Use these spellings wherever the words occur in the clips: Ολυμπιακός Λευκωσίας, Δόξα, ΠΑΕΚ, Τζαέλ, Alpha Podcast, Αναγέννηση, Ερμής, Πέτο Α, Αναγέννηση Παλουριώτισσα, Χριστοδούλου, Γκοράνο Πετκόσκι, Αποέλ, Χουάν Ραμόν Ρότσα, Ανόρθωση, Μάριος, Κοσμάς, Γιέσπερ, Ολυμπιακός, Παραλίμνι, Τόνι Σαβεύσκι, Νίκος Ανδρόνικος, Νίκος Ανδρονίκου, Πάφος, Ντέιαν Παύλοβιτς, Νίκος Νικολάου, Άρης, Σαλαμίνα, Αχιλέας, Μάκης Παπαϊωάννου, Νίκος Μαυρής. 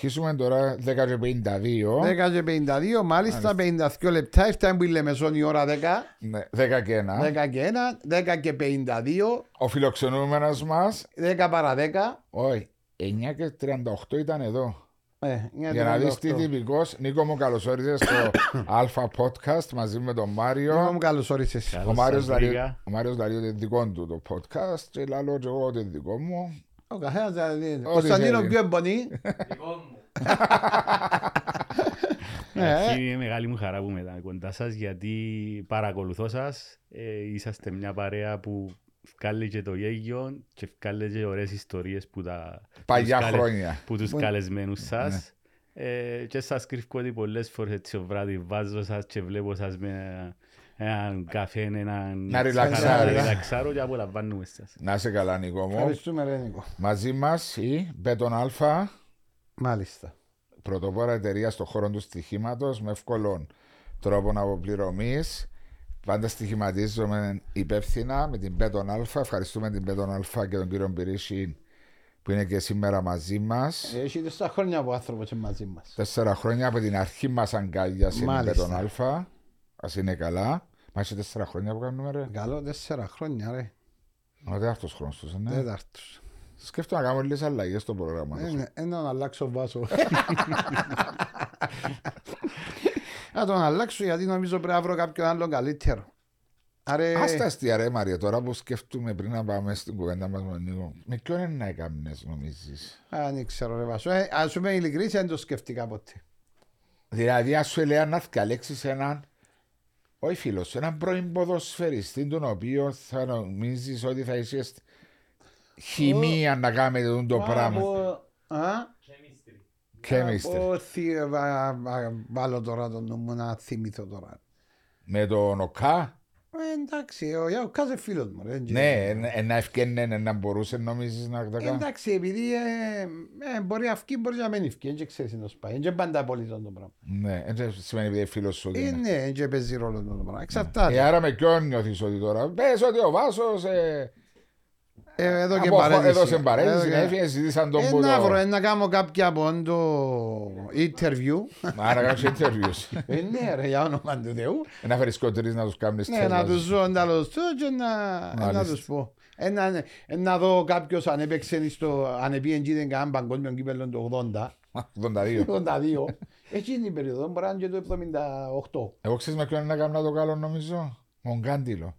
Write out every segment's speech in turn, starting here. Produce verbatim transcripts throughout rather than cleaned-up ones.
αρχίσουμε τώρα δέκα και πενήντα δύο. δέκα και πενήντα δύο, μάλιστα, πενήντα δύο λεπτά. Έφτανε που η Λεμεσόν η ώρα δέκα. Ναι, δέκα και ένα. δέκα και πενήντα δύο. Ο φιλοξενούμενος μας. δέκα παρά δέκα. Όχι, εννιά και τριάντα οκτώ ήταν εδώ. Ε, για να δεις τι τυπικός. Νίκο μου, καλώς όρισες στο Alpha Podcast μαζί με τον Μάριο. Νίκο μου, καλώς όρισες. Ο Μάριος λαλεί το δικό του το podcast και λαλώ και εγώ το δικό μου. Ο καθένας λαλεί. Ο Κωνσταντίνος πιο εμπονή. Δικό μου. Είναι μεγάλη μου χαρά που μετά κοντά σας, γιατί παρακολουθώ σας. Είσαστε μια παρέα που βγάλει και το γέγιο και βγάλει και ωραίες ιστορίες που τα παλιά χρόνια που τους καλεσμένους σας, και σας κρυφκώ ότι πολλές φορές έτσι το βράδυ βάζω σας και βλέπω σας με έναν καφέ, έναν ριλαξάρο και απολαμβάνουμε σας. Να είσαι καλά, Νίκο μου. Ευχαριστούμε, ρε Νίκο. Μαζί μας η Πέτον Α, μάλιστα, πρωτοπόρα εταιρεία στον χώρο του στοιχήματος με εύκολων τρόπων αποπληρωμής. Πάντα στοιχηματίζομαι υπεύθυνα με την Πέτο Α. Ευχαριστούμε την Πέτο Α και τον κύριο Πυρίσιο που είναι και σήμερα μαζί μας. Έχει τέσσερα χρόνια από άνθρωπος μαζί μας. Τέσσερα χρόνια από την αρχή μας αγκάλιασε η Πέτο Α. Ας είναι καλά. Μα έχει τέσσερα χρόνια που κάνουμε, ρε. Καλό, τέσσερα χρόνια, ρε. Ο τέταρτος χρόνος τους, ναι. Τέταρτος. Σκέφτομαι να κάνω λίγες αλλαγές στο πρόγραμμα. Έναν αλλάξω βάσο. Να τον αλλάξω, γιατί νομίζω πρέπει να βρω κάποιον άλλον καλύτερο. Άρε... Ας τα αστεία, ρε Μαρία, τώρα που σκέφτομαι πριν να πάμε στην κουβέντα μας με τον Νίκο. Με ποιον είναι να έκαμνες, νομίζεις? Α, ναι, ξέρω, ρε Βάσο. Ε, ας πούμε ειλικρινή, δεν το σκέφτηκα ποτέ. Δηλαδή, ας σου έλεγα να θυκαλέξεις έναν, όχι φίλο σου, έναν πρώην ποδοσφαιριστή, τον οποίο θα νομίζεις ότι θα είσαι χημεία να κάνετε το πράγμα. Α, βάλω τώρα τον νόμο να θυμηθώ τώρα. Με τον ΟΚΑ. Εντάξει, ο ΟΚΑ είναι φίλος μου. Ναι, να ευκαινένε, να μπορούσε νομίζεις να τα κάνει. Εντάξει, επειδή μπορεί να ευκεί, μπορεί να μην ευκεί. Δεν ξέρεις να σπάει, δεν είναι πάντα πολύ το πράγμα. Ναι, δεν σημαίνει επειδή φίλος σου. Ναι, δεν παίζει ρόλο το πράγμα, εξαρτάται. Άρα με ποιον νιώθεις ότι τώρα, πες ότι ο Βάσος... Εδώ και παρέδειση. Να κάνω κάποια πόντο interview. Άρα κάνεις interviews. Ναι ρε, για όνομα του Θεού. Να φέρεις κοντρίες να τους κάνεις. Ναι, να τους ζω και να τους πω. Να δω κάποιος αν έπαιξε στο ανεπίεντζι δεν κάνουν παγκόσμιον κύπελλον το ογδόντα ογδόντα δύο. Εκεί είναι η περίοδο, μπορεί να είναι και το εβδομήντα οκτώ. Εγώ ξέρεις με ποιον να κάνω το καλό νομίζω. Μογκάντιλο.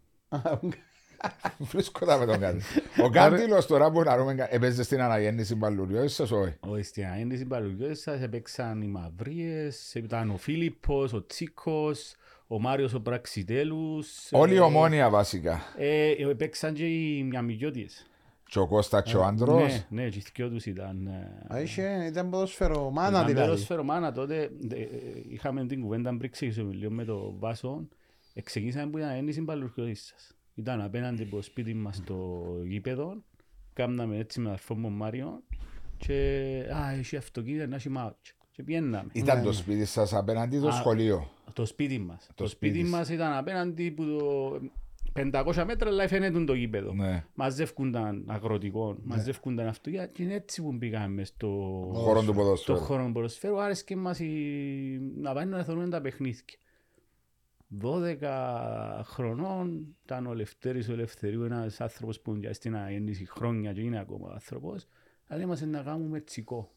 Βρίσκοντα με τον Κάντιλο. Ο Κάντιλος τώρα που έπαιζε στην Αναγέννηση Παλουριώσας, όχι? Όχι, στην Αναγέννηση Παλουριώσας έπαιξαν οι Μαυρίες, ήταν ο Φίλιππος, ο Τσίκος, ο Μάριος ο Πραξιτέλους. Όλη η Ομόνοια βασικά. Έπαιξαν και οι Μιαμιγιώτιες. Και ο Κώστας και ο Άντρος. Ναι, και οι δυο τους ήταν... Ήταν ποδοσφαιρομάνα δηλαδή. Ήταν ποδοσφαιρομάνα τότε. Είχαμε την κουβέντα πριν ξεκινήσουμε με τον Βάσο. Ξεκίνησαμε που ήταν η Αναγέννηση Παλουριώσας. Ήταν απέναντι από το σπίτι μας στο γήπεδο, κάμναμε έτσι με αρφό μου Μάριο και «Α, έχει αυτοκίνητα, να έχει μάτια» και πιέναμε. Ήταν το σπίτι σας απέναντι το σχολείο? Το σπίτι μας. Το σπίτι μας ήταν απέναντι που το πεντακόσια μέτρα, αλλά φαίνεται το γήπεδο. Μαζεύκονταν αγροτικό, μαζεύκονταν αυτοκίνητα και είναι έτσι που μπήκαμε στο χώρο του ποδοσφαίρου. Άρεσε και μας να πάνε να θεωρούμε τα παιχνίδια. δώδεκα χρονών ήταν ο Λευτέρης ο Λευθερίου, ένας άνθρωπος που είναι στην Αναγέννηση χρόνια και είναι ακόμα άνθρωπος, αλλά είμαστε να κάνουμε τσικό.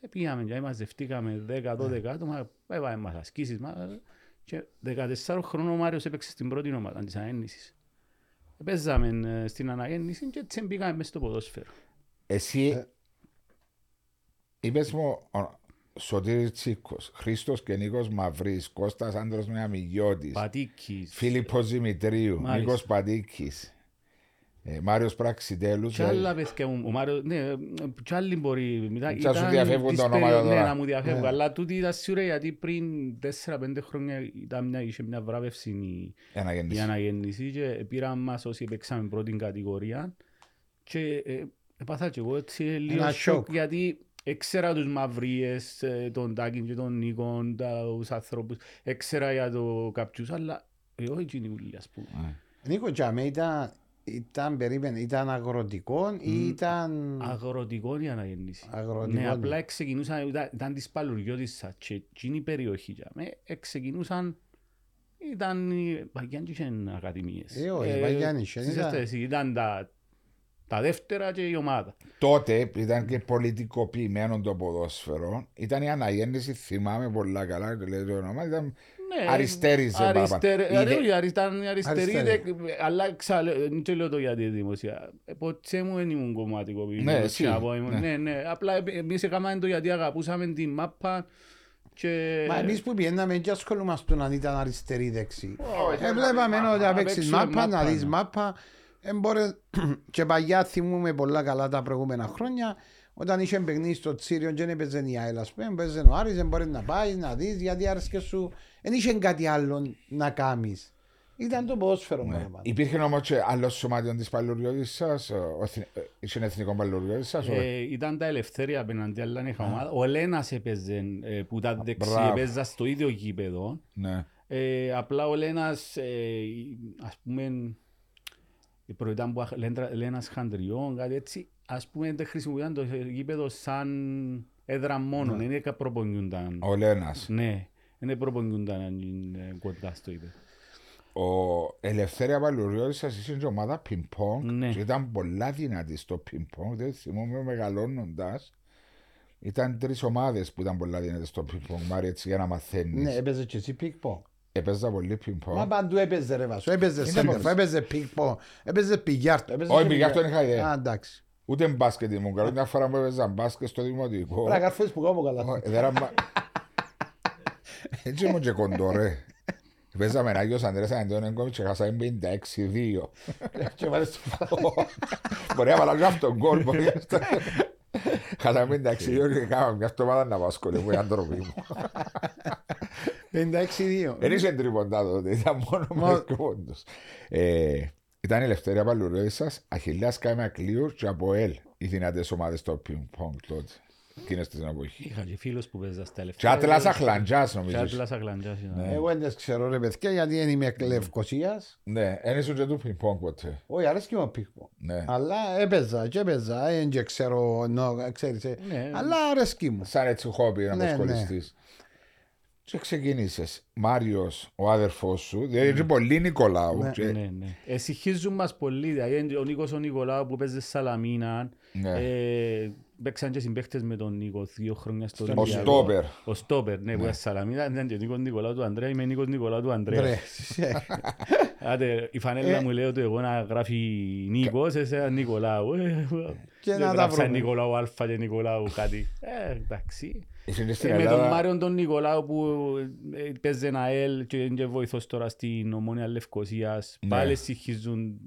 Ε, πήγαμε και μαζευτήκαμε δέκα δώδεκα άτομα, έβαλε μας ασκήσεις και δεκατέσσερα χρονών ο Μάριος έπαιξε στην πρώτη ομάδα της Αναγέννησης. Παίζαμε στην Αναγέννηση και έτσι πήγαμε μέσα στο ποδόσφαιρο. Εσύ είπες μου... Σωτήρης Τσίκος, Χρήστος και Νίκος Μαυρής, Κώστας Άντρος Μιαμιγιώτης, Πατίκης, Φίλιππος Δημητρίου, μάλιστα. Νίκος Πατίκης, ε, Μάριος Πραξιτέλους. Κι άλλα παιδιά μου, ο Μάριος, ναι, κι άλλοι μπορεί. Κι άλλοι σου διαφεύγουν τα ονόματα τώρα. Ναι, να μου διαφεύγουν, yeah. Αλλά τούτη ήταν σίγουρα γιατί πριν τέσσερα πέντε χρόνια ήταν μια, είχε μια βράβευση η αναγέννηση. η αναγέννηση και πήραν μας όσοι παίξαμε πρώτη κατηγορία και ε, έπαθα και εγώ έτσι λίγο σοκ γιατί... Έξερα τους Μαυρίες, τον Τάκιν και τον Νίκον, τους ανθρώπους. Έξερα για το κάποιους, αλλά εγώ έτσι είναι ουλή, ας πούμε. Νίκο, για μένα Ήταν, περίμενε, ήταν αγροτικό ή ήταν... Αγροτικό η Αναγέννηση. Αγροτικό. Ναι, απλά ξεκινούσαν, ήταν, ήταν της Παλουριώτησας και εκείνη η περιοχή για μέ, ξεκινούσαν, ήταν οι Παγιάννησεν ακαδημίες. Ε, όχι, οι Παγιάννησεν ήταν... Ήταν τα, τα δεύτερα και η ομάδα. Τότε ήταν και πολιτικοποιημένο το ποδόσφαιρο, ήταν η Αναγέννηση, θυμάμαι πολλά καλά, λέει το όνομα, ήταν... Αριστερίζε πάπα. Ήταν αριστερίδε, αλλά δεν το λέω το γιατί δημοσία. Ποτέ μου δεν ήμουν κομμάτικο. Ναι, απλά εμείς έκαναμε το γιατί αγαπούσαμε την μάπα. Μα εμείς που πιέναμε και ασχολούμαστε αν ήταν αριστερή δεξί. Βλέπαμε να παίξεις μάπα, να δεις μάπα. Και παλιά θυμούμε πολλά καλά τα προηγούμενα χρόνια. Όταν είχε παιχνίδι στο Τσίριο και έπαιζε η ΑΕΛ, ας πούμε, έπαιζε ο Άρης, δεν μπορείς να πάει, να δεις, γιατί άρεσε και σου, δεν είχε κάτι άλλο να κάνεις. Ήταν το ποδόσφαιρο μόνο. Υπήρχε όμως και άλλο σωμάτιο της Παλουριώτισσας, συνεθνικό Παλουριώτισσας. Ήταν τα Ελευθέρια απέναντι, αλλά δεν είχα ομάδα. Ο Λένας έπαιζε, που ήταν δεξί, έπαιζε στο ίδιο γήπεδο. Απλά ο Λένας, ας πούμε, προϊτάν που Λένας Χαντριών, κάτι έτσι. Ας πούμε δεν χρησιμοποιούνταν το γήπεδο σαν έδρα μόνο, δεν ναι. προπονιούνταν. Ο Λένας. Ναι, δεν προπονιούνταν κοντά στο γήπεδο. Ο Ελευθέρια Παλουρέσσας είσαι και ομάδα πινπονγκ ναι. και ήταν πολλά δυνατή στο πινπονγκ, δεν θυμόμαι μεγαλώνοντας. Ήταν τρεις ομάδες που ήταν πολλά δυνατές στο πινπονγκ, Μάρι, έτσι για να μαθαίνεις. Ναι, έπαιζε και εσύ πινπονγκ. Έπαιζα πολύ πινκ-πονγκ. Μα παντού έπαιζε ρε Βάσο, έπαιζε σέντερφ, έπαιζε πινκ-πονγκ, έπαιζε πιγιάρτο. Όχι πιγιάρτο δεν είχα ιδέα. Α, εντάξει. Ούτε μπάσκετ ήμουν καλό, μια φορά μου έπαιζα μπάσκετ στο δημοτικό. Πρα καρφές που κόμω καλά. Έτσι ήμουν και κοντό ρε. Παίζαμε Άγιος Ανδρέας Αντώνιον Κόμι και χάσαμε πενήντα έξι δύο. Και βάλες το φαλό. Μπορεί να βάλω κάποιο τον κόλπο. Χάσαμε πενήντα έξι δύο και κάναμε μια στομάδα να βάσκολε που ήταν τροπή μου. πενήντα έξι δύο. Δεν είσαι τρίποντα τότε, ήταν μόνο με κόντος. Ήταν η Ελευθερία Παλουρέσσας, Αχιλέας Κάιμα Κλείουρ και Αποέλ, οι δυνατές ομάδες στο πινκ-πονγκ τότε, εκείνες τις εποχές. Είχα και φίλους που παίζαν στα Ελευθερία. Και Άτλας Αχλαντζάς νομίζω. Και Άτλας Αχλαντζάς. Εγώ δεν ξέρω ρε παιδιά γιατί δεν είμαι Λευκωσίας. Ναι, δεν ήσουν και του πινκ-πονγκ ποτέ. Όχι, αρέσκει μου πινκ-πονγκ. Αλλά έπαιζα και έπαιζα, δεν ξέρω, αλλά αρέσκει μου. Σαν έτσι χόμπι να προσχολιστείς. Και ξεκίνησες, Μάριος, ο αδερφός σου, διότι είναι πολύ Νικολάου. Εσυχίζουν μας πολύ, δηλαδή ο Νίκος ο Νικολάου που παίζει στη Σαλαμίνα, παίξαν και συμπαίχτες με τον Νίκο δύο χρόνια στο Ολυμπιακό. Ο Στόπερ. Ο Στόπερ, ναι, που είναι στη Σαλαμίνα, ήταν και ο Νίκος Νικολάου του Ανδρέα, είμαι Νίκος Νικολάου του Ανδρέα. Άτε, η φανέλα μου λέει ότι εγώ να γράφει Νίκος, εσένα Νικολάου. Και να τα βρούμε. Νικολάου Αλφα και Νικολάου κάτι. Εντάξει. Με τον Μάριον τον Νικολάου που παίζει ΑΕΛ και είναι βοηθός τώρα στην Ομόνοια Λευκωσίας. Πάλι συγχυζούν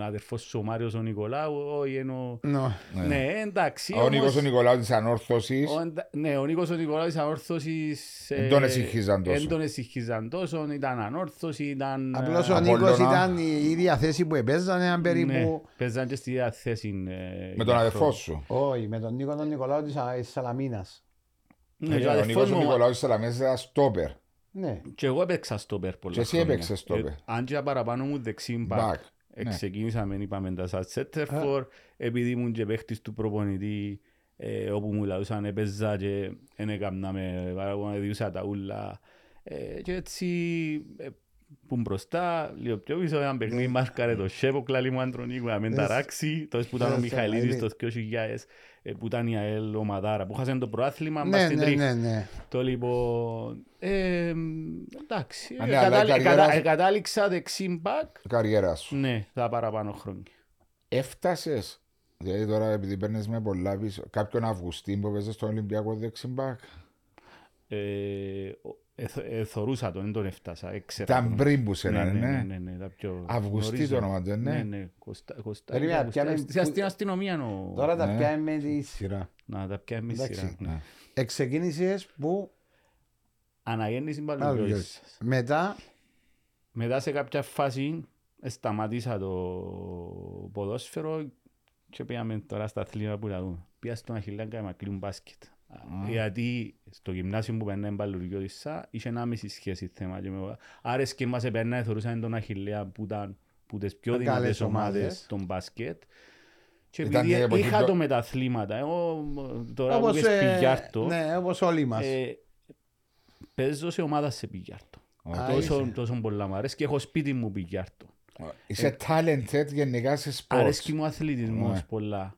ο αδερφός σου ο Μάριος ο Νικολάου. Ναι, εντάξει. Ο Νίκος ο Νικολάου της Ανόρθωσης. Ναι, ο Νίκος ο Νικολάου της Ανόρθωσης. Εν τον εσυχίζαν τόσο. Εν τον εσυχίζαν τόσο, ήταν ανόρθωση, ήταν... Απλώς ο Νίκος ήταν η ίδια θέση που παίζανε περίπου. Παίζανε και στη ίδια θέση. Με τον αδερφό σου. Όχι, με τον Νίκο τον Νικολάου της Σαλαμίνας. Ο Νίκος ο Νικολάου ήταν στόπερ. Και εγώ έπαιξα στόπερ πολλά χρόνια. Και εσύ έπαιξες στόπερ. Αν και παραπάνω μου δεξί μπακ. Ξεκίνησαμε, είπαμε τα σαν σέντερφορ. Επειδή ήμουν και παίχτης του προπονητή όπου μου λαούσαν έπαιζα και δεν έκανα με παραπάνω, διούσα τα ούλα. Και έτσι που μπροστά, λίγο πιο πίσω, έναν παιχνίδι μάρκαρε το Σέπο, κλάλι μου Ανδρονίκου να μην ταράξει. Τότε που ήταν ο Μιχαηλίδης το δύο χιλιάδες που ήταν η ΑΕΛ ομαδάρα, που χάσαν το προάθλημα μας στην τρίχη. Το λοιπόν... Εντάξει, κατάληξα δεξί μπακ. Καριέρα σου. Ναι, τα παραπάνω χρόνια. Έφτασες, δηλαδή τώρα επειδή παίρνεις με πολλά πίσω, κάποιον Αυγουστή που παίζεις στον Ολυμπιακό δεξί μπακ. Εθωρούσα τον, δεν τον έφτασα. Ήταν πριν που σε έναν, ναι. Αυγουστή το όνομα του, ναι. Στην αστυνομία νο. Τώρα τα πιάμε τη σειρά. Να τα πιάμε τη σειρά. Εξεκίνησες που... Αναγέννηση Παλουριώτισσας. Μετά... Μετά σε κάποια φάση σταματήσα το ποδόσφαιρο και πήγαμε τώρα στα αθλήματα που τα δούμε. Πήγα στον Αχιλέα και μακλίνουν μπάσκετ. Γιατί στο γυμνάσιο που περνάει η Παλουριώτισσα είχε ένα μισή σχέση θέμα. Άρεσκε μας επέρναε, θεωρούσαν τον Αχιλέα που ήταν που τις πιο δυνατές ομάδες των μπάσκετ. Και επειδή είχα το μεταθλήματα, εγώ τώρα που είσαι πιγιάρτο, όπως όλοι μας, παίζω σε ομάδα σε πιγιάρτο. Τόσο πολλά μου αρέσει και έχω σπίτι μου πιγιάρτο. Είσαι talented γενικά σε σπορτ. Αρέσκει μου αθλητισμός πολλά.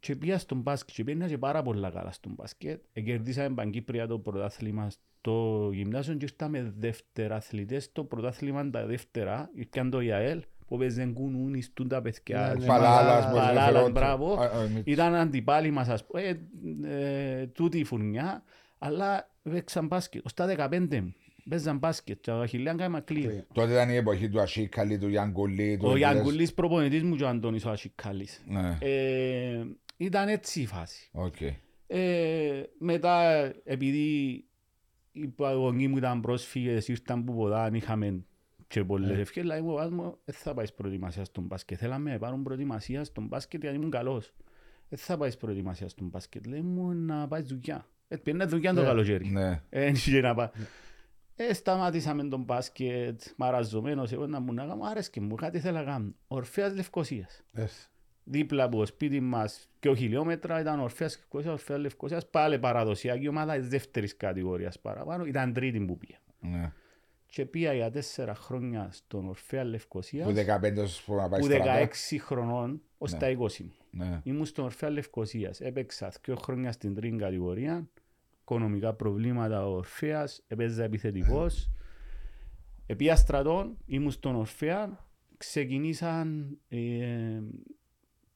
Και πήγα στον μπάσκετ και πήγαινα και πάρα πολλά καλά στον μπάσκετ. Κερδίσαμε Παγκύπρια το πρωτάθλημα στο γυμνάσιο και ήρθαμε δευτεραθλητές στο πρωτάθλημα τα δεύτερα. Ήρθαν το Ιαέλ που παίζαν κουνούνι στούν τα παιδιά. Παλάλας, μπράβο. Ήταν αντιπάλοι μας, ας πούμε, τούτη η φουρνιά. Αλλά παίξαν μπάσκετ. Ως τα δεκαπέντε μου παίζαν μπάσκετ και ο Αχιλέαν κάναμε κλείδι. Τότε ήταν η εποχή του Ασίκαλη, του Γιάνγκουλή. Ο Γιάνγκουλής προπονητής μου και ο Αντώνης ο Ασίκαλης. Ήταν έτσι η φάση. Okay. Ε, μετά, επειδή οι παγωνοί μου ήταν πρόσφυγες, ήρθαν που ποδάν, είχαμε και πολλές ευχές, λέει μου, βάζω, δεν θα πάει προετοιμασία στον μπάσκετ. Θέλαμε να πάρουν προετοιμασία στον μπάσκετ γιατί ήμουν καλός. Δεν θα πάει προετοιμασία στον μπάσκετ. Λέει μου να πάει δουλειά. Έτσι πήγαινε δουλειά το καλοκαίρι. Σταματήσαμε τον μπάσκετ, μαραζωμένος, εγώ να μου να κάνω, άρεσκε μου, κάτι θέλω να κάνω. Ορφέας Λευκωσίας. Δίπλα από το σπίτι μας και χιλιόμετρα ήταν Ορφέας Λευκωσίας, πάλι παραδοσιακή ομάδα της δεύτερης κατηγορίας παραπάνω, ήταν τρίτη που πήγε. Yeah. Και πήγα για τέσσερα χρόνια στον Ορφέα Λευκωσίας, που, που δεκαέξι χρονών ως yeah. τα είκοσι. Yeah. Ήμουν στον Ορφέα Λευκωσίας, έπαιξα δύο χρόνια στην τρίτη κατηγορία, οικονομικά προβλήματα ο Ορφέας, έπαιζα επιθετικός, yeah. πήγα στρατών, ήμουν στον Ορφέα, ξεκινήσαν... Ε,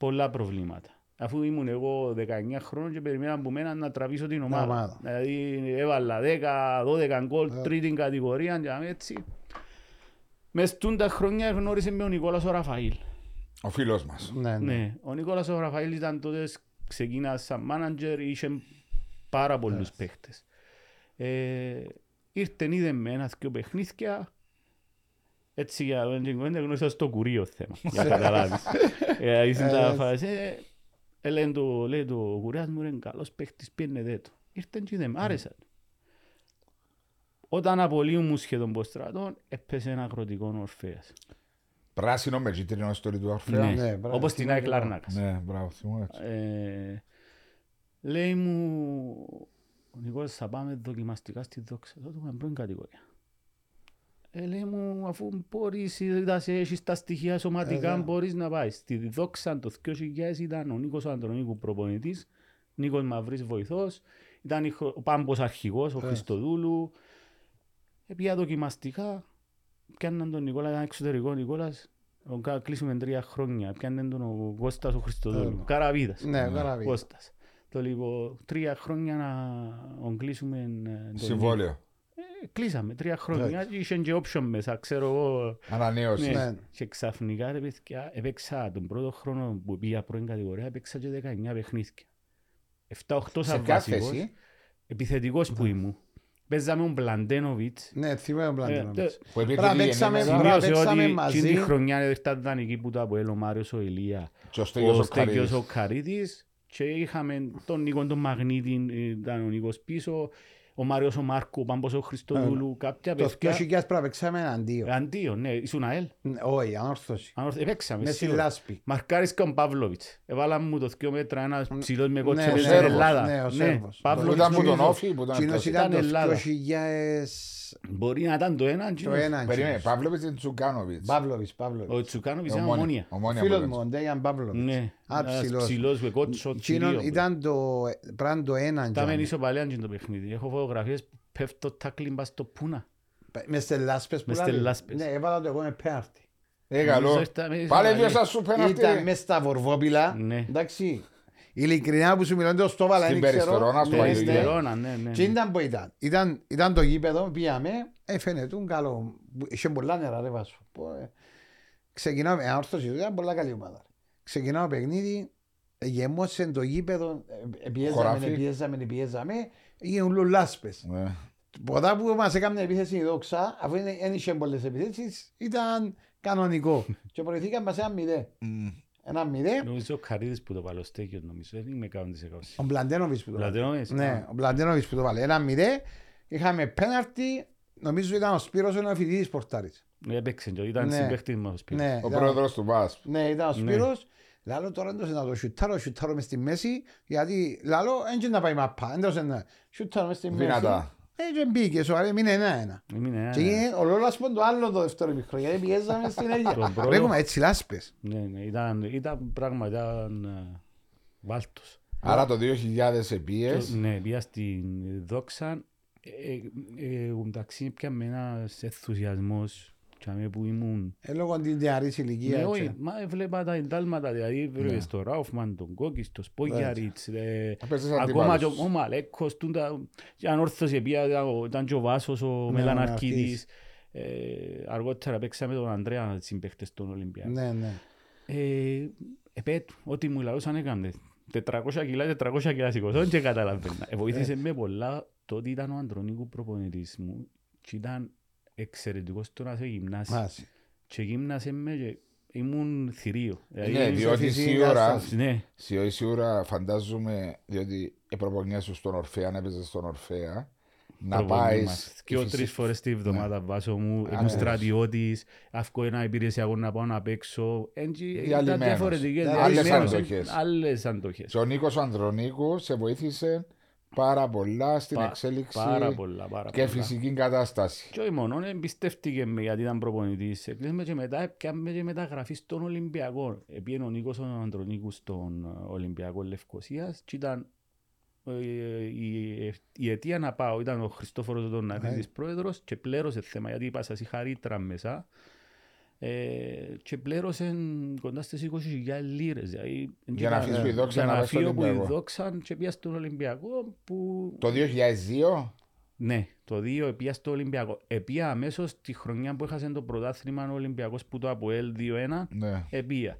πολλά προβλήματα. Αφού ήμουν εγώ δεκαεννιά χρόνων και περιμέναν από μένα να τραβήσω την ομάδα. Δηλαδή έβαλα δέκα δώδεκα γκολ, τρίτη κατηγορία και έτσι. Μες τούντα χρόνια γνώρισε με ο Νικόλας ο Ραφαήλ. Ο φίλος μας. Ναι, ναι. ναι. Ο Νικόλας ο Ραφαήλ ήταν τότε, ξεκίνησε σαν μάνατζερ, είχε πάρα πολλούς yes. παίχτες. Ε, ήρθεν είδε με ένας και ο παιχνίδια. Έτσι για τον Τζιγκουέντε γνώρισα στο κουρίο θέμα, για καταλάβεις. Ήσουν τα φασέ, λέει το κουρέας μου, είναι καλός παίχτης, πιένε δέτο. Ήρθαν και δεν μ' άρεσαν. Όταν απολύουν σχεδόν ποστρατών, έπεσε ένα αγροτικό Ορφέας. Πράσινο με κίτρινο ιστορή του Ορφέα. Όπως την ΑΕΚ Λάρνακας. Λέει μου, ο Νικόλας θα πάμε δοκιμαστικά στη Δόξα, θα το κάνουμε πρώην κατηγορία. Ε, λέει μου, αφού μπορείς, έχεις τα στοιχεία σωματικά, yeah, yeah. μπορείς να πάεις. Στη Δόξα το δύο χιλιάδες ήταν ο Νίκος Ανδρονίκου προπονητής, Νίκος Μαυρής βοηθός, ήταν ο Πάμπος Αρχηγός, ο yeah. Χριστοδούλου. Επία δοκιμαστικά, πιάνναν τον Νικόλα, ήταν εξωτερικό Νικόλας, κλείσουμε τρία χρόνια, πιάνναν τον ο Κώστας ο Χριστοδούλου, yeah. Καραβίδας, yeah, Κώστας. Το λίγο τρία χρόνια να κλείσουμε τον συμβόλαιο. Κλείσαμε τρία χρόνια, είχαν και όψιον μέσα, ξέρω εγώ. Ανανέωση. Και ξαφνικά έπαιξα τον πρώτο χρόνο που πήγα πρώην κατηγορία, έπαιξα και δεκαεννιά παιχνίδια. εφτά οκτώ σαν βασικός, επιθετικός που ήμουν. Παίζαμε τον Πλαντένοβιτς. Ναι, θυμάμαι τον Πλαντένοβιτς. Παίξαμε μαζί. Την χρονιά ήταν εκεί που το Αποέλ, ο Μάριος, ο Ηλία, ο Στέκιος ο Καρίτης και είχαμε τον Νίκο τον Μαγνίτη, ήταν ο Νίκος πίσω. Ο Μάριος, ο Μάρκο, ο Πάμπος, ο Χριστοδούλου, κάποια παιδιά. Το δύο χιλιάδες πρέπει να παίξαμε έναν δύο. Έναν δύο, ναι. Ήσουν ΑΕΛ. Όχι, ανόρθωση. Επέξαμε. Με συλλάσπη. Μαρκάρης και ο Παύλοβιτς. Έβαλαν μου το δύο μέτρα ένας ψηλός με κότσο που ήταν Ελλάδα. Ναι, Παύλοβιτς. Ήταν που τον όφι, που ήταν Ελλάδα. Μπορεί να ήταν το έναν. Το έναν. Περίμενε, Παύλοβιτς είναι Τσουκάνοβιτς. Παύλοβιτς, Παύλοβιτς. Ο Τσουκάνοβιτς είναι Ομόνοια. Φίλος μου, ο Ντέιαν Παύλοβιτς. Ναι, ψηλός, βεκότσο, τσιλίο. Ήταν το πράγμα το έναν. Τα μεν ίσο παλαιάν και το παιχνίδι. Έχω φωτογραφίες που πέφτω τάκλιμπα στο πούνα. Μες τε λάσπες που λάβει. Ναι, έβαλα το εγώ με πέαρτη. Ε, καλό. Πάλε δύο σας σου πέναρτη. Ήταν μες στα βορβόπυλα. Εντάξει. Ειλικρινά που σου μιλάνε το στόβαλα, δεν ξέρω. Στην Περιστερώνα, ναι, ναι. Και ήταν που ήταν. Ήταν το γήπεδο, πήγαμε, έφαινε τον καλό. Είχε πολλά νερά, ρε Βάσο. Ξεκινάμε, αν όρθος ήταν πολλά καλή ομάδα. Ξεκινάμε παιχνίδι, γεμώσε το γήπεδο, πιέζαμε, πιέζαμε, πιέζαμε, γίνουν λουλάσπες. Ποτά που μας έκαναν επίθεση η Δόξα, αφού δεν είχε πολλές επιθέσεις, ήταν κανονικό. Και προηγηθήκαμε σε ένα μηδέ. Ένα μηδέ. Νομίζω ο Καρίδης που το βάλε ο Στέκιος, νομίζω, δεν είμαι καν της εκατός. Ο Μπλαντένοβης που το βάλε. Ναι, ο Μπλαντένοβης που το βάλε. Ένα μηδέ, είχαμε πέναρτη, νομίζω ήταν ο Σπύρος ο Νεοφιλίδης πορτάρης. Έπαιξε και ήταν συμπαίχτης με ο Σπύρος. Ο πρόεδρος του ΒΑΣ. Ναι, ήταν ο Σπύρος. Λάλο τώρα έντωσε να το σιουτάρω, σιουτάρω μες στη μέση. Γιατί λάλο έντωσε να πάει μαπά, έντωσε να σιουτάρω μες στη μέση. Δυνατά. Και μπήκε σοβαρή, έμεινε ένα-ένα. Και είναι ο Λόλασπον το άλλο το δεύτερο μικρό, γιατί πιέζαμε στην Έλληνα. Ρέγουμε έτσι λάσπες. Ναι, ήταν πράγματι, ήταν βάλτος. Άρα το δύο χιλιάδες επίες. Ναι, πήγα στην Δόξα. Εντάξει, πια με ένας ενθουσιασμός που ήμουν... Λόγω την νεαρής ηλικία. Ναι, όχι, έβλεπα τα εντάλματα, δηλαδή βλέπεις το Ράουφμαν, τον Κόκκις, τον Σπόγιαριτς, ακόμα και ο Μαλέκος, αν όρθος ήταν και ο Βάσσος, ο Μελαναρκίδης. Αργότερα παίξαμε τον Ανδρέα συμπαίχτες στον Ολυμπιακό. Ναι, ναι. Επέτου, ό,τι μου λαλούσαν έκαμε. τετρακόσια κιλά, τετρακόσια κιλά σηκωθών και καταλαβαίνα. Βοήθησε με πολλά το ότι ήταν ο Ανδρονίκου προπονητής μου και ήταν εξαιρετικός τώρα σε γυμνάση. Και γύμνασε με και ήμουν θηρίο. Ναι, διότι σίγουρα φαντάζομαι, διότι προπονιάσου στον Ορφέα, να έπαιζες στον Ορφέα, να πάει. Και ο τρεις φορές τη βδομάδα βάζω μου, ήμουν στρατιώτης, αυκό ένα υπηρεσιακό να πάω να παίξω. Ήταν διαφορετικές, άλλες αντοχές. Και ο Νίκος Ανδρονίκου σε βοήθησε πάρα πολλά στην Πα, εξέλιξη πάρα πολλά, πάρα και πολλά. Φυσική κατάσταση. Και όχι μόνο, εμπιστεύτηκε με γιατί ήταν προπονητής. Επίσης και μετά έπιαμε και μεταγραφή στον Ολυμπιακό. Επήγαινε ο Νίκος ο Ανδρονίκου στον Ολυμπιακό Λευκωσίας και ήταν ε, η, η αιτία να πάω. Ήταν ο Χριστόφορος τον Ακρίτης yeah. πρόεδρος και πλήρωσε θέμα γιατί είπα σας είχα ρήτρα μέσα. Ε, και πλήρωσε κοντά στις είκοσι χιλιάδες λίρες. Δηλαδή, για να αφήσω η Δόξα να βάζει στον Ολυμπιακό. Και πήγα στον Ολυμπιακό που... Το δύο χιλιάδες δύο. Ναι, το δύο πήγα στον Ολυμπιακό. Επήγα αμέσως τη χρονιά που έχασε το πρωτάθλημα ο Ολυμπιακός που το Αποέλ δύο ένα. Ναι. Επήγα.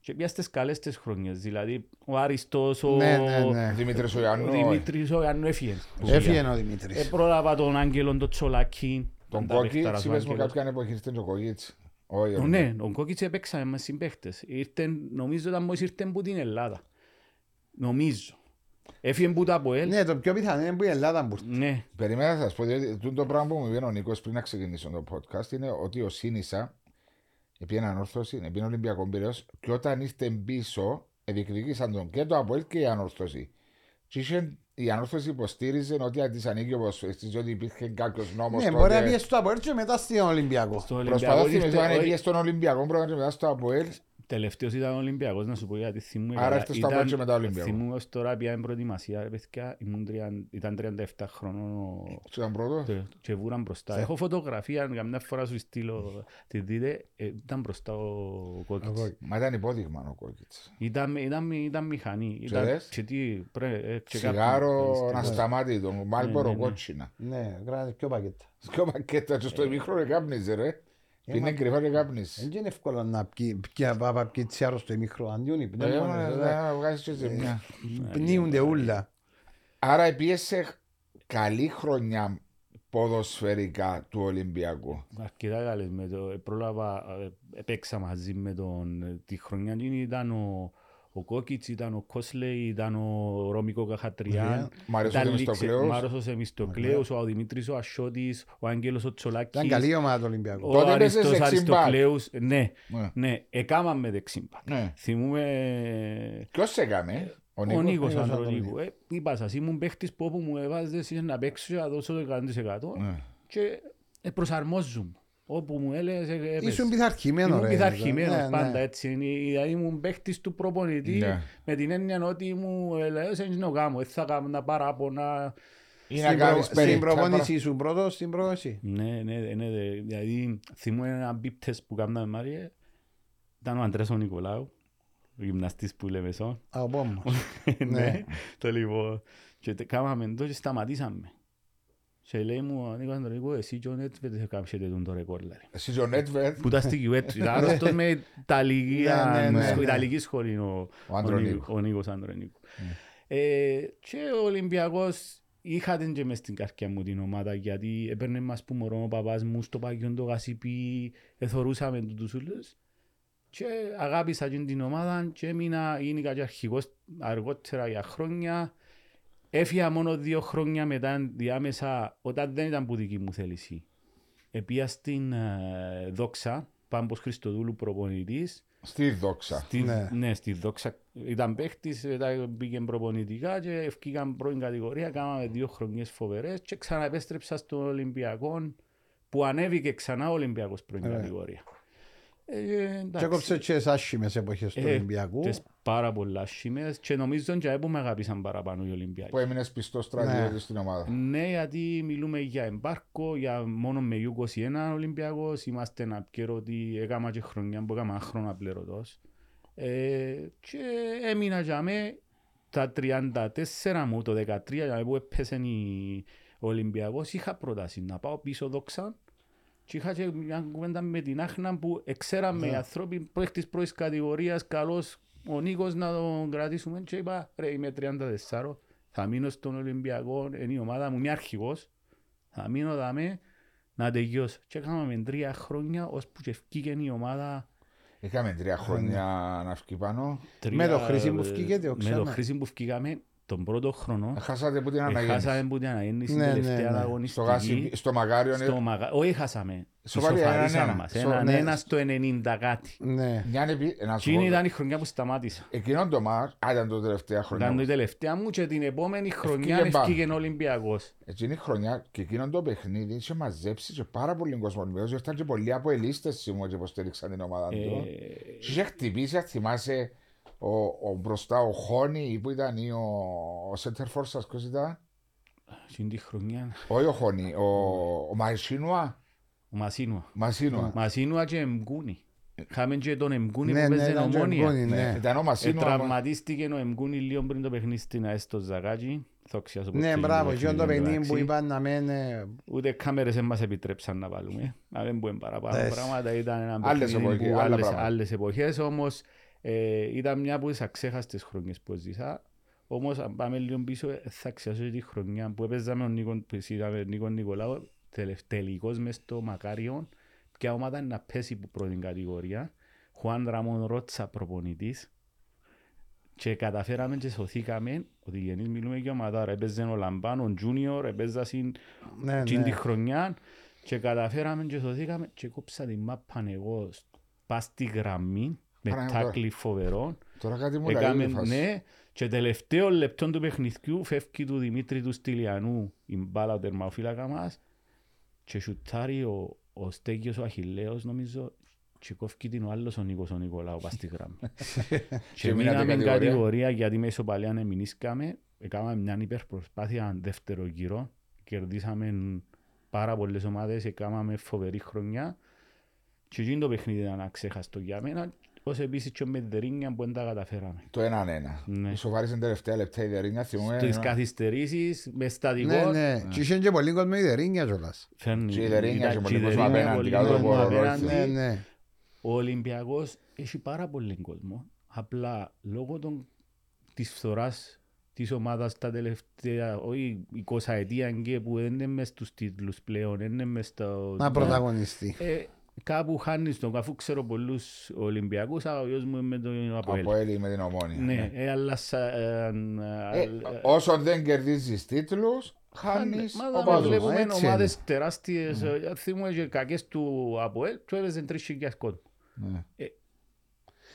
Και πήγα στις καλές τις χρονιές. Δηλαδή ο Άριστος, ο ναι, ναι, ναι. Δημήτρης Ογιαννού έφυγε. Έφυγε ο Δημήτρης. Πρόλαβα τον Άγγελον, τον Τσολάκη. Τον Κόκιτς, είπες μου κάποιαν εποχή ήταν ο Κόκιτς. Ναι, ο Κόκκιτς έπαιξαμε με συμπαίχτες. Νομίζω ότι μόλις ήρθε από την Ελλάδα. Νομίζω. Έφυγε από το Αποέλ. Ναι, το πιο πιθανό είναι από η Ελλάδα. Περιμένω να σας πω, διότι το πράγμα που μου είπε ο Νίκος πριν να ξεκινήσω το podcast είναι ότι ο Σίνισσα επί έναν όρθωση, επί έναν Ολυμπιακό Πυραιός και όταν ήρθε πίσω, διεκδικήσαν τον και το Αποέλ και η ανόρθωση. Η ανόρθωση υποστήριζε ότι αν της ανήκει ο υποστήριζε ότι υπήρχε κάποιος νόμος. Ναι, μπορεί να πιέσει στο Αποέλ και μετά στην Ολυμπιακό. Προσπαθώ θυμηθώ ήρθε... αν πιέσει στον Ολυμπιακό πρώτα και μετά στο Αποέλ. Τελευταίος ήταν ο Ολυμπιακός, να σου πω γιατί θυμούμαι. Άρα ήρθε στο Αποέλ και μετά ο Ολυμπιακός. Θυμούμαι ως τώρα πια είναι προετοιμασία, παιδιά, ήταν τριάντα επτά χρονών και βούραν μπροστά. Έχω φωτογραφία, καμιά φορά σου στείλω τη δείτε, ήταν μπροστά ο Κόκκιτς. Μα ήταν υπόδειγμα ο Κόκκιτς. Ήταν μηχανή. Σιγάρο να σταμάτει τον Μάλμπορο κότσινα. Ναι, γράζει πιο πακέτα. Πιο πακέτα και στο μικρό κάπνιζε ρε. Είναι κρυφά και κάπνεις. Δεν είναι εύκολο να πει τι άρρωστο ημίχρο, αντιούν πνίουνται ούλα. Άρα επίεσε καλή χρονιά ποδοσφαιρικά του Ολυμπιακού. Αρκετά καλές, πρόλαβα, έπαιξα μαζί με τη χρονιά. Ήταν ο... Ο Κόκκιτς ήταν ο Κόσλεϊ, ήταν ο Ρώμικο Καχατριάν, ο Μάριος ο Σεμιστοκλέος, ο Δημήτρης ο Ασιώτης, ο Άγγελος ο Τσολάκης. Ήταν καλή ομάδα του Ολυμπιακού. Ο Αριστός Αριστοκλέους, ναι, ναι, έκαναμε δεξιμπακ. Θυμούμε... Ποιος έκαμε? Ο Νίκος Ανδρονίκου. Είπα σας, ήμουν παίχτης που όπου μου έβαζες να παίξω να δώσω το εκατό τοις εκατό και προσαρμόζουμε. Όπου μου έλεγε έπαιζε. Ήσουν πειθαρχημένος. Ήμουν πειθαρχημένος πάντα έτσι. Δηλαδή ήμουν παίχτης του προπονητή με την έννοια ότι μου έλεγε να κάνω, έτσι θα κάνω να παράπονα. Στην προπόνηση ήσουν πρώτος, στην προπόνηση. Ναι, ναι, δηλαδή θυμούν έναν μπίπτες που κάναμε Μάριε. Ήταν ο Αντρέας ο Νικολάου, ο γυμναστής που λέμε σόν. Α, ο Πόμος. Ναι, το λοιπόν. Και κάναμε εδώ και σταματήσαμε. Και λέει μου ο Νίκος Ανδρονίκου, εσύ και ο Νέτβετ θα κάψετε τον το ρεκόρ. Εσύ και ο Νέτβετ. Που τα στικιουέτ, ήταν άρρωστος με ιταλική σχολή ο Νίκος Ανδρονίκου. Και ο Ολυμπιακός είχατε και μες στην καρκιά μου την ομάδα γιατί έπαιρνε μας που μωρό ο παπάς μου στο παγιόν το γασίπι, εθωρούσαμε τους ούλους. Και αγάπησα την ομάδα και έμεινα, γίνηκα και αρχηγός αργότερα για χρόνια. Έφυγα μόνο δύο χρόνια μετά διάμεσα όταν δεν ήταν που δική μου θέληση. Επία στην ε, Δόξα, Πάμπο Χριστοδούλου προπονητής. Στη Δόξα. Στη, ναι. ναι, στη Δόξα. Ήταν παίχτης, πήγε προπονητικά και ευκήκαν πρώην κατηγορία. Κάναμε δύο χρονιές φοβερές και ξαναεπέστρεψα στον Ολυμπιακό που ανέβηκε ξανά ο Ολυμπιακός πρώην κατηγορία. Ε, και έκοψε και τις άσχημες εποχές του ε, Ολυμπιακού. Τις πάρα πολλά άσχημες και νομίζω και που με αγάπησαν παραπάνω οι Ολυμπιακοί. Που έμεινες πιστός στρατιώτης ναι. στην ομάδα. Ναι, γιατί μιλούμε για εμπάρκο, για μόνο με είκοσι ένα Ολυμπιακός. Είμαστε ένα καιρό ότι έκανα και χρονιά που έκανα χρόνια πληρωτός. Ε, και έμεινα για με τα τριάντα τέσσερα μου, το δεκατρία για με που έπαιζε ο Ολυμπιακός. Είχα πρόταση να πάω πίσω Δόξα. Και είχα και μια κουβέντα με την Άχνα που ξέραμε οι yeah. άνθρωποι παίχτης πρώτης κατηγορίας, καλός ο Νίκος να τον κρατήσουμε και είπα ρε είμαι τριάντα τέσσερα, θα μείνω στον Ολυμπιακό, είναι η ομάδα μου, είμαι αρχηγός, θα μείνω δαμε να τελειώσω. Και έκαναμε τρία χρόνια ώσπου και ευκήκε η ομάδα. Είχαμε τρία χρόνια να φκεί πάνω. Με το χρήση που φκήκετε, με το χρήση που φκήκαμε. Τον πρώτο χρόνο χάσατε που την Αναγέννηση, ναι, τελευταία ναι, ναι. αγωνιστική. Στο, γάσι, στο Μαγάριο. Στο μαγα... Όχι χάσαμε, ισοφαρίσαμε μας. Έναν ναι. ένα στο ενενήντα κάτι. Ναι. Εκείνη ήταν η χρονιά που σταμάτησα. Εκείνον το Μάρ, ήταν το τελευταία χρονιά. Ήταν το τελευταία μου και την επόμενη χρονιά ευκήγεν ο Ολυμπιακός. Εκείνη η χρονιά και εκείνον το παιχνίδι είχε μαζέψει και πάρα πολύ κοσμονιμένος. Ήρθαν και πολλοί από ελίστες σήμερα και υποστήριξαν την ομάδα του. Είχε χτυπήσει, θυμάσαι. Ο, ο μπροστά, ο Χόνι, που ήταν ή ο, ο Σέντερφορ σας, ποιος ήταν? Στην τη χρονιά. Όχι ο Χόνι, ο, ο Μασίνουα. Ο Μασίνουα. Μασίνουα. Μασίνουα και Εμγκούνι. Είχαμε και τον Εμγκούνι ναι, που παίζει ναι, Ομόνοια. Ναι. Ναι. Ήταν ο Μασίνουα. Ε, τραυματίστηκε ο Εμγκούνι λίγο πριν το παιχνίσει στην ΑΕΣ στο Ζαγάκι. Ναι, μπράβο, και το παιχνίδι που είπαν να μένε. Ούτε κάμερες δεν μας επιτρέψαν να βάλουμε. Να μην πούμε παραπάνω πράγματα. Ήταν ένα παιχνίδι που άλλες εποχές όμως. Ε, ήταν μια από τις αξέχαστες χρονιές που ζήσα. Όμως αν πάμε λίγο πίσω θα αξιάσω τη χρονιά που έπαιζαμε τον Νίκο, Νίκο Νικολάου τελικός μες στο Μακάριον. Ποια ομάδα είναι να πέσει που πρώτη κατηγορία. Χουάν Ραμόν Ρότσα προπονητής. Και καταφέραμε και σωθήκαμε. Ο διγενής μιλούμε για ομάδα. Έπαιζε ο Λαμπάν, ο Τζούνιορ, έπαιζα στην ναι, ναι. χρονιά. Και καταφέραμε και σωθήκαμε και κόψα την μάπαν εγώ πας στη γραμμή. Με τάκλι φοβερό. Τώρα κάτι μου έκαμε, ναι, και τελευταίο λεπτό του παιχνιδιού φεύγει του Δημήτρη του Στυλιανού η μπάλα, ο τερμαφύλακα μας και σουτάρει ο, ο Στέγιος ο Αχιλέος νομίζω και κόφκει την ο άλλος ο Νίκος ο Νικολάου πας στη γραμμή. Και μείναμε κατηγορία γιατί με ισοπαλία να μηνίσκαμε. Έκαμε μια υπερπροσπάθεια δεύτερο γύρο. Κερδίσαμε πάρα πολλές ομάδες. Έκαμε φοβερή χρονιά. Και εκείνο το παιχνίδι ήταν αξέχαστο για μένα. Πώς επίσης και με δερίνια που δεν τα καταφέραμε. Το έναν ένα. Ναι. Σοβάρισαν τελευταία λεπτά η δερίνια. Στις καθυστερήσεις, με στατικό. Ναι, ναι. Και είχε και πολύ κόσμο η δερίνια κιόλας. Φέρνει. Και η δερίνια και πολύ κόσμο απέναντι. Ναι, ναι. Ο Ολυμπιακός έχει πάρα πολύ κόσμο. Απλά λόγω της φθοράς της ομάδας τα τελευταία όχι είκοσι ετία που δεν είναι μες στους τίτλους πλέον. Να πρωταγωνιστεί. Κάπου χάνεις τον, αφού ξέρω πολλούς Ολυμπιακούς, ο γιος μου με τον Αποέλ. Αποέλ με την Ομόνοια. Ναι, ε, αλλά... Ε, ε, όσον δεν κερδίζεις τίτλους, χάνεις ο παδούς. Βλέπουμε ομάδες τεράστιες, mm. θυμούμε και κακές του Αποέλ, του έβαιζαν τρεις χιλιάδες κόντου. Mm. Ε,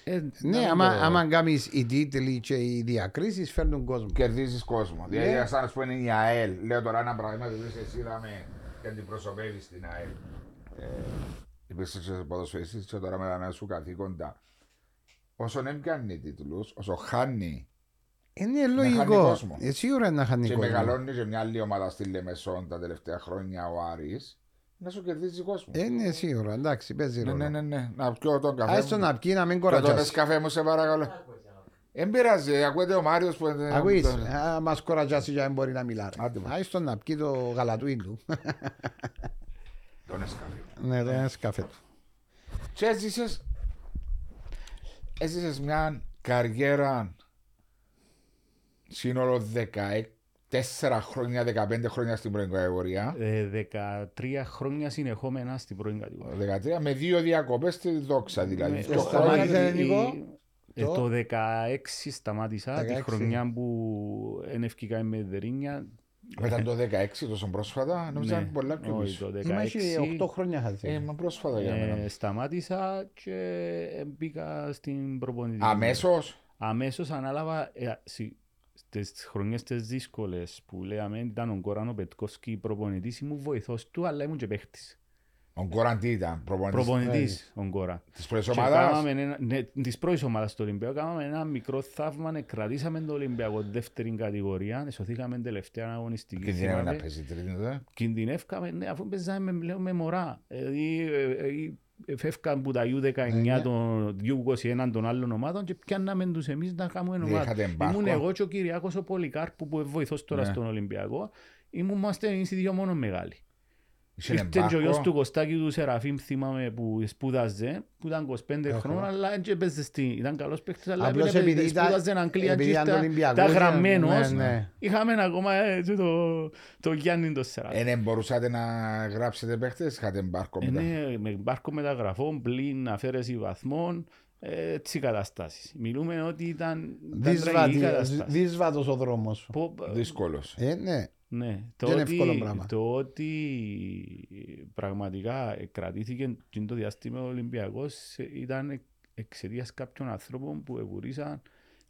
ε, ναι, ναι, άμα κάνεις οι τίτλοι και οι διακρίσεις φέρνουν κόσμο. Κερδίζεις κόσμο. Yeah. Δηλαδή, σαν να σου είναι η ΑΕΛ. Λέω τώρα ένα πράγμα, δηλαδή εσύ είδαμε και αντιπροσωπεύεις την ΑΕΛ. Υπήρξε και ποδοσφαιριστής και τώρα με τα νέα σου καθήκοντα. Όσον έμπιανε τίτλους, όσο χάνει. Είναι λογικό. Σίγουρα να χάνει κόσμο. Και μεγαλώνει και μια άλλη ομάδα στη Λεμεσόν τα τελευταία χρόνια ο Άρης. Να σου κερδίζει κόσμο. Είναι σίγουρα, εντάξει, παίζει ρόλο. Ναι, ναι, ναι. Να πιω τον καφέ. Άστο να πιει, να μην κορατζάσει. Να το πες καφέ μου, σε παρακαλώ. Εν πειράζει, ακούγεται ο Μάριος που. Ακούει, μα κορατζάσει για να μπορεί να μιλάει. Άστο να πιει το γαλατούι του. Τον εσκαφέ. Ναι, τον εσκαφέ του. Και έζησες, έζησες μια καριέρα σύνολο δεκατέσσερα χρόνια, δεκαπέντε χρόνια στην πρώην κατηγορία. δεκατρία χρόνια συνεχόμενα στην πρώην κατηγορία. δεκατρία με δύο διακοπές στη Δόξα δηλαδή. Το σταμάτησε λίγο. Το δεκαέξι σταμάτησα, τη χρονιά που ενευκήκα με Δερίνια. Μετά το δύο χιλιάδες δεκαέξι, τόσο πρόσφατα, νομίζω ήταν πολλά πιο πίσω. Είμαστε οκτώ χρόνια χαθεί. Πρόσφατα για μένα. Σταμάτησα και μπήκα στην προπονητική. Αμέσως. Αμέσως ανάλαβα στις χρονιές τις δύσκολες που λέγαμε, ήταν ο Γκοράνο Πετκόσκι προπονητής, ήμουν βοηθός του, αλλά ήμουν και παίχτης. Ο Γκοράν τι ήταν, προπονητής ο Γκοράν. Της πρώτης ομάδας. Ναι, της πρώτης ομάδας του Ολυμπιακού. Κάναμε ένα μικρό θαύμα, κρατήσαμε τον Ολυμπιακό δεύτερη κατηγορία, σωθήκαμε τελευταία αγωνιστική. Κινδυνεύκαμε να παίζει τρίτη, ναι. Κινδυνεύκαμε, ναι, αφού παίζαμε με μωρά. Δηλαδή, φεύγαν που τα γιου δεκαεννιά, τον γιου είκοσι ένα των άλλων ομάδων και πιάναμε τους εμείς να κάνουμε ομάδα. Ήμουν εγώ και ο Κυριάκος ο Πολυκάρπου που βοηθός τώρα στον Ολυμπιακό. Ήμαστε εμείς οι δύο μόνο μεγάλοι. Ήρθε και ο γιος του Κωστάκη του Σεραφείμ, θυμάμαι, που σπούδαζε, που ήταν είκοσι πέντε χρόνια, αλλά έτσι έπαιζε, ήταν καλός παίκτης, αλλά σπούδαζε να κλείει, ήταν γραμμένος. Είχαμε ακόμα το Γιάννη το Σεραφείμ. Δεν μπορούσατε να γράψετε παίκτες, είχατε μπάρκο μετά. Ναι, με μπάρκο μεταγραφών, πλην αφαίρεση βαθμών, έτσι καταστάσεις. Μιλούμε ότι ήταν τραγική καταστάσεις. Δύσβατος ο δρόμος. Δύσκολος. Ναι, το ότι, το ότι πραγματικά κρατήθηκε το διάστημα ο Ολυμπιακός ήταν εξαιτίας κάποιων ανθρώπων που ευουρήσαν,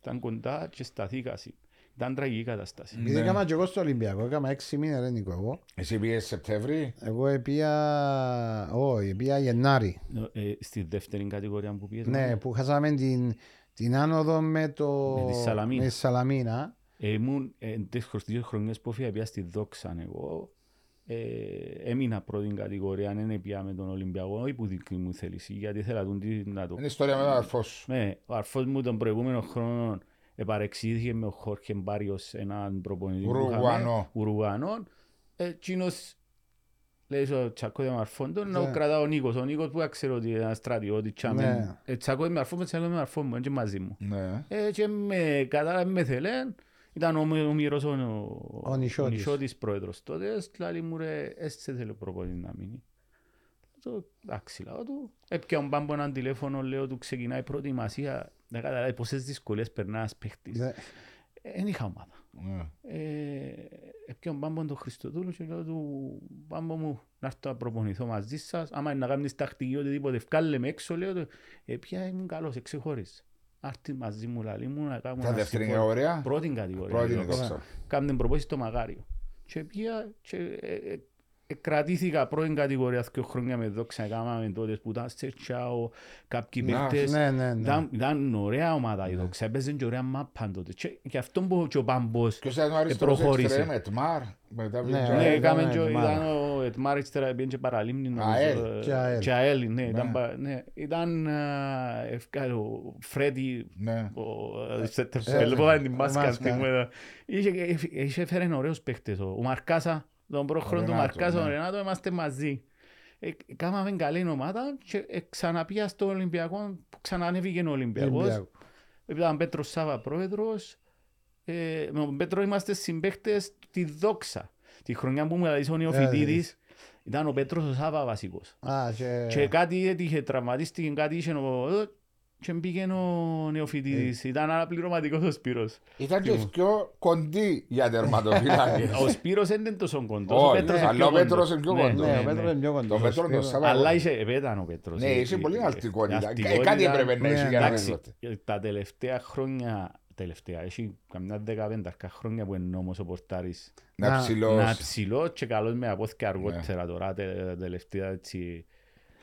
ήταν κοντά και σταθήκασαν. Ήταν τραγική κατάσταση. Επειδή έκανα και εγώ στο Ολυμπιακό, έκανα έξι μήνες ρε Νίκο εγώ. Εσύ πήγες Σεπτέμβρη? Εγώ πήγα, όχι, πήγα Γενάρη. Ε, στη δεύτερη κατηγορία που πήγες. Ναι, που χάσαμε την, την άνοδο με, το, με τη Σαλαμίνα. Με τη Σαλαμίνα. Ήμουν τις δύο χρονιές που έφυγα στη Δόξα εγώ, ε, έμεινα πρώτη κατηγορία, δεν πια με τον Ολυμπιακό, όχι που δική μου θέληση, γιατί ήθελα να το... Είναι ιστορία με τον αρφός. Ναι, ο αρφός μου τον προηγούμενο χρόνο επαρεξήθηκε με ο Χόρχε Μπάριος, έναν προπονητή που είχαμε, Ουρουγανών. Εκείνος λέει στο τσακώδε με αρφόν τον, να κρατά ο Νίκος, ο Νίκος που ξέρω ότι ήταν στρατιώτη, τσακώδε με αρφόν, τσακώδε με αρφόν μου, έτσι μαζί μου. Και με κατάλαβε με θέλεν. Ήταν ο Μύρος ο Νησιώτης πρόεδρος τότε, λέει μου ρε, έτσι θέλω προπονητή να μείνει. Το άξιλαω του, έπια ο Πάμπο έναν τηλέφωνο, λέω του ξεκινάει προετοιμασία, δεν καταλάβει πόσες δυσκολίες περνά ένας παίχτης. Εν είχα ομάδα. Έπια ο Πάμπο τον Χριστοδούλου και λέω του, Πάμπο μου, να έρθω να προπονηθώ μαζί σας, άμα είναι να κάνεις τακτική οτιδήποτε, βγάλε με έξω, λέω του, έπια ήμουν καλός, εξεχώρισα. Άρτη μαζί μου, λαλή μου, να κάνουμε ένα σύμφωνο, πρώτη κατηγορία, κάνουμε την προπόση στο Μαγάριο. Και πια κρατήθηκα πρώτη κατηγορία δύο χρόνια με Δόξα, κάναμε τότε που ήταν σε τσάο, κάποιοι παίκτες, ήταν ωραία ομάδα η Δόξα, έπαιζε και ωραία μάπα τότε. Και αυτό που ο Πάμπος προχώρησε. Ήταν ο Ετμάρ, ήταν ο Ετμάρ, ύστερα πήγαινε και Παραλίμνι, Τζαέλ, ήταν ο Φρέντι, ελβόταν την μάσκα. Είχε φέρει ωραίους παίκτες, ο Μαρκάσα. Τον πρόχρονο του Μαρκάς, τον Ρενάτο, είμαστε μαζί. Κάμαμε καλή ομάδα και ξαναπήγα στο Ολυμπιακό, που ξανανέβηκε ο Ολυμπιακός. Ήταν Πέτρο Σάβα πρόεδρος. Με τον Πέτρο είμαστε συμπαίκτες τη Δόξα. Τη χρονιά που μου έλεγε ο νεοφοιτήτης, ήταν ο Πέτρος ο Σάβα βασικός. Και κάτι έτυχε, τραυματίστηκε, κάτι είχε νοβολό. Και μπήκε ο νεοφοιτητής, ήταν αναπληρωματικός ο Σπύρος. Ήταν και πιο κοντή για τερματοφυλάκη. Ο Σπύρος δεν ήταν τόσο κοντός, ο Πέτρος είναι πιο κοντός. Αλλά είσαι επέταν ο Πέτρος. Ναι, είσαι πολύ αλτικόνη, κάτι έπρεπε να είσαι για να μην. Τα τελευταία χρόνια, τελευταία, έχει καμιά δεκαπέντε χρόνια που είναι νόμος ο Πορτάρης. Να ψηλός και καλός με απόθηκε αργότερα τώρα, τελευταία έτσι.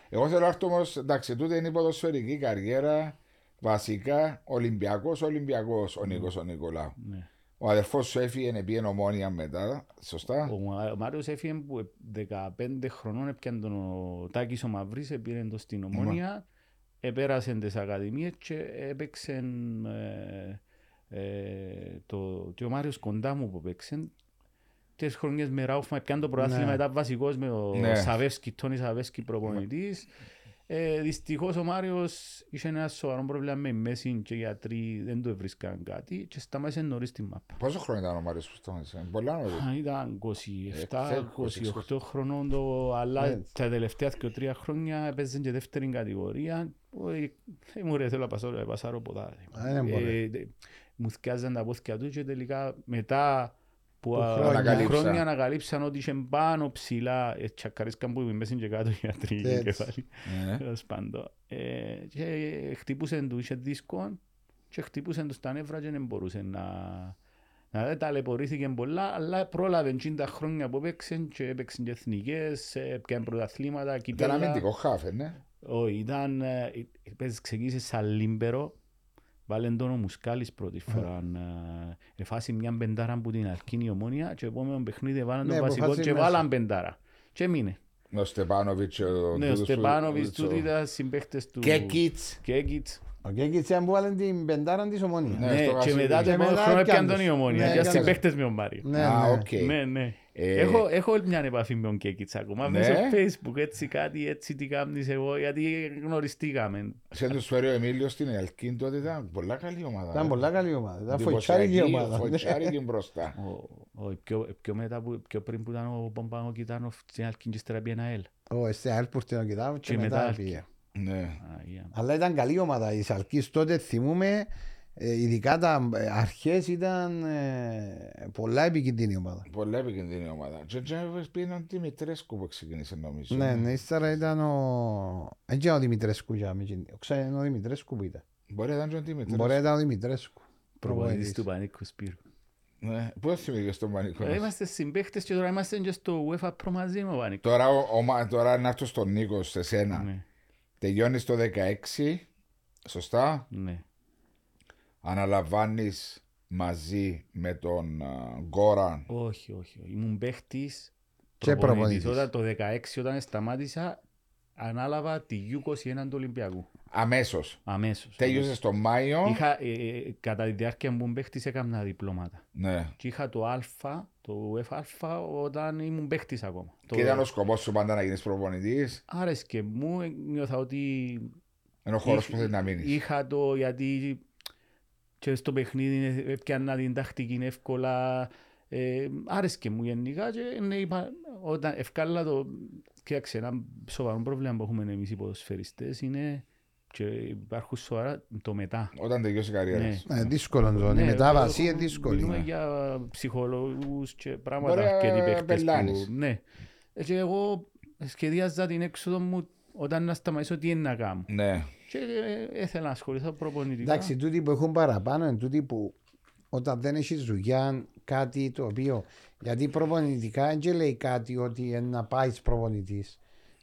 Εγώ θέλω να έρθω όμως, εντάξει, τούτε είναι η ποδοσφαιρική καριέρα, βασικά Ολυμπιακός, Ολυμπιακός, ο Νίκος, ο Νικολάου. Ναι. Ο αδερφός σου έφυγε, πήγαινε Ομόνοια μετά, σωστά. Ο, ο Μάριος έφυγε που δεκαπέντε χρονών, έπιανε τον ο Τάκης ο Μαυρής, έπιανε τον στην Ομόνοια, επέρασε τις ακαδημίες και έπαιξε ε, ε, το, και ο Μάριος κοντά μου που έπαιξε. Τις χρονιές με Ράουφμα πιάνε το πρωτάθλημα, ήταν βασικός με ο Σαβεύσκι, Τόνι Σαβεύσκι προπονητής. Δυστυχώς ο Μάριος είχε ένα σοβαρό πρόβλημα με μέση και οι γιατροί δεν του βρίσκαν κάτι και σταμάτησε νωρίς την μάπα. Πόσο χρόνο ήταν ο Μάριος που σταμάτησε, πολλά νωρίς? Ήταν είκοσι επτά είκοσι οκτώ χρονών, αλλά τα τελευταία δύο τρία χρόνια έπαιζε και δεύτερη κατηγορία. Μου ρε, θέλω να πασάρω ποτά. Μου θυκάζαν τα πόθηκια του και τελικά μετά που χρόνια ανακαλύψαν ότι είχε πάνω ψηλά, τσακαρίσκαν που μέσα και κάτω για τρίγει κεφάλι. Χτύπουσαν του, είχε δίσκο και χτύπουσαν του στα νεύρα και δεν μπορούσαν να... Δηλαδή ταλαιπωρήθηκαν πολλά, αλλά πρόλαβαν τα χρόνια που έπαιξαν και έπαιξαν και εθνικές, έπαιξαν πρωταθλήματα, κυπέλλα. Ήταν αμυντικό χάφε, ναι. Όχι, ήταν, ξεκίνησε σαν λίμπερο, βάλε τον ο Μουσκάλης πρώτη φορά, εφάσει μια πεντάρα από την Αλκίνη Ομόνοια και επόμενο παιχνίδι βάλαν τον βασικό και βάλαν πεντάρα και μείνε. Ο Στεπάνοβιτς, ο Στεπάνοβιτς του ήταν συμπαίχτες του Κέκιτς. Ο Κέκιτς που βάλαν την πεντάρα της Ομόνοια. Ναι, και μετά τον χρόνο έπιαν τον η Ομόνοια, για συμπαίχτες με τον Μάριο. Ναι, ναι. Έχω, έχω μια επαφή με τον Κέκιτς ακόμα, ναι. Μέσω Facebook, έτσι κάτι, έτσι τι κάνεις εγώ, γιατί γνωριστήκαμε. Σε τους φέρει ο Εμίλιος την Ελκίν τότε ήταν πολλά καλή ομάδα. Ήταν πολλά καλή ομάδα, ήταν φοητσάρικη ομάδα. Φοητσάρικη μπροστά. Πιο πριν που ήταν ο Πομπάνο Κιτάνο στην Ελκίν και ύστερα πήγαινε ΑΕΛ. Ω, στην ΑΕΛ που ήταν ο Κιτάνο και μετά πήγε. Αλλά ήταν καλή ομάδα η Αλκής τότε, θυμούμε. Ειδικά τα αρχές ήταν ε, πολλά επικίνδυνη ομάδα. Πολλά επικίνδυνη ομάδα. Και Τζέβες πήγαιναν Δημητρέσκου που ξεκίνησε νομίζω. Ναι, ναι, ύστερα ήταν ο... Δεν ήταν ο Δημητρέσκου για μη. Ξέρετε ο Δημητρέσκου που ήταν. Μπορεί να ήταν και ο Δημητρέσκου. Μπορεί να ήταν ο Δημητρέσκου. Προπονητής του Πανίκου Σπύρου. Ναι, πώς θυμήθηκες τον Πανίκο. Είμαστε συμπαίχτες και τώρα είμαστε και στο UEFA Pro μαζί με ο Πανίκο. Τώρα, τώρα να έρθω στον Νίκο, σε σένα. Ναι. Τελειώνεις το δεκαέξι, σωστά. Ναι. Αναλαμβάνεις μαζί με τον Γκόραν. Όχι, όχι. Ήμουν παίχτης και προπονητής. Όταν το δεκαέξι, όταν σταμάτησα, ανάλαβα τη γιου είκοσι ένα του Ολυμπιακού. Αμέσως. Αμέσως. Τέλειωσες τον Μάιο. Είχα, ε, ε, κατά τη διάρκεια που ήμουν παίχτης έκανα διπλώματα. Ναι. Και είχα το Α, το Εφ Α, όταν ήμουν παίχτης ακόμα. Και το... ήταν ο σκοπός σου πάντα να γίνεις προπονητής. Άρεσκε μου, νιώθα ότι... είναι ο χώρος που θέλει να μείνεις. Είχα το γιατί... και στο παιχνίδι έπιανα την τακτική εύκολα, ε, άρεσκε μου γενικά και είπα, όταν ευκάλα το... Κοιτάξτε, ένα σοβαρό πρόβλημα που έχουμε εμείς οι ποδοσφαιριστές είναι και υπάρχουν σοβαρά το μετά. Όταν τελειώσει η καριέρα. Ναι. Ε, δύσκολο να ζώνει, η μετάβαση είναι δύσκολη. Μιλούμε για ψυχολόγους και πράγματα. Μπορεί και την παίχτες που... Ναι. Και εγώ σχεδίαζα την έξοδο μου όταν να σταματήσω τι είναι να κάνω. Ναι. Και ήθελα να ασχοληθώ προπονητικά. Εντάξει, τούτοι που έχουν παραπάνω είναι τούτοι που όταν δεν έχεις δουλειά, κάτι το οποίο. Γιατί προπονητικά δεν και λέει κάτι ότι να πάει προπονητής.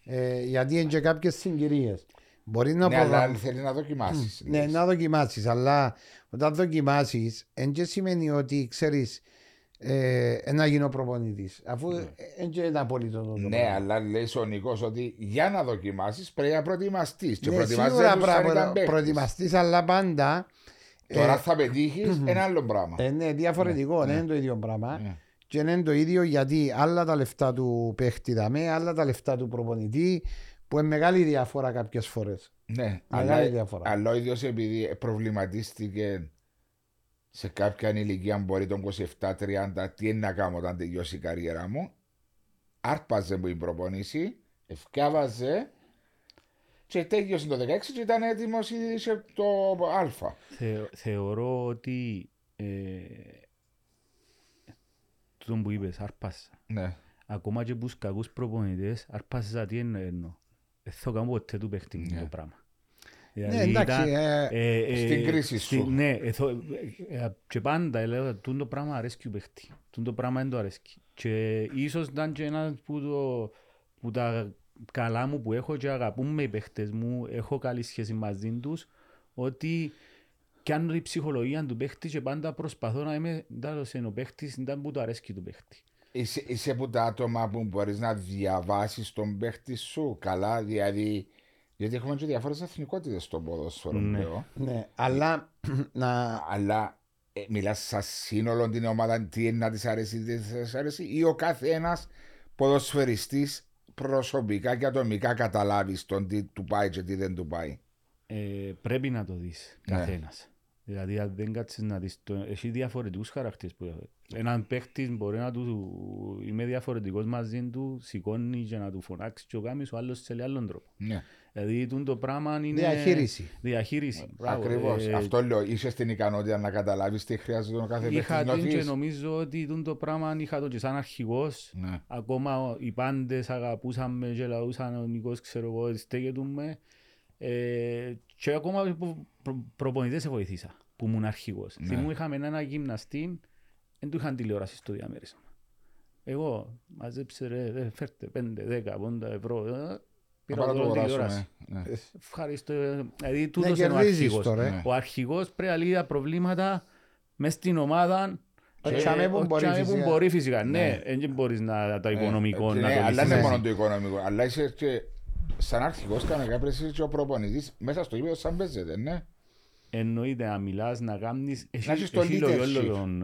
Ε, γιατί είναι και κάποιες συγκυρίες. Μπορεί να ναι, προπον... αλλά θέλει να δοκιμάσεις. Ναι, να δοκιμάσεις. Αλλά όταν δοκιμάσεις, δεν και σημαίνει ότι ξέρεις. Ε, να γίνω προπονητής. Αφού δεν είναι απολύτως το. Ναι, αλλά λέει ο Νικός ότι για να δοκιμάσεις πρέπει να προετοιμαστείς. Και ναι, σίγουρα προετοιμαστείς, αλλά πάντα. Τώρα ε, θα πετύχεις ένα άλλο πράγμα. Ε, ναι, διαφορετικό, δεν ναι. ναι, είναι το ίδιο πράγμα. Ναι. Και δεν είναι το ίδιο γιατί άλλα τα λεφτά του παίχτη δαμέ, άλλα τα λεφτά του προπονητή, που είναι μεγάλη διαφορά κάποιες φορές. Ναι, μεγάλη διαφορά. Αλλά ο ίδιος επειδή προβληματίστηκε. Σε κάποια ηλικία, μπορεί τον είκοσι επτά τριάντα, τι είναι να κάνω όταν τελειώσει η καριέρα μου. Άρπαζε που η προπονήση, ευκάβαζε και τέλειωσε το δεκαέξι και ήταν έτοιμος ήδη σε το Α. Θε, θεωρώ ότι ε, τον που είπες, άρπασα. Ναι. Ακόμα και τους κακούς προπονητές, άρπασα τι εννοώ. Δεν θα κάνω ποτέ του παίχτη μου το πράγμα. Ναι, εντάξει, στην κρίση σου. Ναι, και πάντα λέω ότι το πράγμα αρέσκει ο παίχτη. Το πράγμα δεν το αρέσκει. Και ίσως ήταν και ένα που τα καλά μου που έχω και αγαπούν με οι παίχτες μου, έχω καλή σχέση μαζί τους, ότι κάνω την ψυχολογία του παίχτη και πάντα προσπαθώ να είμαι ο παίχτης που το αρέσκει του παίχτη. Είσαι από τα άτομα που μπορείς να διαβάσεις τον παίχτη σου καλά, δηλαδή... Γιατί έχουμε και διάφορες εθνικότητες στον ποδόσφαιρο. Ναι, ναι, αλλά, να... αλλά ε, μιλάς σαν σύνολο την ομάδα, τι είναι να της αρέσει, τι της αρέσει, ή ο κάθε ένας ποδοσφαιριστής προσωπικά και ατομικά καταλάβει τον τι του πάει και τι δεν του πάει. Ε, πρέπει να το δεις καθένας. Ναι. Δηλαδή αν δεν κάτσεις να δεις, το... έχει διαφορετικούς χαρακτήρες. Που... Έναν παίχτης μπορεί να του είμαι διαφορετικός μαζί του, σηκώνει και να του φωνάξει και ο γάμις, ο άλλος σε άλλον τρόπο. Ναι. Δηλαδή το πράγμα είναι διαχείριση. διαχείριση. Ακριβώς. Ε, Αυτό λέω. Είσαι στην ικανότητα να καταλάβεις τι χρειάζεται τον κάθε παιχνίδι. Και νομίζω ότι το πράγμα είχα το και σαν αρχηγός. Ναι. Ακόμα οι πάντες αγαπούσαν με και λαούσαν ο Νικός, ξέρω εγώ, στέκεται με. Ε, και ακόμα προ, προ, προπονητές σε βοηθήσα που ήμουν αρχηγός. Ναι. Θυμού είχαμε έναν γυμναστή, δεν του είχαν τηλεόραση στο διαμέρισμα. Εγώ μαζέψε ρε, φέρτε πέντε, δέκα, πόντα ευρώ. Πήρα το τηλεόραση. Ναι. Ευχαριστώ. Δηλαδή τούτος είναι ο αρχηγός. Τώρα, ο αρχηγός πρέπει να λύγει τα προβλήματα μες στην ομάδα. Τσάμε που μπορεί φυσικά. Ναι, δεν μπορείς να το οικονομικό. Αλλά δεν είναι μόνο το οικονομικό. Αλλά είσαι και σαν αρχηγός κανένα πρέπει είσαι ο προπονητής μέσα στο γήπεδο σαν παίζεται, ναι. Εννοείται να μιλάς, να κάνεις. Έχεις το leadership.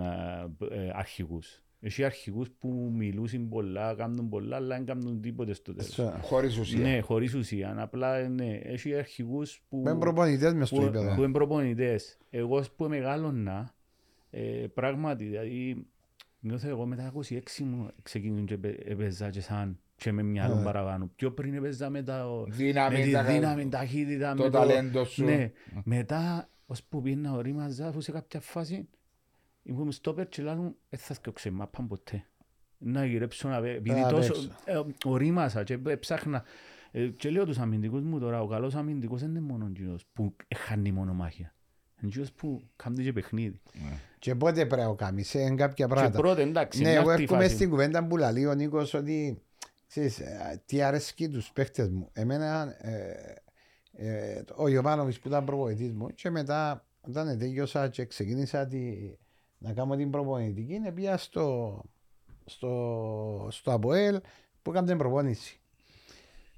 Αρχηγούς. Έχει αρχηγούς που μιλούσαν πολλά, κάνουν πολλά, αλλά δεν κάνουν τίποτε στο τέλος. Χωρίς ουσία. Ναι, χωρίς ουσία. Απλά, ναι, έχει αρχηγούς που είναι προπονητές μες στο γήπεδο. Που είναι προπονητές. Εγώ που μεγάλωνα, ε, πράγματι, δηλαδή, νιώθω εγώ μετά τα είκοσι έξι μου ξεκίνησαν και έπαιζα και σαν και με μυαλό παραπάνω. Πιο πριν έπαιζα με τη δύναμη, ταχύτητα, το ταλέντο σου. Ναι, μετά, ώσπου πήγαινα ορίμαζα, αφού σε κάποια φάση, ήμουν στόπερ και λάλλον, έθας και ο ξεμάπαν ποτέ. Να γυρέψω να πέ, επειδή τόσο ορίμασα και ψάχνα. Και λέω τους αμυντικούς μου τώρα, ο καλός αμυντικός δεν είναι μόνο γιος που χάνει μονομάχια. Είναι γιος που κάνει και παιχνίδι. Και πότε πρέπει να κάνεις, είναι κάποια πράγματα. Και πρώτα, εντάξει, μια αυτή φάση. Ναι, εγώ έρχομαι στην κουβέντα που λέει ο Νίκος ότι τι αρέσκει τους παίχτες μου. Εμένα, ο Ιωβάνοβης που ήταν προβοητής μου και μετά όταν τελειώσα και ξεκίνησα να κάνω την προπονητική, είναι πια στο, στο, στο Αποέλ που έκανε την προπονήση.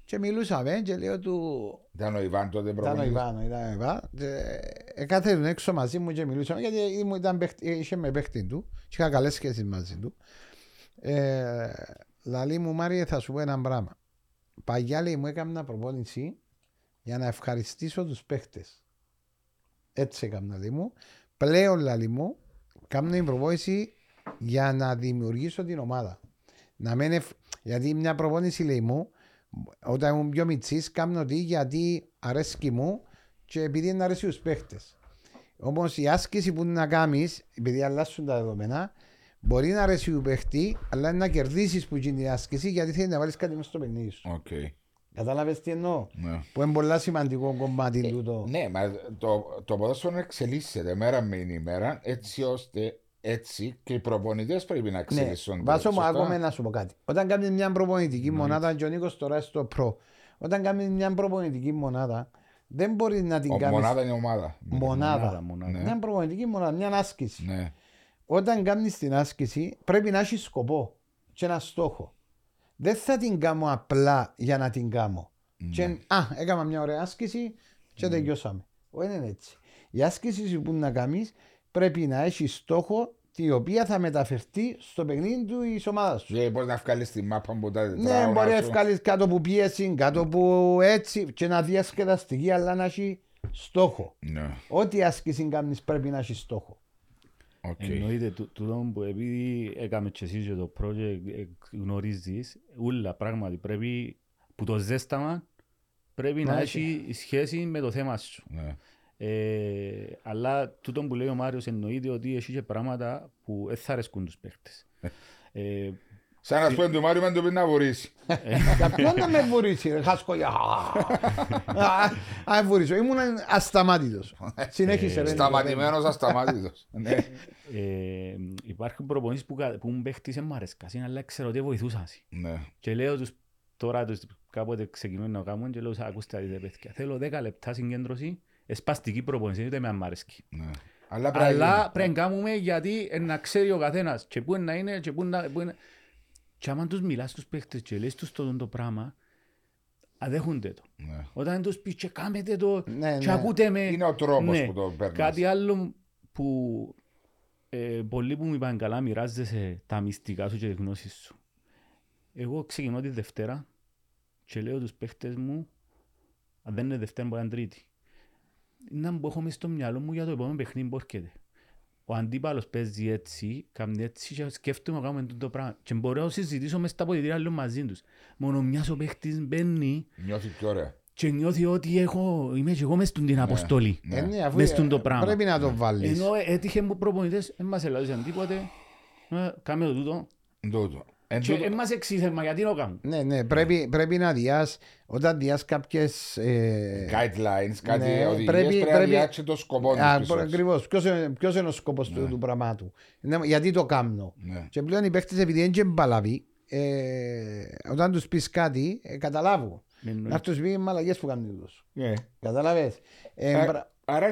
Και μιλούσαμε και λέω του... Ήταν ο Ιβάν τότε προπονητής. Ήταν ο Ιβάν, ήταν ο Ιβάν. Εκάθετον έξω μαζί μου και μιλούσαμε, γιατί ήταν, είχε με παίχτη του και είχα καλές σχέσεις μαζί του. Ε, Λαλή μου, Μάριε, θα σου πω ένα πράγμα. Παγιά, λέει, μου έκανα μια προπονήση για να ευχαριστήσω τους παίχτες. Έτσι έκανα, λέει μου. Πλέον, Λαλή μου, κάνω την προπόνηση για να δημιουργήσω την ομάδα. Να μην ευ... Γιατί μια προπόνηση, λέει μου, όταν ήμουν πιο μητσής, κάνω τι γιατί αρέσκει μου και επειδή είναι αρέσει τους παίχτες. Όμως η άσκηση που να κάνεις, επειδή αλλάσουν τα δεδομένα, μπορεί να αρέσει ο παίχτη, αλλά να κερδίσεις που γίνει η άσκηση γιατί θέλει να βάλεις κάτι μέσα στο παιχνίδι σου. Okay. Κατάλαβες τι εννοώ, yeah. Που είναι πολύ σημαντικό κομμάτι ε, τούτο. Ναι, μα το, το ποδόσφαιρο εξελίσσεται μέρα με ημέρα, έτσι ώστε έτσι και οι προπονητές πρέπει να εξελίσσονται. Ναι. Βάσο μου, ακόμα να σου πω κάτι. Όταν κάνεις μια προπονητική mm. μονάδα, και ο Νίκος τώρα στο προ, όταν κάνεις μια προπονητική μονάδα, δεν μπορείς να την ο, κάνεις. Μονάδα είναι ομάδα. Μονάδα. μονάδα, μονάδα. Ναι. Μια προπονητική μονάδα, μια άσκηση. Ναι. Όταν κάνεις την άσκηση, πρέπει να έχεις σκοπό και ένα στόχο. Δεν θα την κάνω απλά για να την κάνω. Mm. Και, α, έκανα μια ωραία άσκηση και mm. τελειώσαμε. Όχι, είναι έτσι. Η άσκηση που να κάνεις πρέπει να έχει στόχο την οποία θα μεταφερθεί στο παιχνίδι του η ομάδα σου. Δηλαδή, μπορεί να βγάλεις τη μάπα από τα τετράγωνα. Ναι, μπορεί να βγάλεις κάτω από πίεση, κάτω από έτσι και να διασκεδαστική, αλλά να έχει στόχο. No. Ό,τι άσκηση κάνεις πρέπει να έχει στόχο. Okay. Εννοείται τούτο που επειδή έκαμε και εσείς και το project γνωρίζεις, όλα πράγματι πρέπει που το ζέσταμα πρέπει να έχει σχέση με το θέμα σου. Yeah. Ε, αλλά τούτο που λέει ο Μάριος εννοείται ότι έχει και πράγματα που δεν θα αρέσκουν τους παίχτες. ε, Σαν να σου πέντε ο Μάριο με το πει να βουρήσει. Για ποιον να με βουρήσει ρε χάσκολια. Αν βουρήσω, ήμουν ασταμάτητος. Συνέχισε ρε. Σταματημένος ασταμάτητος. Υπάρχουν προπονήσεις που μου παίχτησαν μ' αρέσκασαν, αλλά ξέρω ότι βοηθούσαν. Και λέω τους τώρα κάποτε ξεκινούν να κάνουν και λέω ακούστε τα παιδιά. Θέλω δέκα λεπτά συγκέντρωση, εσπαστική προπονήση, ούτε με μ' αρέσκει. Αλλά πρέπει να κάνουμε γιατί να ξέρει ο καθένας και πού να είναι και πού να είναι. Και άμα τους μιλάς στους παίχτες και λες τους το πράγμα, αδέχονται το. Ναι. Όταν τους πεις και κάμετε το ναι, και ναι. ακούτε με... Είναι ο τρόπος ναι. που το παίρνεις. Κάτι άλλο που ε, πολλοί που μου είπαν καλά μοιράζεσαι τα μυστικά σου και τις γνώσεις σου. Εγώ ξεκινώ τη Δευτέρα και λέω τους παίχτες μου, αν δεν είναι Δευτέρα μπορεί να είναι Τρίτη, να μπω έχω μέσα στο μυαλό μου για το επόμενο παιχνίδι που έρχεται. Ο αντίπαλος παίζει έτσι, κάνει έτσι και σκέφτομαι να κάνουμε το πράγμα. Και μπορώ να συζητήσω μέσα στα ποδητήρια μαζί τους. Μόνο μιας ο παίχτης μπαίνει. Νιώθει πιο ωραία. και νιώθει ότι έχω, είμαι και εγώ μες στον την αποστολή, ναι, ναι, μες στον το πράγμα. Πρέπει να το βάλεις. Ενώ έτυχε μου προπονητές, δεν μας ελάτησαν τίποτε, κάμε το τούτο. Τούτο. Και δεν μας εξήθεν, μα γιατί να κάνουν. Ναι, ναι, πρέπει, πρέπει να διάσει, όταν διάσει κάποιες... Ε... Guidelines, κάτι ναι, οδηγίες, πρέπει, πρέπει να διάξει το σκοπό α, της πισώς. Ακριβώς, ποιος, ποιος είναι ο σκοπός ναι. του, του πραγμάτου. Γιατί το κάνω. Ναι. Και πλέον οι παίχτες επειδή δεν τζεμπαλαβεί, ε, όταν τους πεις κάτι, ε, καταλάβω. Να τους πει μαλαγές που κάνουν τους. Καταλάβες. Άρα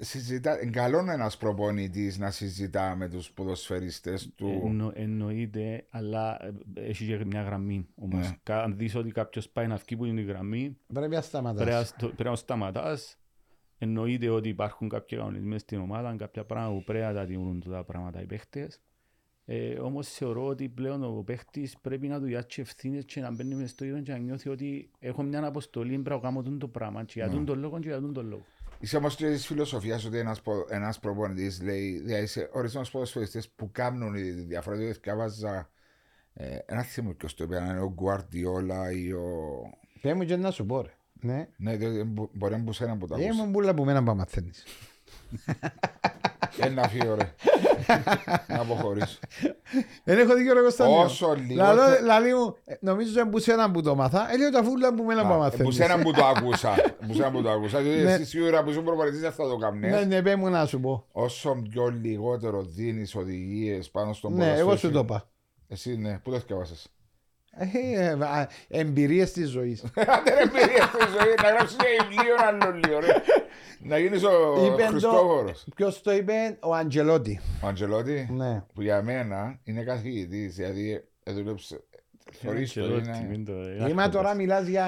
συζητά, καλό είναι ένας προπονητής να συζητά με τους ποδοσφαιριστές του. Εννο, εννοείται, αλλά έχει και μια γραμμή όμως. Yeah. Αν δεις ότι κάποιος πάει να βγει που είναι η γραμμή, πρέπει να σταματάς. Πρέπει να σταματάς. Εννοείται ότι υπάρχουν κάποιοι κανονισμοί στην ομάδα, κάποια πράγματα που πρέπει να τα τιμούν τα πράγματα οι παίχτες. Ε, όμως θεωρώ ότι πλέον ο παίχτης πρέπει να του διάσει ευθύνες και να μπαίνει μες στο ίδιο και να νιώθει ότι έχω μια αποστολή πρέπει να κάνω το πράγμα και για τον λόγο και για τον λόγο. Είσαι όμως της φιλοσοφίας ότι ένας, ένας προπονητής λέει είσαι ορισμένους ποδοσφαιριστές που κάνουν διαφορετικές και έβαζα ε, ένα θυμό ποιος το είπε, είναι ο Γκουαρντιόλα ή ο... Πες μου και να σου πω ρε. Ναι, ναι μπορεί να μπουσένα από τα μπουσένα. Είμαι μπουλα που μένα πάμε μαθαίνεις. Ένα φύγω ρε. Να αποχωρήσω. Δεν έχω δίκιο ρε Κωνσταντίνο. Όσο λίγο. Λαλή μου, νομίζω ότι εμπουσέναν που το μάθα. Έλεγε τα φούλα που μένα που μαθαίνεις. Εμπουσέναν που το άκουσα. Εμπουσέναν που το άκουσα. Εσύ σίγουρα που σου προπαρετήσεις αυτά το καμνές. Ναι, ναι, πέ μου να σου πω. Όσο πιο λιγότερο δίνεις οδηγίες πάνω στον ποδοσφαίρι. Ναι, εγώ σου το είπα. Εσύ ναι, πού το θυκευάσες. Εμπειρίες της ζωής. Δεν εμπειρίες της ζωής. Να γράψεις ένα βιβλίο να γίνεις ο Χριστόφορος. Ποιος το είπε, ο Αντζελότη. Ο Αντζελότη που για μένα είναι καθηγητής. Δηλαδή δούλεψε. Είμαι τώρα μιλάς για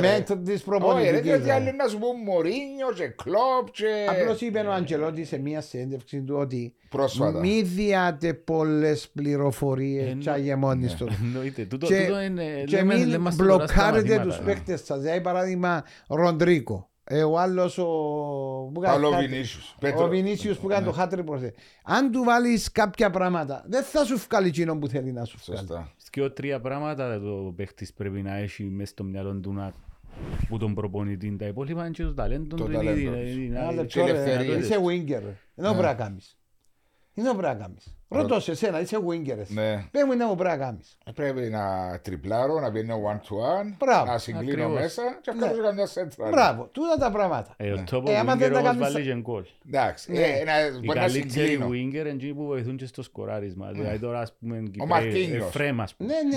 μέτρο της προπονητικής. Όχι, γιατί άλλοι να σου πούν Μωρίνιο και Κλόπ και... Απλώς είπε ο Αντζελότη σε μια συνέντευξη του ότι μη διάτε πολλές πληροφορίες και αγεμόνις του. Και μην μπλοκάρετε τους παίκτες σας. Για παράδειγμα Ροντρίκο. Ο άλλος ο... ο Βινίσιος που κάνει το χάτρι προσθέτει. Αν του βάλεις κάποια πράγματα δεν θα σου βγάλει εκείνο που θέλει να σου βγάλει. Δύο-τρία πράγματα το παίχτης πρέπει να έχει μέσα στο μυαλό του να... που τον προπονητή. Τα υπόλοιπα είναι και το ταλέντο του. Είσαι winger. Δεν πρέπει να κάνεις. Δεν πρέπει να κάνεις. Ρωτώ εσένα, είσαι winger. Πες μου να πρέπει να κάνεις. Πρέπει να τριπλάρω, να πίνω one-to-one, να συγκλίνω μέσα και να κάνω καμιά σέντρα. Μπράβο, τούτα τα πράγματα. Ο τόπο winger όμως βάλει και γκολ. Οι καλύτεροι winger είναι που βοηθούν και στο σκοράρισμα. Δηλαδή τώρα ας πούμε Φρέμα,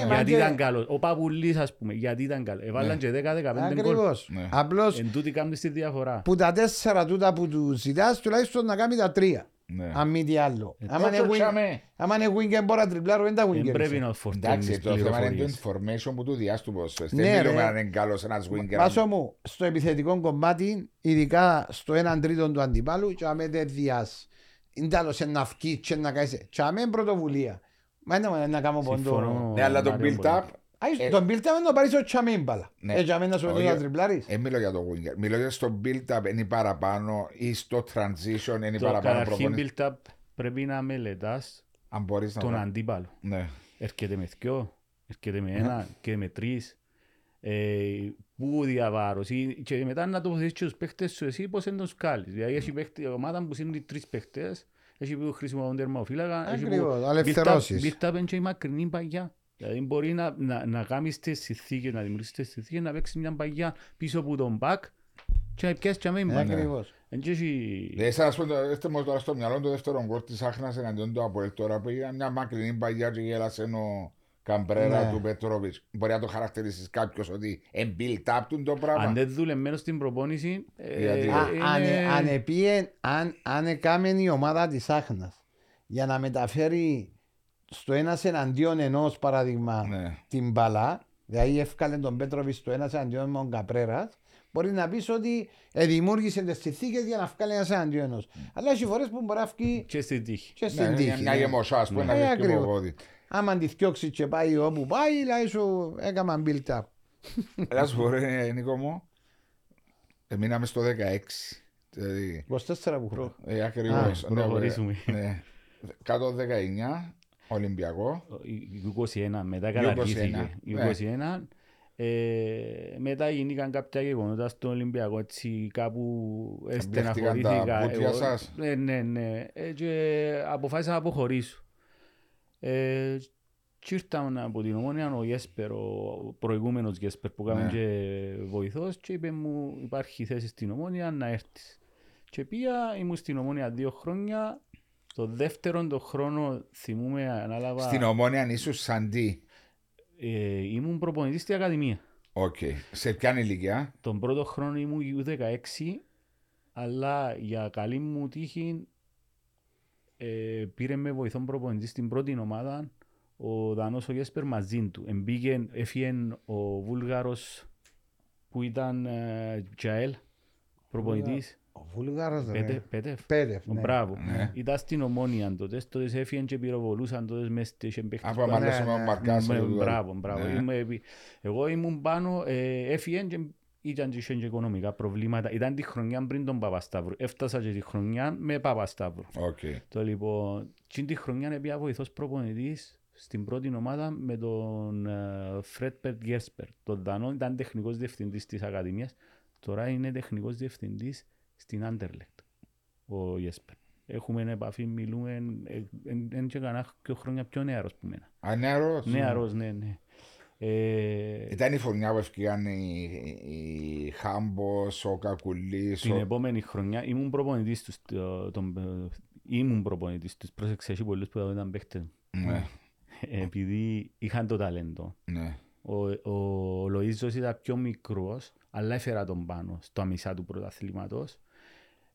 γιατί ήταν καλός. Ο Παπουλής ας πούμε, γιατί ήταν καλός. Έβαλαν και δέκα δεκαπέντε γκολ. Απλώς που τα τέσσερα τούτα που του ζητάς τουλάχιστον να κάνει τα τρία. Αν μη τι άλλο. Άμα είναι winger μπορεί να τριπλάρω, δεν τα winger. Πρέπει να φορτώνεις πληροφορίες. Εντάξει, το θέμα είναι το information που του διάστουπος. Δεν μιλούμε αν είναι καλός ένας winger. Πάσο μου, στο επιθετικό κομμάτι, ειδικά στο έναν τρίτον του αντιπάλου, και αμέ δεν διάσταση. Είναι τέλος να αυκείς και να κάνεις. Και αμέ είναι πρωτοβουλία. Μα είναι να κάνω ποντό. Ναι, αλλά το build-up. Το build-up είναι να πάρεις ο τσαμίμπαλα. Έτσι αμένα σου να τριπλάρεις. Δεν μιλώ για το winger. Μιλώ για στο build-up είναι παραπάνω ή στο transition είναι παραπάνω προπονητής. Το build-up πρέπει να μελετάς τον αντίπαλο. Έρχεται με δυο, έρχεται με ένα, έρχεται με τρεις. Πού διαβάρος. Και μετά να τοποθετήσεις και τους παίχτες σου εσύ πώς είναι το σκάλεις. Δηλαδή έχει ομάδα που είναι τρεις παίχτες. Έχει που χρησιμοποιούν τερμοφύλακα. Ακριβώς, αλευθερώσεις. Build-up είναι και η μακρινή παγιά. Δηλαδή μπορεί να, να, να κάνεις τις συνθήκες, να δημιουργήσεις τις συνθήκες, να παίξεις μια παγιά πίσω από τον μπακ και να πιάσεις και αμήν μπακ. Λες ας πούμε, έστε μου τώρα στο μυαλό το δεύτερο γκολ της Άχνας εναντίον του Αποέλ τώρα που είχε μια μακρινή παγιά και γέλασε ο Καμπρέρα του Πετρόβιτς. Μπορεί να το χαρακτηρίσεις κάποιος ότι εμπιλτάπτουν το πράγμα. Αν δεν δουλεμένος στην προπόνηση... Αν έκαμε η ομάδα της Άχνας για να μεταφέρει... στο ένας εναντίον ενός παράδειγμα ναι. την μπαλά, δηλαδή έφκαλε τον Πέτροβιτς στο ένας εναντίον με τον Καπρέρας, μπορεί να πεις ότι δημιούργησε τις συνθήκες για να βγάλει ένας εναντίον ενός. Mm. Αλλά έχει φορές που μπορεί να βγει και στην τύχη. Και στην ναι, τύχη. Είναι μια γεμοσά, ας πούμε, ναι. να βγει το πόδι. Άμα τη θιώξει και πάει όπου πάει, λέει σου έκαναν build-up. Ελάς φορές, Νίκο μου, μείναμε στο δεκαέξι. Δηλαδή... είκοσι τέσσερα που χρόνο. Ε, ακριβώς. Ναι. Κάτω δεκαεννιά. Ολυμπιακό είκοσι ένα μετά καταργήθηκε είκοσι ένα Ε, μετά γίνηκαν κάποια γεγονότα στον Ολυμπιακό, έτσι κάπου στεναχωρήθηκα. Ναι, ναι, ναι. Ε, και αποφάσισα να αποχωρήσω. Ε, και ήρθαμε από την Ομόνοια ο Γιέσπερ, ο προηγούμενος Γιέσπερ που έκανε ναι. και βοηθός, και είπε μου υπάρχει θέση στην Ομόνοια να έρθεις. Και πήγα, ήμουν στην Ομόνοια δύο χρόνια. Το δεύτερον το χρόνο θυμούμε ανάλαβα... Στην Ομόνοια ήσουν σαν τι? Ε, ήμουν προπονητής στην Ακαδημία. Οκ. Okay. Σε ποια ηλικία? Τον πρώτο χρόνο ήμουν δεκαέξι, αλλά για καλή μου τύχη ε, πήρε με βοηθόν προπονητή στην πρώτη ομάδα ο Δανός ο Γιέσπερ μαζί του. Εμπήκε, έφυγε ο Βούλγαρος που ήταν ε, Τζαέλ, προπονητής. Ο Βούλγαρος Πέτεφ, Πέτεφ, Πέτεφ ναι. Μπράβο. Ναι. Ήταν στην Ομόνοια τότε, τότε έφυγαν και πυροβολούσαν τότε μέσα και παίχτες. Από αμαρτάσαμε ο Μαρκάς. Μπράβο, μπράβο. Εγώ ήμουν πάνω, έφυγαν και ήταν και οικονομικά προβλήματα. Ήταν τη χρονιά πριν τον Παπασταύρου. Έφτασα και τη χρονιά με Παπασταύρου. Το λοιπόν, τη χρονιά έπια βοηθός προπονητής στην πρώτη ομάδα με τον Φρέτπερτ Γιέσπερ. Τον Δανό ήταν τεχνικός διευθυντής της Ακαδημίας. Τώρα είναι τεχνικός διευθυντής στην Άντερλεκτ, ο Γιέσπερ. Έχουμε επαφή, μιλούμε, δεν και κανένα χρόνια πιο νεαρός που μένα. Α, νεαρός. Νεαρός, ναι, ναι. Ε... Ήταν η χρονιά που έφυγαν οι Χάμπος, ο Κακουλής. Την ο... επόμενη χρονιά ήμουν προπονητής τους, το, τον, ήμουν προπονητής τους, πρόσεξε εσύ πολλούς που ήταν παίχτες. Ναι. Επειδή είχαν το ταλέντο. Ναι. Ο, ο Λοΐζος ήταν πιο μικρός, αλλά έφερα τον πάνω στο αμισά του πρωταθλήματος.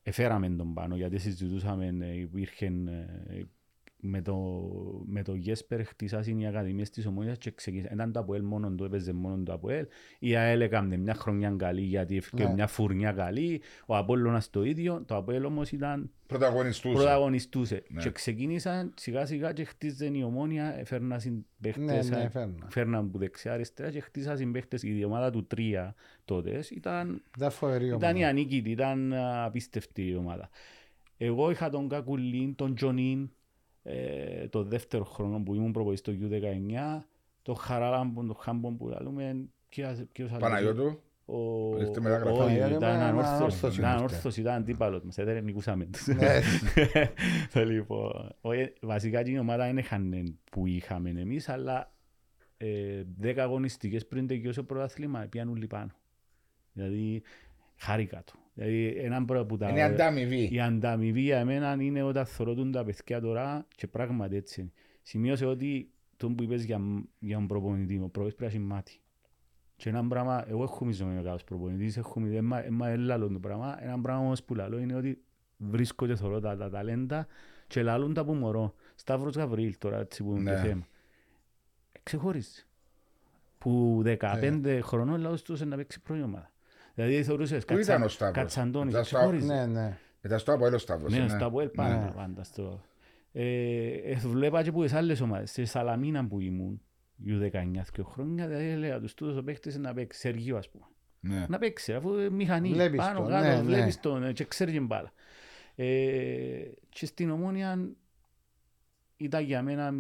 Εφέραμε τον πάνω γιατί συζητούσαμε, υπήρχε με το, με το Γιέσπερ χτίσασαν οι Ακαδημίες της Ομόνοιας και ξεκίνησαν. Ήταν το Αποέλ μόνο του, έπαιζε μόνο το Αποέλ. Η ΑΕΛ έκανε μια χρονιά καλή γιατί έφυγε yeah. μια φουρνιά καλή. Ο Απόλλωνας το ίδιο, το Αποέλ όμως ήταν πρωταγωνιστούσε. πρωταγωνιστούσε. Yeah. Και ξεκίνησαν σιγά σιγά και χτίζαν η Ομόνια, έφερναν συμπαίχτες, έφερναν yeah, yeah, που δεξιά αριστερά και χτίσαν συμπαίχτες. Η ομάδα του τρία τότε ήταν, ήταν η ανίκητη, ήταν απίστευτη η ομάδα. Εγώ είχα τον Κακουλίν, τον Τζονίν, Ε, το δεύτερο χρόνο που ήμουν προπονητής στο γιου δεκαεννιά, το Χαράλαμπον, το Χάμπον που λέμε, Παναγιώτου, ήταν ανόρθος, ήταν ανόρθος, ήταν αντίπαλος μας, δεν νικούσαμε τους. Βασικά την ομάδα δεν είχαν που είχαμε εμείς, αλλά δέκα αγωνιστικές πριν τελειώσει το πρωτάθλημα πιάνουν λιπάνω. Δηλαδή χάρηκα του. Είναι ανταμοιβή. Η ανταμοιβή για εμένα είναι όταν θωρώτουν τα παιδιά τώρα και πράγματι έτσι. Σημείωσε ότι τον που είπες για, για τον προπονητή, ο προπονητής πρέπει να συμμάτει. Και έναν πράγμα, εγώ έχω μισωμένο κάποιος προπονητής, έχω μισωμένο το πράγμα, έναν πράγμα όμως που λαλώ είναι ότι βρίσκω και θωρώ τα, τα ταλέντα και λαλούν τα που μωρώ. Σταύρος Γαβρίλ τώρα έτσι που είναι το θέμα. Ξεχώρισε. Που δεκαπέντε χρονών λαός τους να παίξει πρώτη ομάδα. Δηλαδή θεωρούσες Κατσαντώνης, ξεχώριζε. Ναι, ναι. Ήταν στο Αποέλ ο Σταύρος. Ναι, στο Αποέλ πάντα, πάντα. Βλέπα και που τις άλλες ομάδες, στη Σαλαμίνα που ήμουν, δεκαεννιά και χρόνια, δηλαδή έλεγα τους τούτος ο παίκτης να παίξει, Σεργίου ας πούμε. Να παίξει, αφού μηχανή, πάνω κάτω, βλέπεις τον και ξέρει και μπάλα. Και στην Ομόνοια ήταν για μένα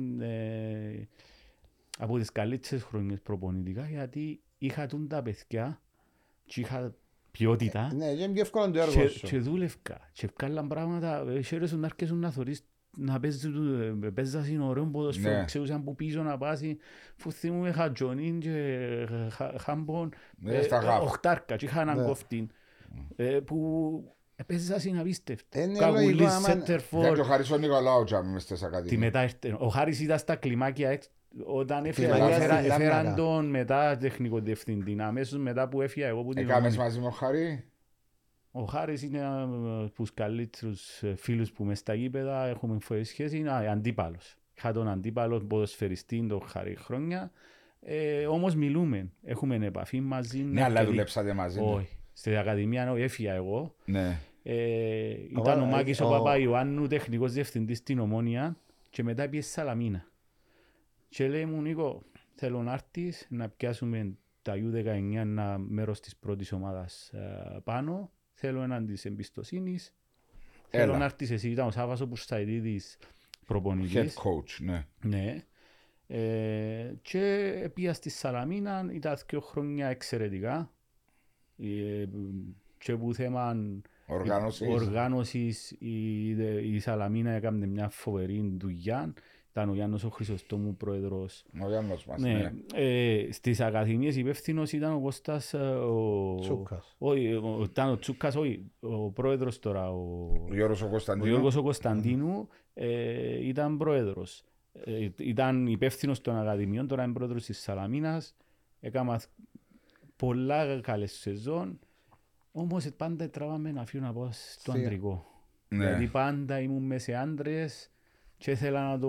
από τις καλύτερες χρονιές προπονητικά, γιατί είχα τούν τα παιδιά και είχα ποιότητα και δούλευκα και ευκάλλαν πράγματα, χαίρεσουν να αρκέσουν να θωρείς, να παίζουν ωραίων ποδοσφαίρων, ξέρουσαν που πίσω να πάσει, που θυμούμε χατζονίν και χάμπον, οχτάρκα και είχα έναν κόφτην που παίζουν απίστευτα. Καγουλής, Σέντερφορ. Και ο Χάρης ο Νικολάου μες στις Ακαδημίες. Ο Χάρης ήταν στα κλιμάκια έξω. Όταν έφεραν τον μετά τεχνικό διευθυντή, αμέσως μετά που έφυγα εγώ που την ομάδα. Έκαμες μαζί με ο Χάρη. Ο Χάρης είναι από τους καλύτερους φίλους που μες στα γήπεδα έχουμε φορές σχέση, είναι αντίπαλος. Είχα τον αντίπαλο ποδοσφαιριστή, τον Χάρη χρόνια, ε, όμως μιλούμε, έχουμε επαφή μαζί. Ναι, αλλά δουλέψατε μαζί. Όχι, στην Ακαδημία έφυγα εγώ. Ναι. Ε, ήταν ο Μάκης ο Παπαϊωάννου, τεχνικός διευθυντής στην Ομόνοια και μετά πήγε στη Σαλαμίνα. Και λέει μου, Νίκο, θέλω να έρθεις να πιάσουμε τα γιου δεκαεννιά ένα μέρος της πρώτης ομάδας πάνω. Θέλω έναν της εμπιστοσύνης. Έλα. Θέλω να έρθεις εσύ. Ήταν ο Σάβας ο Πουσταϊτίδης προπονητής. Head coach, ναι. Ναι. Ε, και πήγα στη Σαλαμίνα, ήταν δύο χρόνια εξαιρετικά. Ε, και που θέμα οργάνωσης η, η Σαλαμίνα έκανε μια φοβερή δουλειά. Ήταν ο Γιάννος ο Χρυσοστόμου πρόεδρος. Ο Γιάννος μας, ναι. ναι. Ε, στις ακαδημίες υπεύθυνος ήταν ο Κώστας... Ο... Τσούκας. Όχι, ο, ήταν ο Τσούκας, όχι, ο πρόεδρος τώρα. Ο, ο Γιώργος ο Κωνσταντίνου. Ο Γιώργος ο Κωνσταντίνου ε, ήταν πρόεδρος. Ε, ήταν υπεύθυνος των ακαδημιών, τώρα είναι πρόεδρος της Σαλαμίνας. Έκανα πολλά καλές σεζόν. Όμως πάντα τραβάμε να φύγω να πάω στο αντρικό. Ναι. Γιατί πάντα ήμουν μέσα σε άντρες. Και ήθελα να το...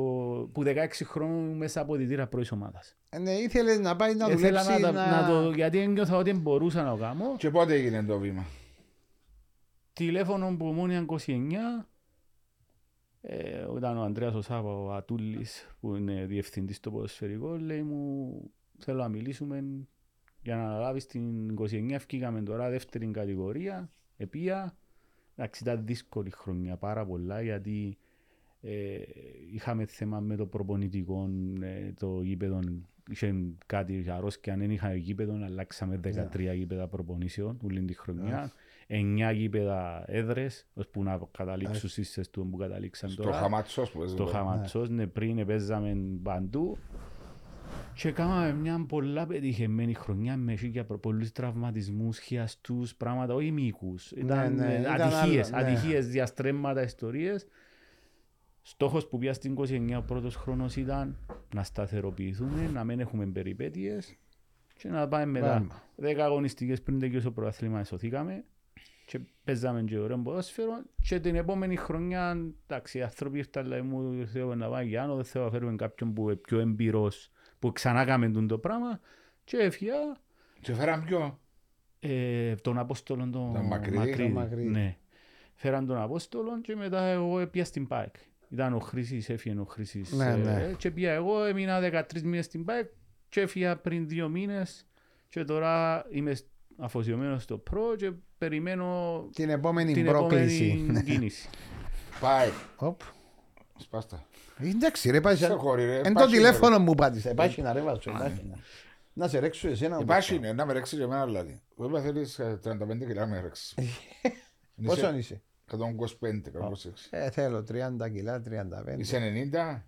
που δεκαέξι χρόνων μέσα από τη τύρα πρώτης ομάδας. Ναι, ήθελες να πάει να δουλέψεις, να... να το... γιατί ένιωθα ότι μπορούσα να το κάνω. Και πότε έγινε το βήμα? Τηλέφωνο από Ομόνοια είκοσι εννιά. Ε, ήταν ο Ανδρέας ο Σάβα, ο Ατούλης, που είναι διευθυντής στο ποδοσφαιρικό. Λέει μου, θέλω να μιλήσουμε για να αναλάβεις την είκοσι εννιά. Φκήκαμε τώρα δεύτερη κατηγορία, επία. Εντάξει, ήταν δύσκολη χρονιά, πάρα πολλά, γιατί... Ε, είχαμε θέμα με το προπονητικό, ε, το γήπεδο, είχε κάτι χαρός και αν δεν είχαμε γήπεδο, αλλάξαμε δεκατρία yeah. γήπεδα προπονήσεων όλη τη χρονιά, yeah. εννιά γήπεδα έδρες, ώσπου να καταλήξουν yeah. στις εστούν που καταλήξαν στο τώρα. Χαματσός, που στο Χαματσός, yeah. ναι, πριν παίζαμε παντού και κάναμε μια πολλά πετυχημένη χρονιά με πολλούς τραυματισμούς, χιαστούς, πράγματα, όχι μυϊκούς, ήταν yeah, yeah. ατυχίες, yeah. ατυχίες, διαστρέμματα, ιστορίες. Στόχος που πια στην είκοσι εννιά ο πρώτος χρόνος ήταν να σταθεροποιηθούμε, να μην έχουμε περιπέτειες και να πάμε μετά. Δέκα αγωνιστικές πριν τελειώσει το πρωτάθλημα εσωθήκαμε και παίζαμε και ωραίο ποδόσφαιρο και την επόμενη χρονιά, εντάξει, οι άνθρωποι ήρθαν λέει μου, θέλω να πάμε για άνω, δεν θέλω να φέρουμε κάποιον που είναι πιο εμπειρός, που ξανά κάνουμε το πράγμα και έφυγα. Και φέραμε ποιο? Ε, τον Απόστολον τον, τον Μακρύδη. Ναι. Φέραν τον Απόστολον και μετά εγώ πήγα στην ΠΑΕΚ. Ήταν ο Χρήσης, έφυγε ο Χρήσης ναι, ναι. Ε, και πια εγώ έμεινα δεκατρείς μήνες στην ΠΑΕΚ και έφυγα πριν δύο μήνες και τώρα είμαι αφοσιωμένος στο προ και περιμένω την επόμενη, την επόμενη κίνηση. ΠΑΕΚ. Σπάστα. Εντάξει ρε πάση, εν το τηλέφωνο μου πάτησε. Επάχινα ρε βάζω, επάχινα. Να σε ρέξω εσένα. Επάχινα, να με ρέξεις και εμένα δηλαδή. Βέβαια θέλεις τριάντα πέντε κιλά να με ρέξεις. Πόσο είσαι? εκατόν είκοσι πέντε, εκατόν είκοσι έξι. Ε, θέλω τριάντα κιλά, τριάντα πέντε. Είσαι ενενήντα?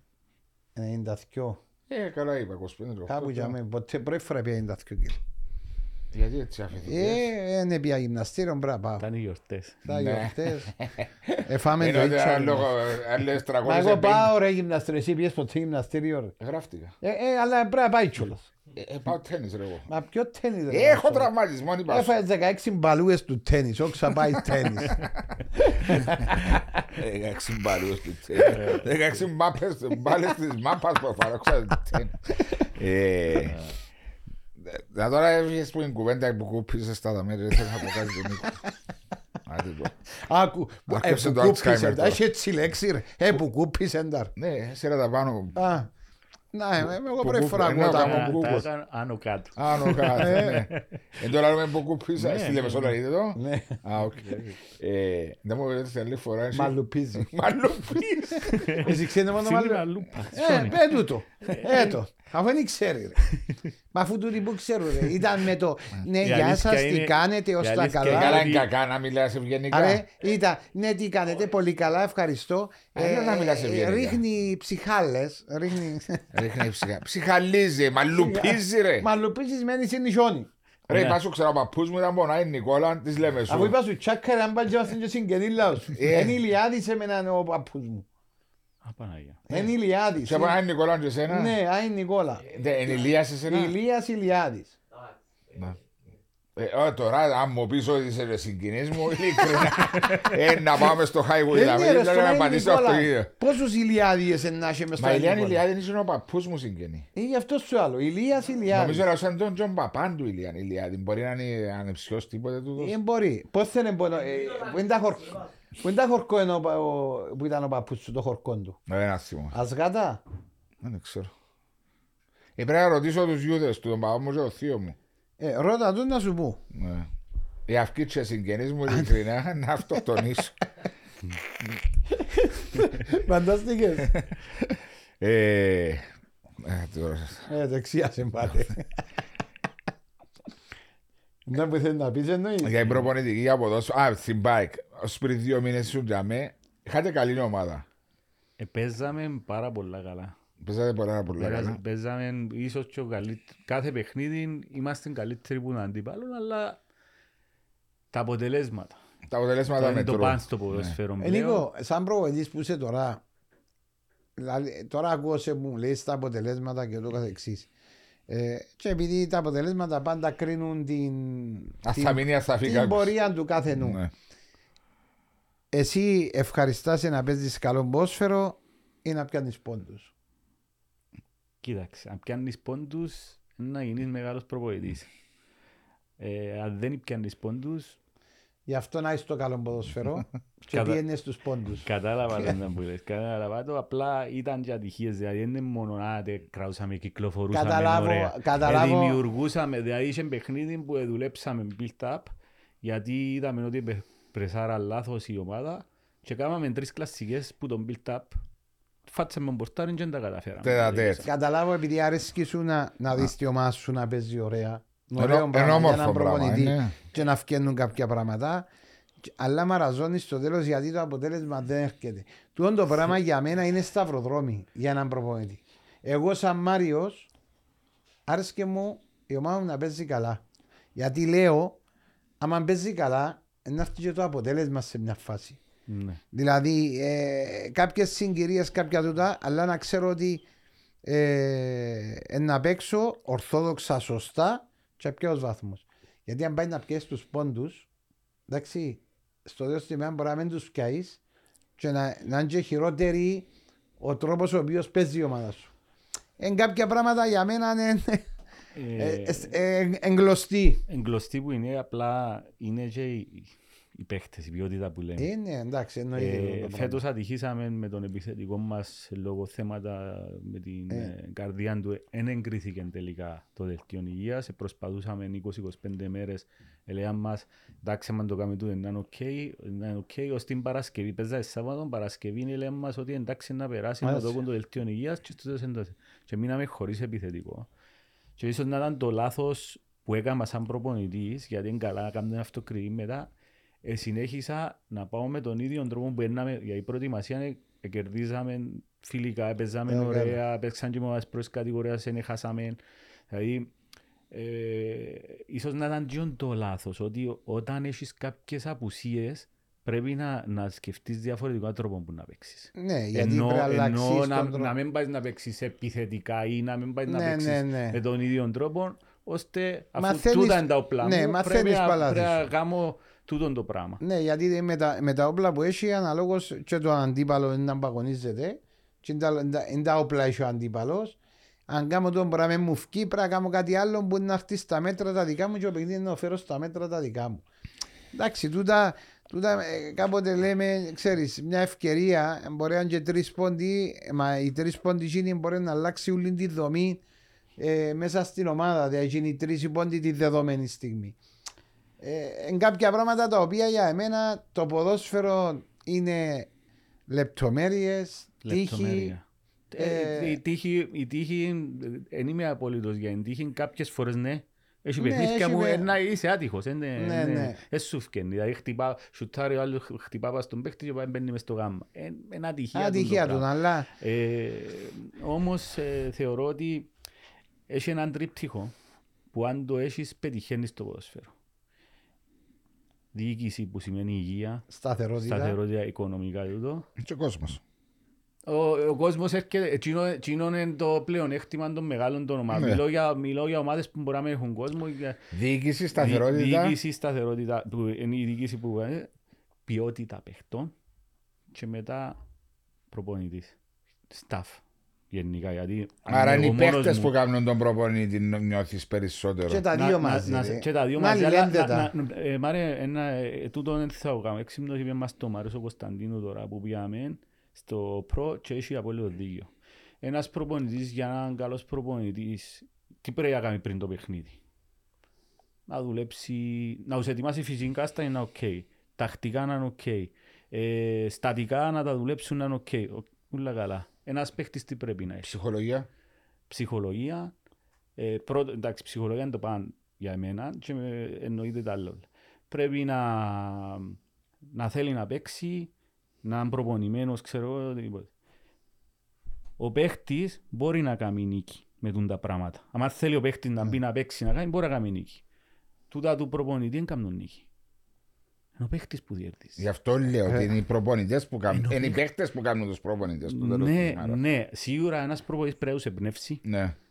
ενενήντα δύο. Ε, καλά είπα, είκοσι πέντε. Κάπου για μένα, ποτέ πρόφερα πια ενενήντα δύο κιλά. Γιατί έτσι αφηθήκες? Ε, είναι πια γυμναστήριο, μπράβο. Ήταν οι γιορτές. Ήταν οι γιορτές. Εφάμε το έτσι. Μα εγώ πάω ρε γυμναστήριο, εσύ πιες ποτέ γυμναστήριο? Γράφτηκα. Ε, αλλά πρέπει να πάει κιόλας. Πάω τέννις ρε εγώ. Μα ποιο τέννις ρε? Έχω τραυματισμό, αν είπα. Έφαγες δεκαέξι μπαλούες του τέννις, όξα πάει τέννις. δεκαέξι μπαλούες του τέννις. δεκαέξι μπάλες του μάπας που φαρόξα του τέννις. Να τώρα έφυγες που είναι κουβέντα που κούπησες στα δαμέρια, δεν θέλω να πω κάτι του Νίκου. Άκου, επουκούπησεν τα, έχει έτσι λέξη ρε, επουκούπησεν τα. Ναι, σειρά τα πάνω. Ναι, εγώ πρέπει φοράγω τα μπουκούπος. Άνω κάτω. Άνω κάτω, ναι. Εν τώρα λέμε μπουκούπησα, στη Λεμεσόλα είδε το. Ναι. Α, οκ. Δεν μου βλέπετε άλλη φορά. Μαλουπίζει. Μαλοupίζει. Εσύ ξέρετε μόνο μαλούπα. Ε, πέτου το. Έτω. Αφού δεν ξέρει ρε. Μα αφού τούτοι που ξέρουν ρε. Ήταν με το ναι γεια σας, τι κάνετε, ως τα καλά. Καλά είναι κακά να μιλάς ευγενικά. Άρα ήταν ναι τι κάνετε, πολύ καλά, ευχαριστώ. Ρίχνει ψυχάλες. Ψυχαλίζει, μαλουπίζει ρε. Μαλουπίζει σημαίνει συνειχιώνει. Ρε πάσου ξέρω παππούς μου ήταν πονάει η Νικόλα, της λέμε σου. Αφού είπα σου τσάκα ρε αν πάλι και μας είναι συγκεντήλα σου. Εν ηλιάδισε με έναν ο παππούς μου. Απαναγία. Εν Ηλιάδης. Σε πάνε Νικόλα και εσένα. Ναι, Άι Νικόλα. Εν Ηλίας εσένα. Ηλίας Ηλιάδης. Τώρα αν μου πεις ότι είσαι συγκινής μου, ειλικρινά, να πάμε στο highway δηλαδή να απαντήσω αυτό το ίδιο. Πόσους Ηλιάδες να είσαι μες στο Ιλιάδη? Μα Ηλιάν Ηλιάδης είναι ο παππούς μου συγγενή. Ή γι' αυτό σου άλλο, Ηλίας Ηλιάδης. Νομίζω να σαν τον Τζον παπάν του Ηλιάν Ηλιάδη, μπορεί να είναι ανεψιός τίποτε τούτος. Ή μπορεί, πώς δεν μπορεί, που είναι τα χορκό που ήταν ο παππούς σου, το χορκό του. Ασγάτα. Δεν ξέρω. Πρέπει να ρωτήσω τους γιούδες του, τον παπά μου και τον θείο μου. Ε, ρώτα του να σου πω. Οι αυκίτσε συγγενείς μου ειλικρινά να αυτοκτονήσω. Φανταστικές. Ε, δεξιά συμπάτε. Να που θέλει να πεις εννοείς. Για η προπονητική αποδόσου, α, στην ΠΑΕΚ, ως πριν δύο μήνες σου τζαμε, είχατε καλή ομάδα. Παίζαμε πάρα πολλά καλά. Παίζατε πάρα πολλά καλά. Παίζαμε ίσως και κάθε παιχνίδι, είμαστε καλύτεροι που είναι αντίπαλον, αλλά τα αποτελέσματα. Τα αποτελέσματα μετρούν. Το πάνε στο ποδόσφαιρο. Ε, Νίκο, σαν προπονητής που είσαι τώρα, δηλαδή, τώρα ακούω σε μου, λες τα αποτελέσματα και το καθεξής. Ε, και επειδή τα αποτελέσματα πάντα κρίνουν την, την, την πορεία του κάθε νου. Ναι. Εσύ ευχαριστάσαι να παίζεις καλό ποδόσφαιρο ή να πιάνεις πόντους? Κοίταξε, αν πιάνεις πόντους να γίνεις μεγάλος προπονητής. Ε, αν δεν πιάνεις πόντους... Γι' αυτό να είσαι το καλό ποδόσφαιρο και τι είναι στους πόντους. Κατάλαβα το που λες, κατάλαβα το, απλά ήταν και ατυχίες, δηλαδή είναι μόνο να κρατούσαμε, κυκλοφορούσαμε ωραία. Καταλάβω. Δημιουργούσαμε, δηλαδή είχε παιχνίδι που δουλέψαμε build-up, γιατί είδαμε ότι πρεσάρα λάθος η ομάδα και κάναμε τρεις κλασσικές που τον build-up φάτσαμε μπορτάριν και δεν τα καταφέραμε. Καταλάβω, επειδή αρέσκει σου να δεις τη ομάδα σου να παίζει ωραία. Ωραίο πράγμα για έναν προπονητή είναι. Και να φκένουν κάποια πράγματα, αλλά μαραζώνει στο τέλος γιατί το αποτέλεσμα δεν έρχεται. Τούτο το πράγμα για μένα είναι σταυροδρόμι για έναν προπονητή. Εγώ σαν Μάριος άρεσκε μου η ομάδα μου να παίζει καλά, γιατί λέω άμα παίζει καλά να έρθει και το αποτέλεσμα σε μια φάση. Ναι. Δηλαδή ε, κάποιες συγκυρίες, κάποια τούτα, αλλά να ξέρω ότι ε, ε, να παίξω ορθόδοξα, σωστά και ποιος βάθμος. Γιατί αν πάει να πιέσεις τους πόντους, εντάξει, στο δύο στιγμιά μπορεί να μην τους πιάσεις και να, να είναι και χειρότερη ο τρόπος ο οποίος παίζει η ομάδα σου. Εν κάποια πράγματα για μένα είναι εγκλωστή. Εγκλωστή που είναι, απλά είναι και οι παίχτες, η ποιότητα που λέμε. Είναι, εντάξει, εννοείται. Φέτος ατυχήσαμε με τον επιθετικό μας λόγω θέματα με την ε. καρδιά του. Εν εγκρίθηκε τελικά το δελτίο υγείας. Προσπαθούσαμε είκοσι με είκοσι πέντε μέρες. Λέγαν μας, εντάξει, αν το κάνουμε τούτο, να είναι οκ. Να είναι οκ, ως την Παρασκευή. Παίζαμε Σάββατο, Παρασκευή, λέγαν μας ότι εντάξει να περάσει, να το κάνουν το δελτίο υγείας. Και μείναμε χωρίς επιθετικό. Και ίσως να ήταν το λάθος που έκανα σαν προπονητής, γιατί είναι καλά, κάνουμε αυτοκριτική μετά. Ε, συνέχισα να πάω με τον ίδιο τρόπο που έρναμε, για η προετοιμασία ε, κερδίζαμε φιλικά, έπαιζαμε yeah, ωραία, yeah. Παίξαν και μόνας προς κατηγορίας, δεν χάσαμε. Δηλαδή, ε, ίσως να ήταν και το λάθος, ότι όταν έχεις κάποιες απουσίες, πρέπει να, να σκεφτείς διαφορετικό τρόπο που να παίξεις. Ναι, γιατί ενώ, πρέπει να αλλάξεις τον τρόπο. Να μην πάει να παίξεις επιθετικά ή να μην πάει να παίξεις ναι, ναι. με τον ίδιο τρόπο, ώστε αφού τούτα είναι τα όπλα μου, πρέπει να κάνω τούτον το πράγμα. Ναι, γιατί με τα, με τα όπλα που έχει, αναλόγως και το αντίπαλο είναι να ανταγωνίζεται και είναι τα όπλα έχει ο αντίπαλος. Αν κάνω τον πράγμα μου φκεί, πρέπει να κάνω κάτι άλλο που είναι να χτίσει στα μέτρα τα δικά μου και ο παιχνίδι να φέρω στα μέτρα τα δικά μου. Εντάξει, τούτα, τούτα κάποτε λέμε, ξέρεις, μια ευκαιρία μπορεί να είναι και τρεις πόντοι, μα οι τρεις πόντοι γίνει μπορεί να αλλάξει όλη τη δομή ε, μέσα στην ομάδα, δηλαδή γίνει τρεις πόντοι τη δεδομένη στιγμή. Είναι κάποια πράγματα τα οποία για εμένα το ποδόσφαιρο είναι λεπτομέρειες, τύχη. Ε, η τύχη, η τύχη, εν είμαι απολύτως για την τύχη, κάποιες φορές ναι. Έχει παιχνίδια μου, να είσαι άτυχος, εσύ φκένει, δηλαδή χτυπά, σουτάρει ο άλλος, χτυπά στον παίχτη και μπαίνει μες στο γάμμα. Είναι ατυχία του, αλλά... Όμως θεωρώ ότι έχει έναν τρίπτυχο που αν το έχεις πετυχαίνεις στο ποδόσφαιρο. Διοίκηση που σημαίνει υγεία, σταθερότητα, σταθερότητα οικονομικά τούτο. Και ο κόσμος. Ο, ο κόσμος έρχεται, τσινόν είναι το πλεονέκτημα των μεγάλων των ομάδων. Ναι. Μιλώ, μιλώ για ομάδες που μπορεί να μην έχουν κόσμο. Διοίκηση, σταθερότητα. Δι, διοίκηση, σταθερότητα, που είναι η διοίκηση που κάνει. Ποιότητα παιχτών και μετά προπονητής. Staff. Γενικά, γιατί άρα είναι οι παίχτες που κάνουν τον προπονητή να νιώθεις περισσότερο. Και τα δύο μαζί. Να λιλένδετα. Μάρε, τούτο δεν θα το κάνω. Εξήμνος είπε μας το Μάριος ο Κωνσταντίνου τώρα που πήγαμε στο προ και έχει απόλυτο δίκιο. Ένας προπονητής, για έναν καλός προπονητής, τι πρέπει να κάνει πριν το παιχνίδι? Να δουλέψει, να τους ετοιμάσει φυσικά στα είναι οκ. Τακτικά να είναι οκ. Στατικά να τα δουλέψουν να είναι οκ. Όλα καλά. Ένας παίχτης τι πρέπει να έχει? Ψυχολογία. ψυχολογία. Ε, πρώτο, εντάξει, ψυχολογία είναι το παν για εμένα και εννοείται τα άλλα. Πρέπει να, να θέλει να παίξει, να είναι προπονημένος, ξέρω οτιδήποτε. Ο παίχτης μπορεί να κάνει νίκη με τούν τα πράγματα. Αν θέλει ο παίχτης να μπει να παίξει, να κάνει, μπορεί να κάνει νίκη. Τούτα του προπονητή δεν κάνουν νίκη. Είναι ο παίχτης που διέρτησε. Γι' αυτό λέω ότι είναι οι προπονητές που κάνουν. Είναι οι παίχτες που κάνουν τους προπονητές. Ναι, ναι. Σίγουρα ένας προπονητής πρέπει να τους εμπνεύσει.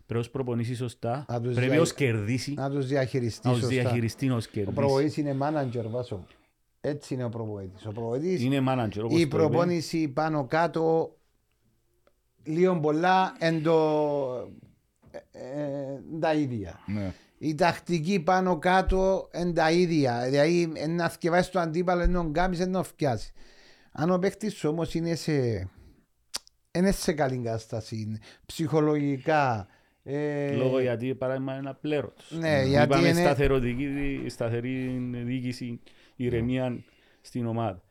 Πρέπει να προπονήσει σωστά, πρέπει να τους κερδίσει. Να τους διαχειριστεί σωστά. Ο προπονητής είναι manager, Βάσο. Έτσι είναι ο προπονητής. Ο προπονητής είναι manager. Η προπόνηση πάνω κάτω, λίγο πολλά, εν το... εν τα ίδια. Η τακτική πάνω κάτω εν τα ίδια. Δηλαδή να θκευάσεις τον αντίπαλο, εν τον κάμεις, εν τον φτιάσεις. Αν ο παίκτης όμως είναι σε... είναι σε καλή κατάσταση ψυχολογικά. Ε... Λόγω γιατί παράδειγμα είναι ένα πλέρωτος. Ναι, γιατί είπαμε είναι... σταθερή διοίκηση, ηρεμία στην ομάδα.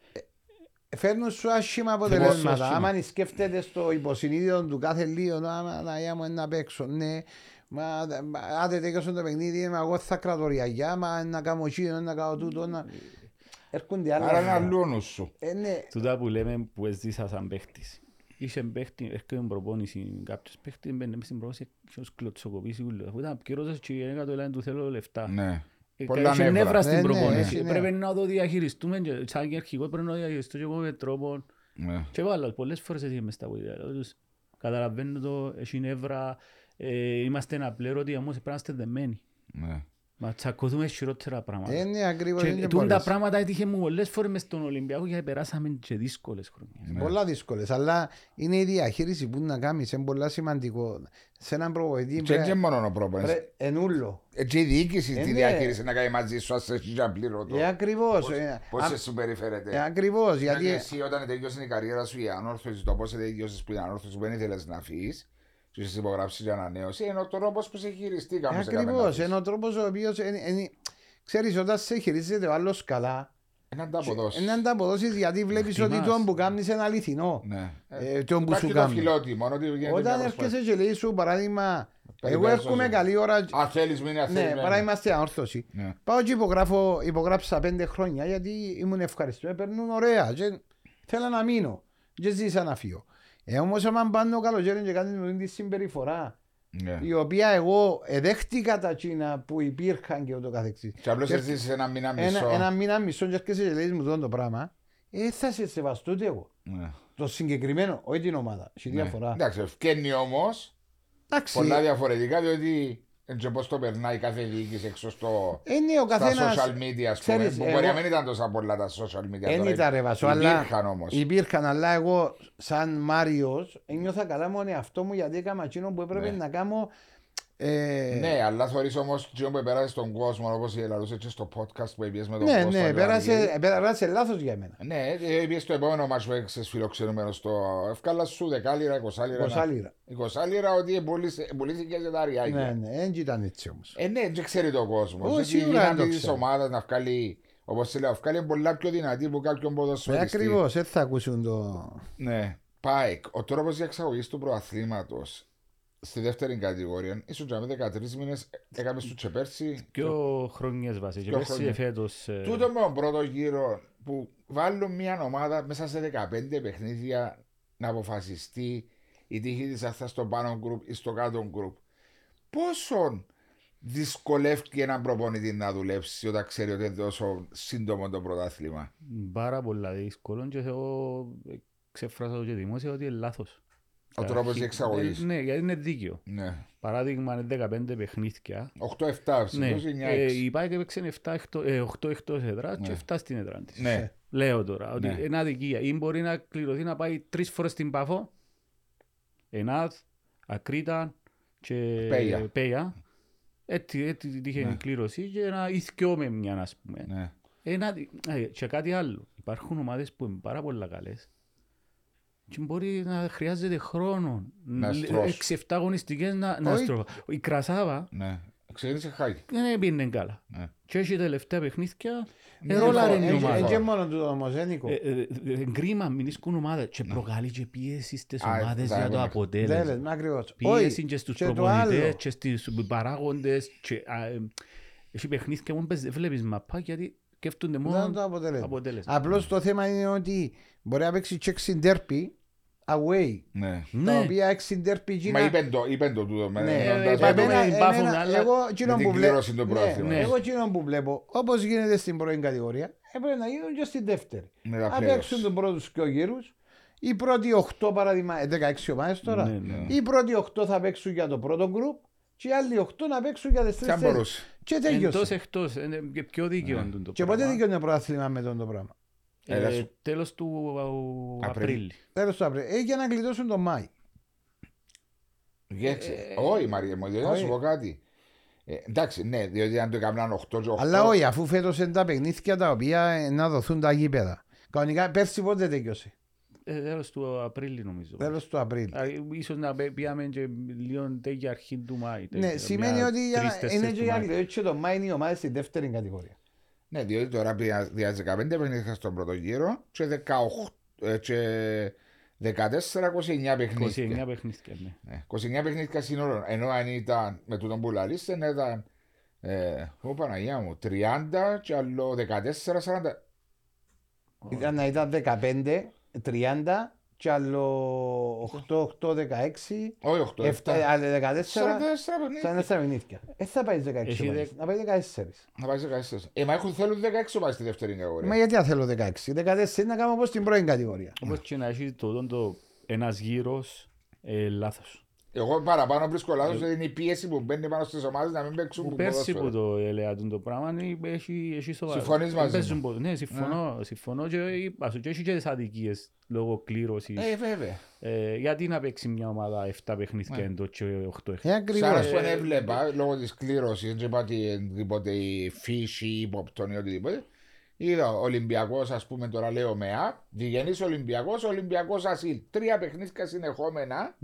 Φέρνουν σου άσχημα αποτελέσματα. Άμα σκέφτεται στο υποσυνείδιο του κάθε λίγο, να μου να παίξω, ναι. Μα άντε τέκασαν το παιχνίδι, εγώ θα κρατοριακιά, μα να κάνω χίλιο, να κάνω τούτο, να... Έρχονται άλλα... Άρα είναι αλλόνος σου. Τούτα που λέμε που έζησα σαν παίχτης. Είχε παίχτη, έρχεται προπόνηση κάποιος παίχτης, μπαίνε μες στην προπόνηση, ποιος κλωτσοκοπήσει, αφού ήταν πικιρός και η έννοια του έλεγαν του θέλω λεφτά. Είχε νεύρα στην προπόνηση, πρέπει να το διαχειριστούμε, σαν αρχηγό πρέπει να το διαχειριστώ και εγώ με τρόπο. Και βάλω, πολλές φορές έτσι είμαι στα βοήθεια. Καταλαβαίνω το, έχει νεύρα, είμαστε ένα πλέρωτοι, όμως πρέπει να είστε δεμένοι. Μα τσακωθούμε χειρότερα πράγματα. Είναι ακριβώς, είναι πολλές. Τα πράγματα έτυχε μου πολλές φορές μες στον Ολυμπιακό γιατί περάσαμε και δύσκολες χρονιές. Πολλά δύσκολες, αλλά είναι η διαχείριση που να κάνεις, είναι πολύ σημαντικό. Σε έναν προπονητή... Και και μόνο ο προπονητής. Εν ούλο. Και η διοίκηση τη διαχείριση να κάνει μαζί σου, ας εσύ να πλήρω το. Ακριβώς. Πώς σου περιφέρεται. Ακριβώς, γιατί... Εσύ όταν τελειώσαν η καριέρα σου, η ανόρθωση, το πώς τελειώσεις που είναι ανόρθωση που δεν ήθελες να φύγεις. Του είχε υπογράψει για ανανέωση, είναι ο τρόπος που σε χειριστήκαμε. Ακριβώς, είναι ο τρόπος ο οποίος. Ξέρεις, όταν σε χειρίζεται ο άλλος καλά, είναι ανταποδόσεις. Είναι ανταποδόσεις γιατί βλέπεις ότι τον που κάνεις είναι αληθινό. Τον που σου κάνει. Όταν έρχεσαι και λέει σου, παράδειγμα, εγώ έρχομαι καλή ώρα. Αν θέλεις, μην αθέλεις. Ναι, παράδειγμα, στην ανόρθωση. Πάω και υπογράψα πέντε χρόνια γιατί ήμουν ευχαριστημένο, περνούν ωραία. Θέλω να μείνω. Δεν ζήσα να φύγω. Ε, όμως αν πάνω καλοκαίρι και κάνεις με τη συμπεριφορά yeah. η οποία εγώ εδέχτηκα τα Κίνα που υπήρχαν και ούτω καθεξής. Και απλώς έζησες ένα μήνα μισό. Ένα, ένα μήνα μισό και έρχεσαι και λέεις μου τον το πράγμα. Ε, θα σε σεβαστώ και εγώ. Yeah. Το συγκεκριμένο, όχι την ομάδα. Σε διαφορά. Yeah. Εντάξει, ευκένει όμως Ταξί. πολλά διαφορετικά διότι... Και πώς το περνάει κάθε διοίκηση έξω στο, καθένας, στα social media, ξέρεις, πούμε, εγώ, μπορεί να μην ήταν τόσα πολλά τα social media. Δεν ήταν ρε Βασό, υπήρχαν όμως. Υπήρχαν, αλλά εγώ σαν Μάριος ένιωθα καλά μόνο εαυτό μου γιατί έκανα εκείνο που έπρεπε ναι. να κάνω. Ε... Ναι, αλλά θεωρείς όμως εκείνο που πέρασε στον κόσμο, όπως ελαλούσε και στο podcast που έπιες με τον ναι, κόσμο. Ναι, πέρασε, πέρασε λάθος για μένα. Ναι, έπιες το επόμενο μας που έξες φιλοξενούμενο στο ευκάλα σου δεκάλυρα, εικοσάλυρα. εικοσάλυρα. εικοσάλυρα ότι πουλήθηκε σε τα αριάκια. Ναι, ναι, δεν ήταν έτσι όμως. Ε, ναι, δεν ξέρει τον κόσμο. Όχι, σίγουρα δεν της ομάδας να βγάλει, όπως λέω, βγάλει πολλά πιο δυνατή από κάποιον ποδοσφαιριστή. Ακριβώς, έτσι θα ακούσουν το... Ναι, ΠΑΕΚ, ο τρόπος διεξαγωγής του προαθλήματος. Στη δεύτερη κατηγορία, ήσουν και με δεκατρείς μήνες, έκαμε σου και πέρσι. Δυο χρονιές βάση, και πέρσι φέτος. Τούτο με τον πρώτο γύρο που βάλουν μια ομάδα μέσα σε δεκαπέντε παιχνίδια να αποφασιστεί η τύχη της αυτά στο πάνω γκρουπ ή στο κάτω γκρουπ. Πόσον δυσκολεύει έναν προπονητή να δουλέψει όταν ξέρει ότι είναι τόσο σύντομο το πρωτάθλημα? Πάρα πολλά δύσκολο και εγώ ξεφράζω και δημόσια ότι είναι λάθος. Ο τρόπος διεξαγωγής. Ναι, γιατί είναι δίκαιο. Ναι. Παράδειγμα, είναι δεκαπέντε παιχνίδια. οκτώ εφτά, ναι. Ε, η ΠΑΕΚ έπαιξε οκτώ εκτός έδρας και εφτά στην έδρα της. Ναι. Λέω τώρα ότι είναι αδικία. Ή μπορεί να κληρωθεί να πάει τρεις φορές στην Πάφο, Ενάδ, Ακρίτα και Πέια. Έτσι, έτσι είχε η κλήρωση και να ήθκιο με μια, ας πούμε. Ναι. Ένα, και κάτι άλλο. Υπάρχουν ομάδες που είναι πάρα πολλά καλές. Και μπορεί να χρειάζεται χρόνο, έξι εφτά αγωνιστικές να, να στρώσουν. Η Κρασάβα, Εξαιρετήσε χάκι. Δεν πήγαινε καλά. Και έχει τελευταία παιχνίδια. Ρόλαρε η ομάδα. Και μόνο του ομοσένικο. Γκρίμα μιλήσκουν ομάδα και προκαλεί και πίεση στις ομάδες για το αποτέλεσμα. Πίεση και στους προπονητές και στους παράγοντες. Έχει παιχνίδια μόνο βλέπεις μαπά γιατί σκέφτονται μόνο το αποτέλεσμα. Απλώς το θέμα είναι ότι μπορεί να παίξει και ξυντέρπι away. Τα οποία εξυντέρπι γίνα... Μα είπεν το τούτο. Εγώ κοινων που βλέπω, όπως γίνεται στην πρώτη κατηγορία, έπρεπε να γίνουν και στην δεύτερη. Αν παίξουν τον πρώτο και ο γύρους, οι πρώτοι οκτώ παράδειγμα, δεκαέξι ομάδες τώρα, οι πρώτοι οκτώ θα παίξουν για το πρώτο γκρουπ και οι άλλοι οκτώ να παίξουν για τις τρεις θέσεις. Και τελειώσε. Εντός εκτός, πιο δίκαιο είναι το πράγμα. Και πότε δίκαιο είναι το πρωτάθλημα με τον το πράγμα. Ε, τέλος του Απρίλη. Τέλος του Απρίλη. Έχει να γλιτώσουν τον Μάη. Όχι Μαρία μου, διότι να σου πω κάτι. Εντάξει, ναι, διότι αν το έκαναν οκτώ και οκτώ. Αλλά όχι, αφού φέτος είναι τα παιχνίδια τα οποία να δοθούν τα γήπεδα. Κανονικά πέρσι πότε τελειώσε. Τέλος του Απρίλη νομίζω. Τέλος του Απρίλη. Ίσως να πιάμε και λίγο τέτοια αρχή του Μάη. Ναι, σημαίνει ότι είναι και οι άλλοι. Έτσι το Μάη είναι οι ομάδες στη δεύτερη κατηγορία. Ναι, διότι τώρα πια δεκαπέντε παιχνίδια στον πρώτο γύρο και, δεκαοκτώ, και δεκατέσσερα είκοσι εννέα παιχνίδια. είκοσι εννέα παιχνίδια, ναι. είκοσι εννέα παιχνίδια σύνολο. Ενώ αν ήταν με τούτον που λαλήστε, ήταν ε, ο Παναγιά μου, τριάντα και άλλο δεκατέσσερα σαράντα. Ήταν να ήταν δεκαπέντε, τριάντα και άλλο οκτώ, οκτώ, δεκαέξι, όχι οκτώ, εφτά, δεκατέσσερα, σαράντα τέσσερα παιχνίδια. Δεν θα πάει δεκαέξι, να πάει δεκατέσσερα. Να πάει δεκατέσσερα. Ε, μα έχουν θέλουν δεκαέξι πάει στη δεύτερη κατηγορία. Μα γιατί να θέλω δεκαέξι, δεκατέσσερα να κάνω όπως στην πρώτη κατηγορία. Όπως και να έχει το ένας γύρος λάθος. Εγώ παραπάνω βρίσκω λάθος, γιατί είναι η πίεση που μπαίνει πάνω στις ομάδες να μην παίξουν που ποδόσφαιρα. Πέρσι που το έλεγαν το πράγμα, έχει σοβαρό. Συμφωνείς μαζί μου. Ναι, συμφωνώ και έχει και τις αδικίες λόγω κλήρωσης. Ε, βέβαια. Γιατί να παίξει μια ομάδα εφτά παιχνίδια εντός και οκτώ παιχνίδια. Σαν ας πούμε έβλεπα, λόγω της κλήρωσης, δεν είπατε η φύση, η υποπτωνία, οτιδήποτε. Είδα Ολυμπιακός, ας πούμε, τώρα λέω με Α, διγενής Ολυμπιακός, Ολυμπιακός Ασύλ. Τρία παιχνίδια συνεχόμενα.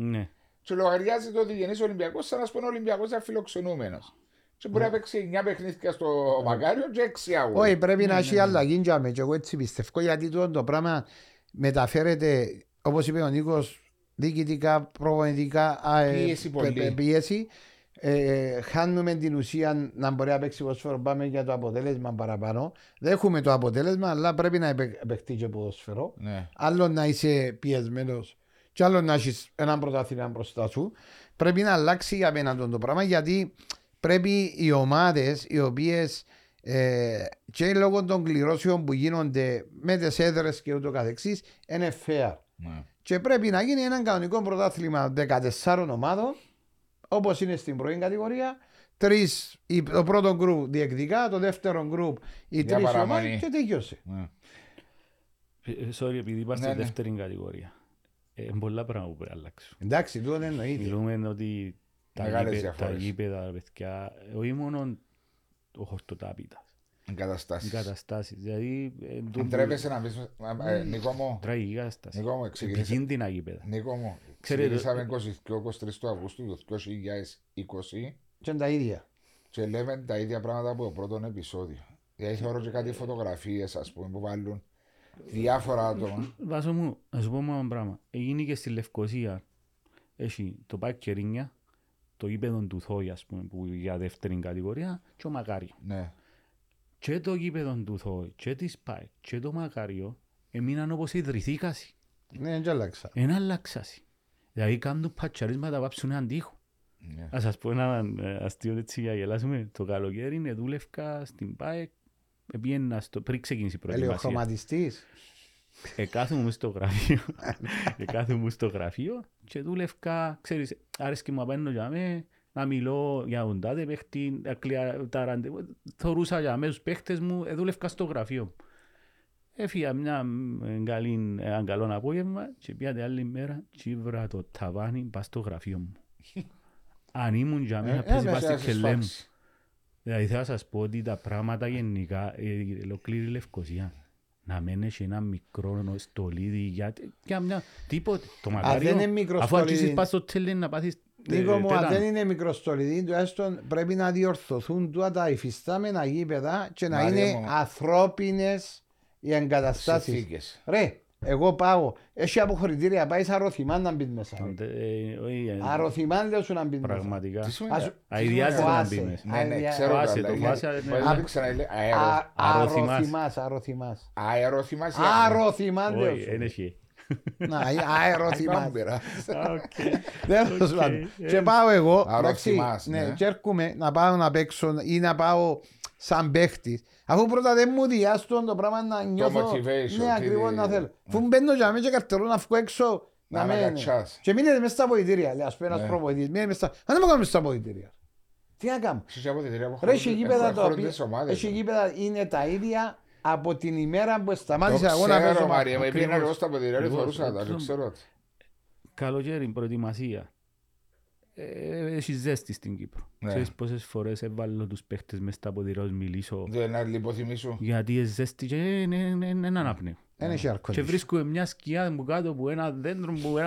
Και λογαριάζει το διγενής Ολυμπιακός σαν να σπον Ολυμπιακός αφιλοξενούμενος. Και μπορεί να παίξει εννέα παιχνίδια στο Μακάριο και έξι αγώνες. Όχι, πρέπει να έχει αλλαγή και εγώ έτσι πιστεύω, γιατί το πράγμα μεταφέρεται, όπως είπε ο Νίκος, διοικητικά, προπονητικά, πίεση. Χάνουμε την ουσία να μπορεί να παίξει ποδόσφαιρο, πάμε για το αποτέλεσμα παραπάνω. Δεν έχουμε το αποτέλεσμα, αλλά πρέπει να παίξει και ποδόσφαιρο. Άλλο να είσαι πιεσμένος. Κι άλλο να έχεις έναν πρωτάθλημα μπροστά σου, πρέπει να αλλάξει απέναντι το πράγμα, γιατί πρέπει οι ομάδες οι οποίες ε, και λόγω των κληρώσεων που γίνονται με τις έδρες και ούτω καθεξής είναι fair. Yeah. Και πρέπει να γίνει έναν κανονικό πρωτάθλημα δεκατεσσάρων ομάδων, όπως είναι στην πρώτη κατηγορία. Τρεις, το πρώτο γκρουπ διεκδικά, το δεύτερο γκρουπ οι τρεις yeah, ομάδες και τελειώσε. Yeah. Sorry, επειδή είπα στη yeah, δεύτερη yeah. κατηγορία. Είναι πολλά πράγματα που πρέπει να αλλάξουν. Εντάξει, τούτο δεν εννοείται. Μιλούμε ότι τα γήπεδα, τα παιδιά, όχι μόνο ο χορτοτάπητας. Εγκαταστάσεις. Εγκαταστάσεις. Δηλαδή... Τρέπεσαι να πεις, Νικό μου... Τραγική καταστάση. Νικό μου, επικίνδυνα γήπεδα. Νικό μου, ξεκινήσαμε είκοσι και είκοσι τρεις του Αυγούστου του δύο χιλιάδες είκοσι. Και είναι τα ίδια. Και λέμε τα ίδια πράγματα από το πρώτο επεισόδιο. Γιατί θεωρώ και κάτι φωτογραφίες, ας πούμε, που βάλουν διάφορα άτομα. Βάσο μου, να σου πω μόνο ένα πράγμα. Έγινε και στη Λευκωσία. Έχει το ΠΑΕΚ Κερίνια, το γήπεδο του Θόη, ας πούμε, που για δεύτερη κατηγορία, και ο Μακάριο. Ναι. Και το γήπεδο του Θόη, και της ΠΑΕΚ, και το Μακάριο, έμειναν όπως ιδρυθήκασαι. Ναι, δεν αλλάξα. Δεν αλλάξασαι. Δηλαδή κάνουν πατσαρίσματα, βάψουν έναν τοίχο. Ναι. Ας σας πω ένα αστείο έτσι για γελάσουμε. Το καλοκαίρι δούλευκα στην ΠΑΕΚ. Πήγαινα στο... πριν ξεκίνησε η προετοιμασία. Ελαιοχρωματιστής. Εκάθομαι στο γραφείο. Εκάθομαι στο γραφείο και δούλευκα, ξέρεις, άρεσκε μου απέναντι για μέ, να μιλώ για τον τάδε παίχτη, τα ραντεβού. Θωρούσα για μέ τους παίχτες μου, δούλευκα στο γραφείο. Έφυγα μια καλή, έναν καλό απόγευμα και πήγα την άλλη μέρα και βρήκα το ταβάνι πας στο γραφείο μου. Αν ήμουν για μένα πες πας στην κελέ μου. Δηλαδή θα σας πω ότι τα πράγματα γενικά, η ολόκληρη Λευκωσία, να μένει σε ένα μικρό στολίδι για, για μια, τίποτε. Το Μακάριο, αφού αρχίσεις πας στο τέλος να πάθεις Νίκο μου, αν δεν είναι μικροστολιδί, τουλάχιστον πρέπει να διορθωθούν τα υφιστάμενα γήπεδα και να είναι ανθρώπινες οι εγκαταστάσεις. Ρε, εγώ πάω, έχει αποχωρητήρια, πάει σε αρωθυμάν να μπει μέσα. Αρωθυμάν λέω σου να μπει μέσα. Πραγματικά. Αειδιάζει να μπει μέσα. Ναι, ναι, ξέρω καλά. Αρωθυμάς. Αρωθυμάς. Αρωθυμάν λέω σου. Όχι, να, αεροθυμάς. Και πάω εγώ και έρχομαι να πάω να παίξω ή να πάω σαν παίχτης, αφού πρώτα δεν μου διάστον το πράγμα να νιώθω. Ναι, ακριβώς να θέλω. Αφού μπαίνω για μένα και καρτερώ να βγω έξω. Να με κατσάς. Και μείνετε μέσα στα βοητήρια. Ας πω ένας προβοητής, μείνετε μέσα. Αν δεν με κάνω μέσα στα βοητήρια, τι να κάνω? Ρε, έχει γήπεδα είναι τα ίδια από την ημέρα που σταμάτησε αγώνα πέσω Μαρία, με πήγαινε εγώ στα παιδιά, ρε φορούσα τα, δεν ξέρω. Καλοκαίρι, προετοιμασία. Έχει ζέστη στην Κύπρο. Ξέρεις πόσες φορές έβαλω τους παίχτες μες στα παιδιά, μιλήσω. Δεν λιποθυμίσω. Γιατί ζέστη και είναι ανάπνεο. Και βρίσκουμε μια σκιά μου κάτω από ένα δέντρο που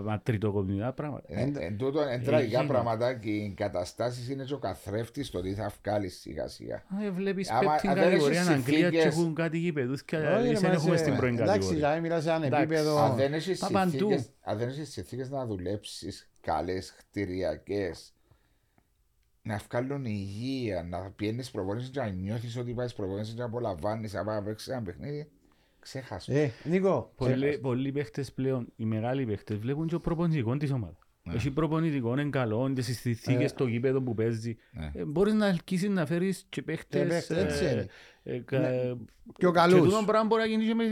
ένα τριτοκομινά πράγματα. Εν τούτο εν τραγικά πράγματα και οι καταστάσεις είναι ο καθρέφτης το τι θα βγάλεις σιγά σιγά. Βλέπεις πέπτυν κατηγορία στην Αγγλία και έχουν κάτι γήπεδους και δεν έχουμε στην πρώην κατηγορία. Αν δεν έχεις συνθήκες να δουλέψεις καλές χτηριακές, να βγάλουν υγεία, να πιένεις προπονήσεις και να νιώθεις ότι πάεις προπονήσεις και να απολαμβάνεις να παίξεις ένα παιχνίδι. Ε, Νίκο, πολλοί, πολλοί παίχτες πλέον, οι μεγάλοι παίχτες βλέπουν και ο προπονητικό της ομάδας. Yeah. Έχει προπονητικό, είναι καλό, είναι στις συνθήκες, στο γήπεδο που παίζει. Yeah. Ε, μπορείς να ελκύσεις να φέρεις και παίχτες yeah. ε, ε, κα... yeah. πιο καλούς. Και τούτο πράγμα μπορεί να γίνει και με,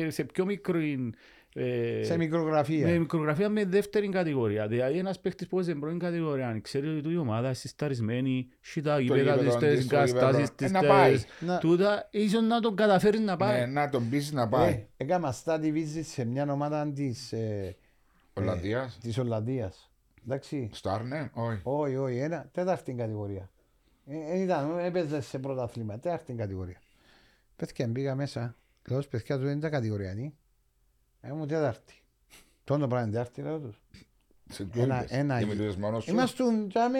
με, σε πιο μικρή... Ε, σε μικρογραφία. Με μικρογραφία με δεύτερη κατηγορία. Δηλαδή, ένας παίχτης που στην πρώτη κατηγορία, αν ξέρει ότι η ομάδα είσαι σταρισμένη, τα γήπεδα, τις καταστάσεις, τις τέρες, τούτα, ίσως να τον καταφέρει να πάει. Ναι, να τον πείσει να πάει. Έκανα στάτη βίζη σε μια ομάδα της Ολλανδίας. Σταρ, ναι, όχι. Όχι, όχι, ένα τέταρτη κατηγορία. Έπαιζε σε πρωταθλήμα, τέταρτη κατηγορία. Πέθηκε, μπήκα μέσα, λέω στους παιδιά του δεν ήταν κατηγοριανοί. Έμουν τέταρτη. Τον το πράγμα είναι τέταρτη, λέω τους. Ένα γύρω. Είμαστον τσάμε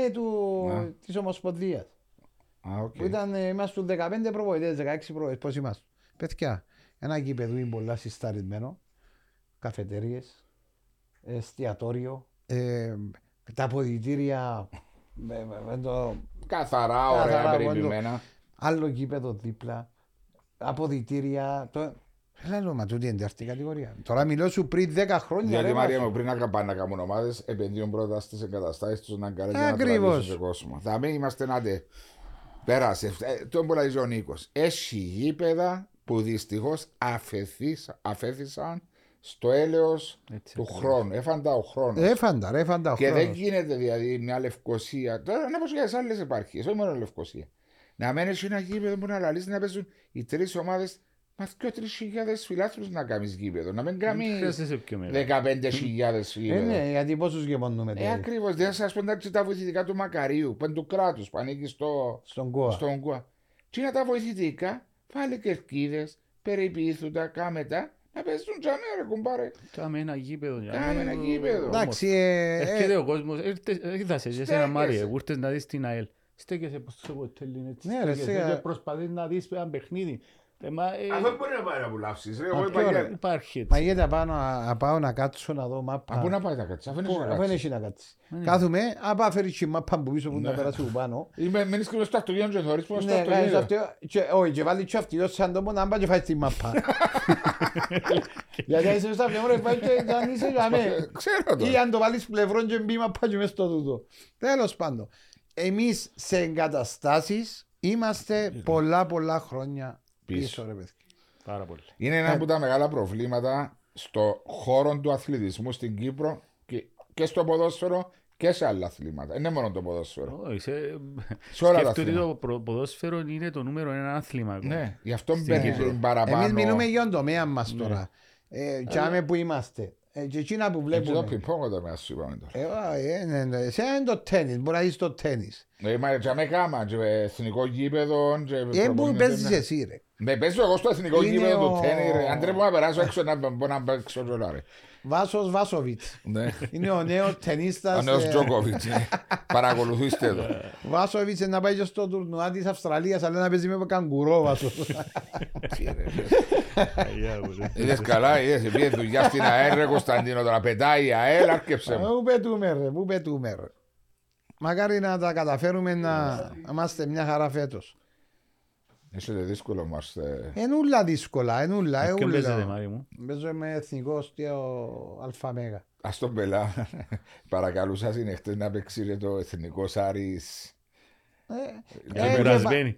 της Ομοσπονδίας. Που ήταν, είμαστον δεκαπέντε προβοητές, δεκαέξι προβοητές, πώς είμαστε. Παιδιά, ένα γήπεδο είναι πολλά συσταρισμένο. Καφετέρειες, εστιατόριο, τα ποδητήρια... Καθαρά, ωραία, περιπημένα. Άλλο γήπεδο δίπλα, αποδητήρια... Έλα, μα τούτη είναι αυτή η κατηγορία. Τώρα μιλώ σου πριν δέκα χρόνια. Γιατί ρε, Μαρία μου, πριν να πάνε να κάνουν ομάδες, επενδύουν πρώτα στις εγκαταστάσεις τους να κάνουν να τραβήσουν σε κόσμο. Θα μην είμαστε να τε. Πέρασε. Τον πολλαλίζει ο Νίκος. Έχει γήπεδα που δυστυχώς αφέθησαν στο έλεος του χρόνου. Έφαντα ο χρόνος. Έφαντα, ρε, έφαντα ο χρόνος. Και δεν γίνεται δηλαδή μια Λευκωσία. Τώρα να πω για τις άλλες επαρχίες, όχι μόνο Λευκωσία. Να μένει ένα γήπεδο που να λαλείς να παίζουν οι τρεις ομάδες. Μα δυο τρεις χιλιάδες φιλάθλους να κάνεις γήπεδο, να μην κάνεις δεκαπέντε χιλιάδες γήπεδο. Ναι, γιατί πόσους γεμονούμε τώρα. Ε, ακριβώς, δεν σας πω να έρθει τα βοηθητικά του Μακαρίου, πάνε του κράτους, πάνε εκεί στο... στον Κουά. Τι είναι τα βοηθητικά, βάλε κερκίδες, περιποιήθουτα, κάμε τα, να παίζουν τζαμί ρε κουμπάρε. Κάμε ένα γήπεδο. Κάμε ένα γήπεδο. Εντάξει, ε... έρχεται ο κόσμος, έρχεται σε ένα Μάριε, γούρτες να δεις την ΑΕΛ. Στέκεσαι πως το ποτέλει, στέκεσαι, προσπαθείς να δεις ένα παιχνίδι. Αυτό μπορεί να πάει να βουλάψεις. Μα γιατί να πάω να κάτσω να δω μάπα. Από να πάει να κάτσεις, αφού είναι εσύ να κάτσεις. Κάθουμε, απά φέρεις η μάπα που πίσω που να περάσει που πάνω. Μένεις και στο αυτοκίνητο και θωρείς πως στο αυτοκίνητο. Όχι, και βάλεις και αυτοί, σαν τόπο να πάει και φάεις τη μάπα. Γιατί αν είσαι στα πλευρών και φάεις και αν είσαι για μέ. Ξέρω το. Ή αν το βάλεις πλευρών και μπει μάπα και μέσα στο τούτο. Τέλος πάντων, εμείς σε εγκαταστάσεις είμαστε πολλά πολλά χρόνια. Πίσω. Πάρα πολύ. Είναι ένα από τα μεγάλα προβλήματα στο χώρο του αθλητισμού στην Κύπρο και, και στο ποδόσφαιρο και σε άλλα αθλήματα. Είναι μόνο το ποδόσφαιρο. Όχι, σε... σε όλα τα αθλήματα. Το ποδόσφαιρο είναι το νούμερο ένα αθλήμα. Ναι, γι' αυτό μπαίνει παραπάνω. Εμείς μιλούμε για τον τομέα μας τώρα. Ναι. Ε, κι άμε που είμαστε. Ε, και εκείνα που βλέπουμε. Και το πιπόγω το μέσο είπαμε τώρα. Εσύ είναι το τέννις, μπορεί να είσαι το τέννις. Μα και άμε κάμα, εθνικό γήπεδο. Ε, που παίζεις εσύ ρε. Με παίζω εγώ στο εθνικό γήπεδο του τέννη. Αν τρέπω να περάσω έξω να μπω να παίξω ρολά. Βάσος Βάσοβιτς. Είναι ο νέος τενίστας. Ο νέος Τζόκοβιτς. Παρακολουθήστε εδώ. Βάσοβιτς να πάει στο τουρνουά της Αυστραλίας, αλλά να παίζει με καγκουρό Βάσος. Είδες καλά, είδες. Πήγε δουλειά στην ΑΕΛ, Κωνσταντίνο, τώρα πετάει η ΑΕΛ, άρκεψε μου. Πού πετούμε ρε, πού πετούμε ρε. Μακάρι να τα καταφέρουμε να είμαστε μια χαρά φέτος. Είσαι δύσκολο μας. Ενούλα δύσκολα, ενούλα. Και παίζετε Μάρι μου. Παίζω με εθνικό στο Alpha Mega. Ας τον πελά. Παρακαλούσα είναι χτες να παίξει το εθνικό Άρης. Είναι κουρασμένη.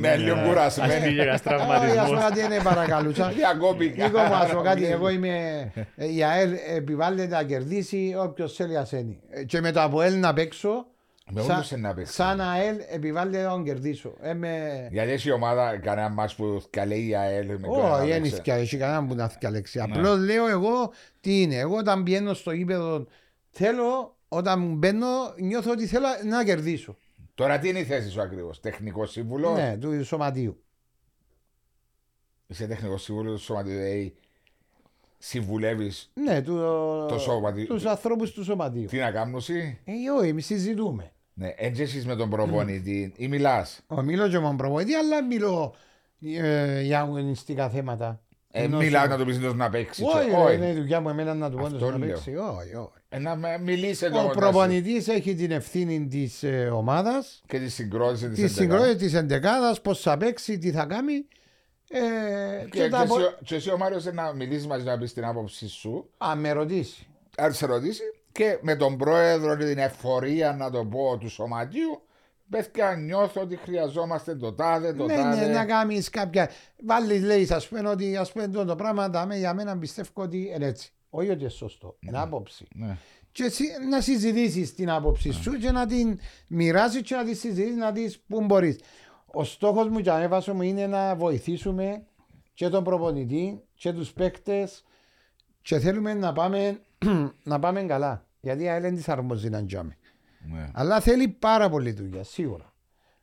Ναι, λίγο κουρασμένη. Ας πήγε ένας τραυματισμός. Ας πω κάτι είναι παρακαλούσα. Διακόπηκα. Νίκο μου, ας πω κάτι. Εγώ είμαι... Η ΑΕΛ επιβάλλεται να κερδίσει όποιος θέλει ασένει. Και με το Αποέλ να παίξω. Σαν ΑΕΛ επιβάλλεται να τον κερδίσω. Γιατί έχει ομάδα κανένα μας που καλέει η ΑΕΛ. Όχι, δεν έχει κανένα που να καλέξει. Απλώς λέω εγώ τι είναι. Εγώ όταν μπαίνω στο γήπεδο θέλω, όταν μπαίνω νιώθω ότι θέλω να κερδίσω. Τώρα τι είναι η θέση σου ακριβώς, τεχνικό σύμβουλο? Ναι, του σωματείου. Είσαι τεχνικό σύμβουλο του σωματείου, δηλαδή συμβουλεύεις ναι, του, το σωματείου. Τους ανθρώπους του σωματείου. Τι να κάνουν εσύ? Ε, όχι, εμείς συζητούμε. Ναι, έτσι εσείς με τον προπονητή ή μιλάς? Ο, μιλώ και με τον προπονητή, αλλά μιλώ ε, για αγωνιστικά θέματα. Ε, μιλάω να του πεις να παίξει. Όχι, είναι η δουλειά μου εμένα να του πω να παίξει. Ο προπονητής έχει την ευθύνη της ε, ομάδας και τη συγκρότηση της εντεκάδας, πώς θα παίξει, τι θα κάνει. Ε, και, και, τα... και, εσύ, και εσύ ο Μάριος να μιλήσει μαζί, να πεις την άποψη σου. Αν με ρωτήσει. Αν σε ρωτήσει και με τον πρόεδρο και την εφορία να το πω του σωματείου. Πες και αν νιώθω ότι χρειαζόμαστε το τάδε, το ναι, τάδε. Ναι, να κάνεις κάποια. Βάλεις, λέει, ας πούμε ότι ας πούμε το πράγμα τα με, για μένα πιστεύω ότι είναι έτσι. Όχι ότι είναι σωστό, είναι ναι, άποψη. Ναι. Και εσύ, να συζητήσεις την άποψη ναι, σου και να την μοιράσεις και να τη συζητήσεις, να δεις πού μπορείς. Ο στόχος μου και ανέβασο μου είναι να βοηθήσουμε και τον προπονητή και τους παίκτες και θέλουμε να πάμε, να πάμε καλά. Γιατί η ΑΕΛ της αρμόζει να ντιάμε. Ναι. Αλλά θέλει πάρα πολύ δουλειά, σίγουρα.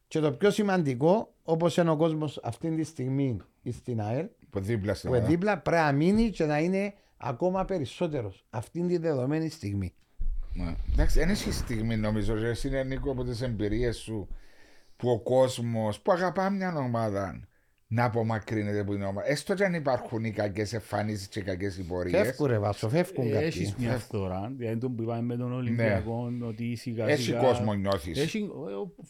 Και το πιο σημαντικό, όπως είναι ο κόσμος αυτή τη στιγμή στην ΑΕΛ, που δίπλα, δίπλα πρέπει να μείνει και να είναι ακόμα περισσότερος αυτή τη δεδομένη στιγμή. Ναι. Εντάξει, δεν έχει στιγμή νομίζω. Εσύ είναι Νίκο από τις εμπειρίες σου που ο κόσμος που αγαπά μια ομάδα να απομακρύνεται από την ομάδα. Έστω και αν υπάρχουν οι κακές εμφανίσεις και οι κακές υπορίες. Φεύγουν ρε Βάσο, φεύγουν κάποιοι. Έχεις μια φθορά, δηλαδή τον που είπαμε με τον Ολυμπιακό, ναι, ότι σιγά σιγά... Έχει κόσμο νιώθεις. Έχει...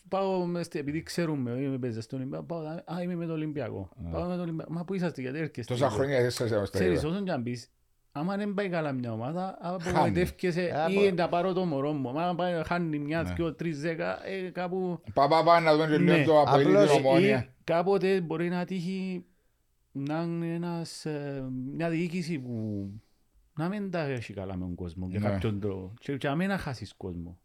Πάω, επειδή ξέρουμε, είμαι παίζοντας στον Ολυμπιακό, πάω, α, είμαι με τον Ολυμπιακό. Yeah. Πάω με τον Ολυμπιακό, μα πού είσαστε, γιατί έρχεστε. Τόσα χρόνια δεν σας έμαστε. Ξέρεις, όσον και αν πεις, άμα δεν πάει καλά μια ομάδα, απογοητεύκεσαι ή να πάρω το μωρό μου. Αν χάνει μια, δυο, τρεις, δέκα, κάπου... Παπά πάνε να δούμε λίγο το Αποέλ, την Ομόνοια. Κάποτε μπορεί να τύχει να είναι ένας, μια διοίκηση που να μην τα έχει καλά με τον κόσμο για κάποιον τρόπο και να μην χάσεις κόσμο.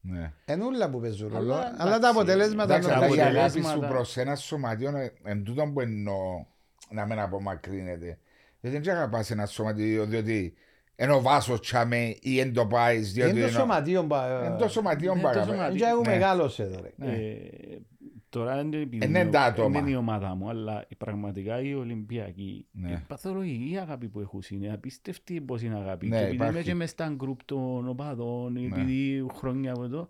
Είναι όλα που παίζουν ρόλο, αλλά τα αποτελέσματα... Η αγάπη σου προς ένα σωματείο, εν τούτον που εννοώ να μην απομακρύνεται. Δεν ξέρω να πας ένα σωματείο διότι είναι ο Βάσος τσάμε ή εν το πάεις. Είναι το σωματείο παγαπέ. Είναι το σωματείο παγαπέ. Και εγώ μεγάλος εδώ. Τώρα είναι η ομάδα μου, αλλά πραγματικά οι Ολυμπιακοί, η παθολογική αγάπη που έχουν είναι απίστευτη πως είναι αγάπη. Επειδή είμαι και μες στα γκρουπ των οπαδών, επειδή χρόνια από εδώ,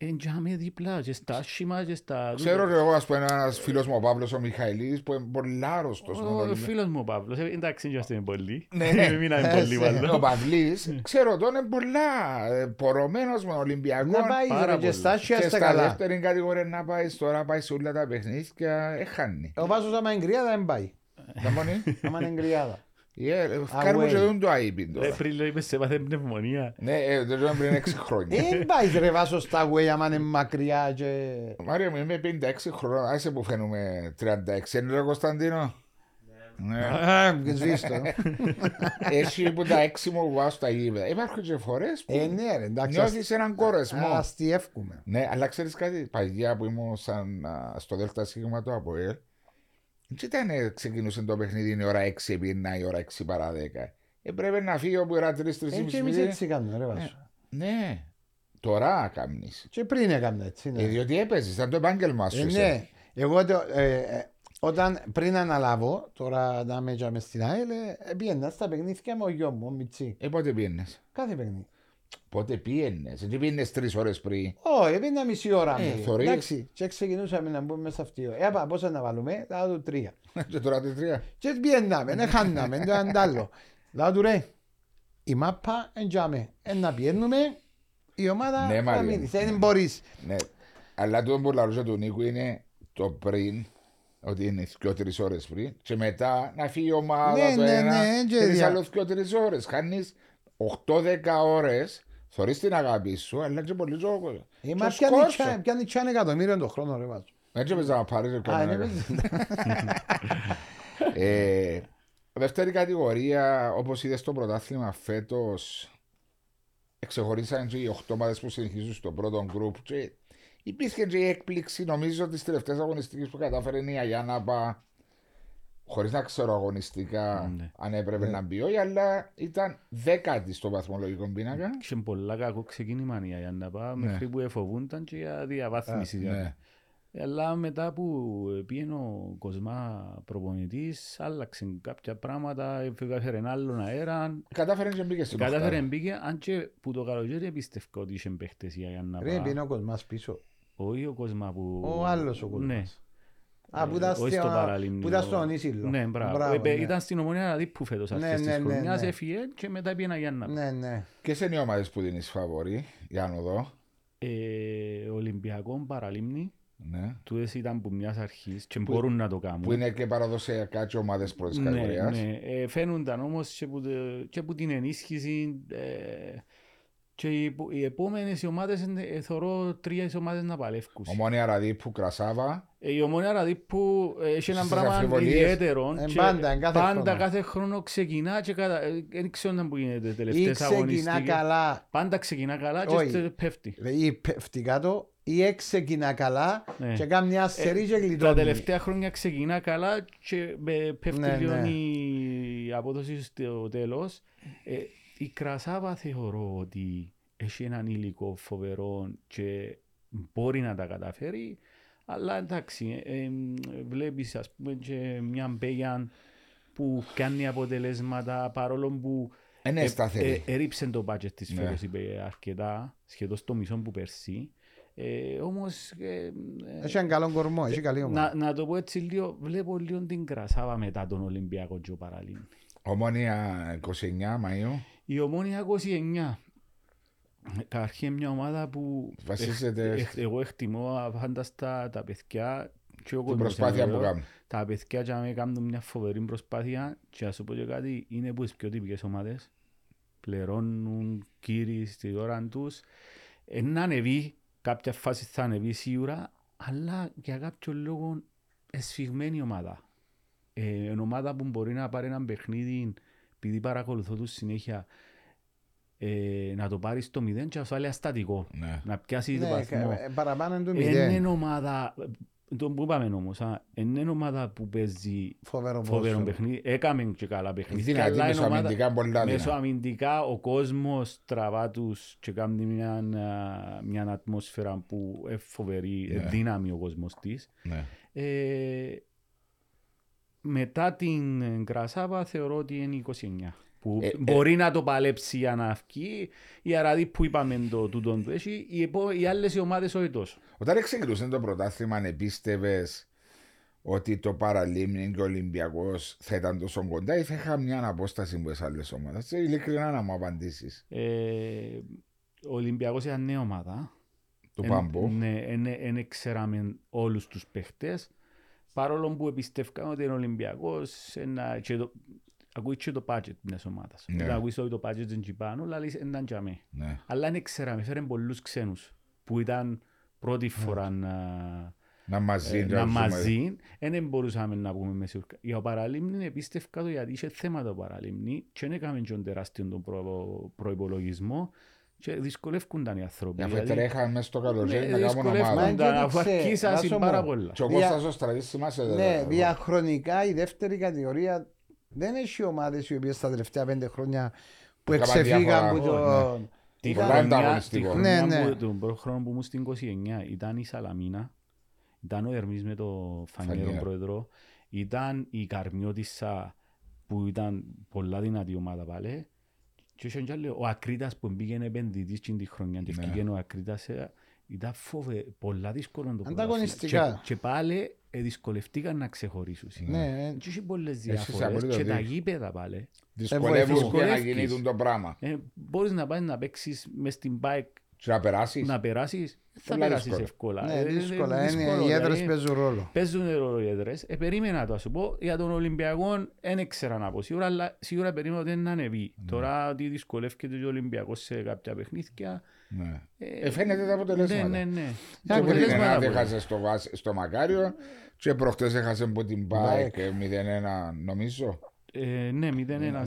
εντιάμε δίπλα και στα άσχημα και στα... Ξέρω και εγώ ας πω ένας φίλος μου ο Παύλος ο Μιχαηλίδης που είναι πολύ άρρωστος. Ο φίλος μου ο Παύλος, εντάξει είμαστε είναι πολλοί. Ναι, μείναμε πολλοί μάλλον. Ο Παύλης, ξέρω τον είναι πολλά, πορωμένος με Ολυμπιακών. Να πάει και στα άσχημα και στα δεύτερη κατηγορία να πάει, τώρα πάει σε όλα τα παιχνίδια, έχανε. Ο Πάσος άμα είναι κρυάδα δεν πάει. Άμα είναι κρυάδα. Κάρμο και δουν το αίπιν τώρα. Πριν λέω είπες σε παθέ πνευμονία. Ναι, δεν λέω πριν έξι χρόνια. Δεν πάει ρε Βάσο στα γουέια άμα είναι μακριά και... Μάριο μου είμαι πενήντα έξι χρόνια, άσε που φαίνομαι τριάντα έξι. Είναι ρε Κωνσταντίνο. Ναι. Ζήστο. Εσύ που τα έξι μου βάζω στα γήπεδα. Υπάρχουν και φορές που νιώθεις έναν κορεσμό. Αστιεύκουμε. Ναι, αλλά ξέρεις κάτι, παγιά που ήμουν στο Δέλτα Σίγμα το Αποέλ. Τι ήταν, ξεκινούσε το παιχνίδι, είναι η ώρα έξι επί εννιά, η ώρα έξι παρά δέκα. Έπρεπε να φύγει όπου ώρα τρία, τρία και μισή. Έτσι έτσι κάνουν ρε Βάσο. Ναι, τώρα κάνεις. Και πριν έκανα έτσι. Διότι έπαιζες, ήταν το επάγγελμα σου. Ναι, εγώ Όταν πριν αναλάβω, τώρα να με τζάμε στην ΑΕΛ, πιένας στα παιχνίδια με ο γιο μου, ο Μιτσί. Ε, πότε πιένες? Κάθε παιχνίδι. Πότε πιένες, δεν πιένες τρεις ώρες πριν? Όχι, πιένα μισή ώρα. Ε, εντάξει, και ξεκινούσαμε να μπούμε μέσα αυτή. Ε, απα, πόσα να βάλουμε, λάω του τρία. Και τώρα του τρία. Και πιέναμε, δεν χάναμε, το αντάλλο. Λάω του ρε, η μάπα εντζάμε, να πιένουμε, η ομάδα θα μείνεις, δεν μπορείς. Αλλά το που λαούσα του Νίκου είναι το πριν, ότι είναι δυο-τρεις ώρες πριν, και μετά να φύγει η ομάδα, ναι, το ναι, ένα, ναι, και τις άλλες δυο-τρεις ώρες. Χάνεις οκτώ δέκα ώρες, θωρείς την αγάπη σου, αλλά και πολύ ζώο. Μα πιάνει κι αν εκατομμύριο τον χρόνο, ρε βάζω. Έτσι έπαιζα να πάρεις το κανένα. Δεύτερη κατηγορία, όπως είδες στο πρωτάθλημα φέτος, εξεχωρίσαν και οι οκτώ ομάδες που συνεχίζουν στο πρώτο γκρουπ. Υπήρχε και η έκπληξη, νομίζω, τις τελευταίες αγωνιστικές που κατάφερε η Αγιάνναπα, χωρίς να ξέρω αγωνιστικά ναι. αν έπρεπε ναι. να μπει, αλλά ήταν δέκατη στο βαθμολογικό πίνακα. Είχε πολλά κακό ξεκίνημα η Αγιάνναπα, ναι. μέχρι που εφοβούνταν και για διαβάθμιση. Α, ναι. Αλλά μετά που πήγαινε ο Κοσμά προπονητής, άλλαξαν κάποια πράγματα, έφεραν άλλον αέρα. Κατάφεραν και μπήκε στην Κοσμά. Κατάφεραν μπήκε, αν και που το καλοκαίρι πίστευκα ότι είχε παίχτες για Αγιάνναπα. Ρε, πήγαινε ο Κοσμάς πίσω. Όχι ο Κοσμά που... Ο άλλος ο Κοσμάς. Ναι. Α, που ήταν στον Ισύλλο. Ναι, μπράβο. Ήταν στην Ομόνοια δίπου φέτος αυτές τις χρονιάς, έφυγε και μετά πήγαινε Αγιάνναπα. Ποιες είναι οι ομάδες που δίνεις φαβορί, για να δω? Ολυμπιακό, Παραλίμνι. Ναι. Τούτες ήταν που μιας αρχής και που, μπορούν να το κάνουν. Που είναι και παραδοσιακά και ομάδες πρώτης ναι, κατηγορίας. Ναι. Ε, φαίνονταν όμως και που, και που την ενίσχυση ε, και οι, οι επόμενες οι ομάδες ε, θωρώ τρία ομάδες να παλεύκουν. Ομόνοια Ραδίπου, Κρασάβα. Ε, η Ομόνοια Ραδίπου έχει έναν πράγμα ιδιαίτερο. Ε, πάντα κάθε πάντα χρόνο. κάθε χρόνο ξεκινά και κατα... ε, δεν ξέρω που γίνεται τελευταίες αγωνιστικές. Ξεκινά καλά. Πάντα ξεκινά καλά και Όχι. πέφτει. Ή πέφτει κάτω. Ή έξεκινα καλά ναι. και κάνει μια αστερή ε, και γλιτώνει. Τα τελευταία χρόνια ξεκινά καλά και πέφτει ναι, λίγο ναι. η απόδοση στο τέλος. Ε, η Κρασάβα θεωρώ ότι έχει έναν υλικό φοβερό και μπορεί να τα καταφέρει. Αλλά εντάξει, ε, ε, βλέπεις ας πούμε και μια μπέγιαν που κάνει αποτελέσματα παρόλο που ε, ε, ερήψε το μπάτζετ της ναι. φέτος αρκετά, σχεδόν στο μισό που πέρσι. Ε, όμως, ε, έχει έναν καλό κορμό, έχει καλή ομάδα. Να, να το πω έτσι λίγο, βλέπω λίγο την Κρασάβα μετά τον Ολυμπιακό και ο Παραλίμνη. Ομόνοια είκοσι εννιά Μαΐου. Η Ομόνοια είκοσι εννιά. Καταρχήν μια ομάδα που βασίζεται... ε, ε, εγώ εκτιμώ αφάνταστα τα παιδιά και ο κόσμος. Την προσπάθεια που κάνουν. Τα παιδιά και να κάνουν μια φοβερή προσπάθεια και να σου πω και κάτι, είναι που τις πιο τύπικες ομάδες. Πληρώνουν κύριοι στη ώρα τους. Να ανεβεί. Κάποια φάση θα ανεβεί σίγουρα, αλλά για κάποιο λόγο εσφυγμένη ομάδα. Ε, ομάδα που μπορεί να πάρει έναν παιχνίδι, επειδή παρακολουθώ τους συνέχεια, ε, να το πάρει στο μηδέν και ασφάλεια στατικό. Ναι. Να πιάσει ναι, το βαθμό. Ε, παραπάνω είναι το μηδέν. Είναι ομάδα, το που είπαμε όμως, είναι ομάδα που παίζει φοβερό, φοβερό παιχνίδι. Έκαμε και καλά παιχνίδι. Δηλαδή μεσοαμυντικά πολλά. Μεσοαμυντικά ο κόσμος τραβά τους και κάνει μια, μια ατμόσφαιρα που φοβερή ναι. δύναμη ο κόσμος της. Ναι. Ε, μετά την Κρασάβα θεωρώ ότι είναι είκοσι εννιά. Που ε, μπορεί ε, να το παλέψει για να βγει, η αράδη που είπαμε το τούτον του έχει, οι, οι άλλες οι ομάδες όχι τόσο. Όταν ξεκινούσε το πρωτάθλημα, αν επίστευες ότι το Παραλίμνι και ο Ολυμπιακός θα ήταν τόσο κοντά ή θα είχα μια αναπόσταση με τις άλλες ομάδες? Ειλικρινά να μου απαντήσεις. Ε, ο Ολυμπιακός ήταν νέα ομάδα. Του Πάμπο. Ναι, δεν ξέραμε όλους τους παίχτες. Παρόλο που εμπιστεύκαμε ότι είναι ο Ολυμπιακός ένα, και το, ακούει και το budget μιας ομάδας. Όταν ακούεις ότι το budget δεν τσιπάνω, αλλά λες ήταν και αμέ. Αλλά δεν ξέραμε, φέραν πολλούς ξένους που ήταν πρώτη φορά να μαζί. Δεν μπορούσαμε να πούμε με σίγουρα. Για ο Παραλίμνη επίστευκα το γιατί είχε θέμα το Παραλίμνη και δεν έκαμε και τεράστιο τον προϋπολογισμό και δυσκολεύκονταν οι άνθρωποι. Αφού τρέχαν μέσα στο καλοκαίρι να κάνουν ομάδα. Αφού αρκίσασαν πάρα πολλά. Και ο Κώστας ο Στραγής θυμάσαι. Ναι, διαχρονικά η δεύτερη κατηγορία. Δεν έχει ομάδες οι οποίες τα τελευταία πέντε χρόνια που εξεφύγαν που τον... Τη χρονιά που ήμουν στην είκοσι εννιά ήταν η Σαλαμίνα Ήταν ο Ερμής με τον Φανιέρο πρόεδρο. Ήταν η Καρμιώτισσα που ήταν πολλά δυνατή ομάδα πάλι. Και ο Ακρίτας που μπήκε επενδυτής την χρονιά και έφυγε ο Ακρίτας. Ήταν φοβε, πολλά δύσκολο το ανταγωνιστικά. Και, και πάλι ε, δυσκολευτήκαν να ξεχωρίσουν. Ναι. Και είχε πολλές διαφορές και τα γήπεδα πάλι. Δυσκολεύουν και να κινηθούν το πράγμα. Ε, μπορείς να πάει να παίξεις μες στην ΠΑΕΚ. Να περάσεις. Να περάσεις. Θα περάσεις εύκολα. Ναι, δύσκολα. Ε, δύσκολα. Είναι, οι έδρες παίζουν ρόλο. Παίζουν ρόλο οι έδρες. Ε, περίμενα να σου πω. Για τον Ολυμπιακό δεν ήξερα να πω. Σίγουρα, αλλά σίγουρα περίμενα ότι δεν ανεβεί. Mm. Τώρα ότι δυσκολεύεται ο Ολυμπιακός σε κάποια παιχνίδια. Ναι. Ε, φαίνεται τα αποτελέσματα. Ναι, ναι, ναι. Τα αποτελέσματα. Έχασε στο, στο Μακάριο και προχτές έχασε από την ΠΑΕΚ μηδέν ένα νομίζω. Ε, ναι, μηδέν ένα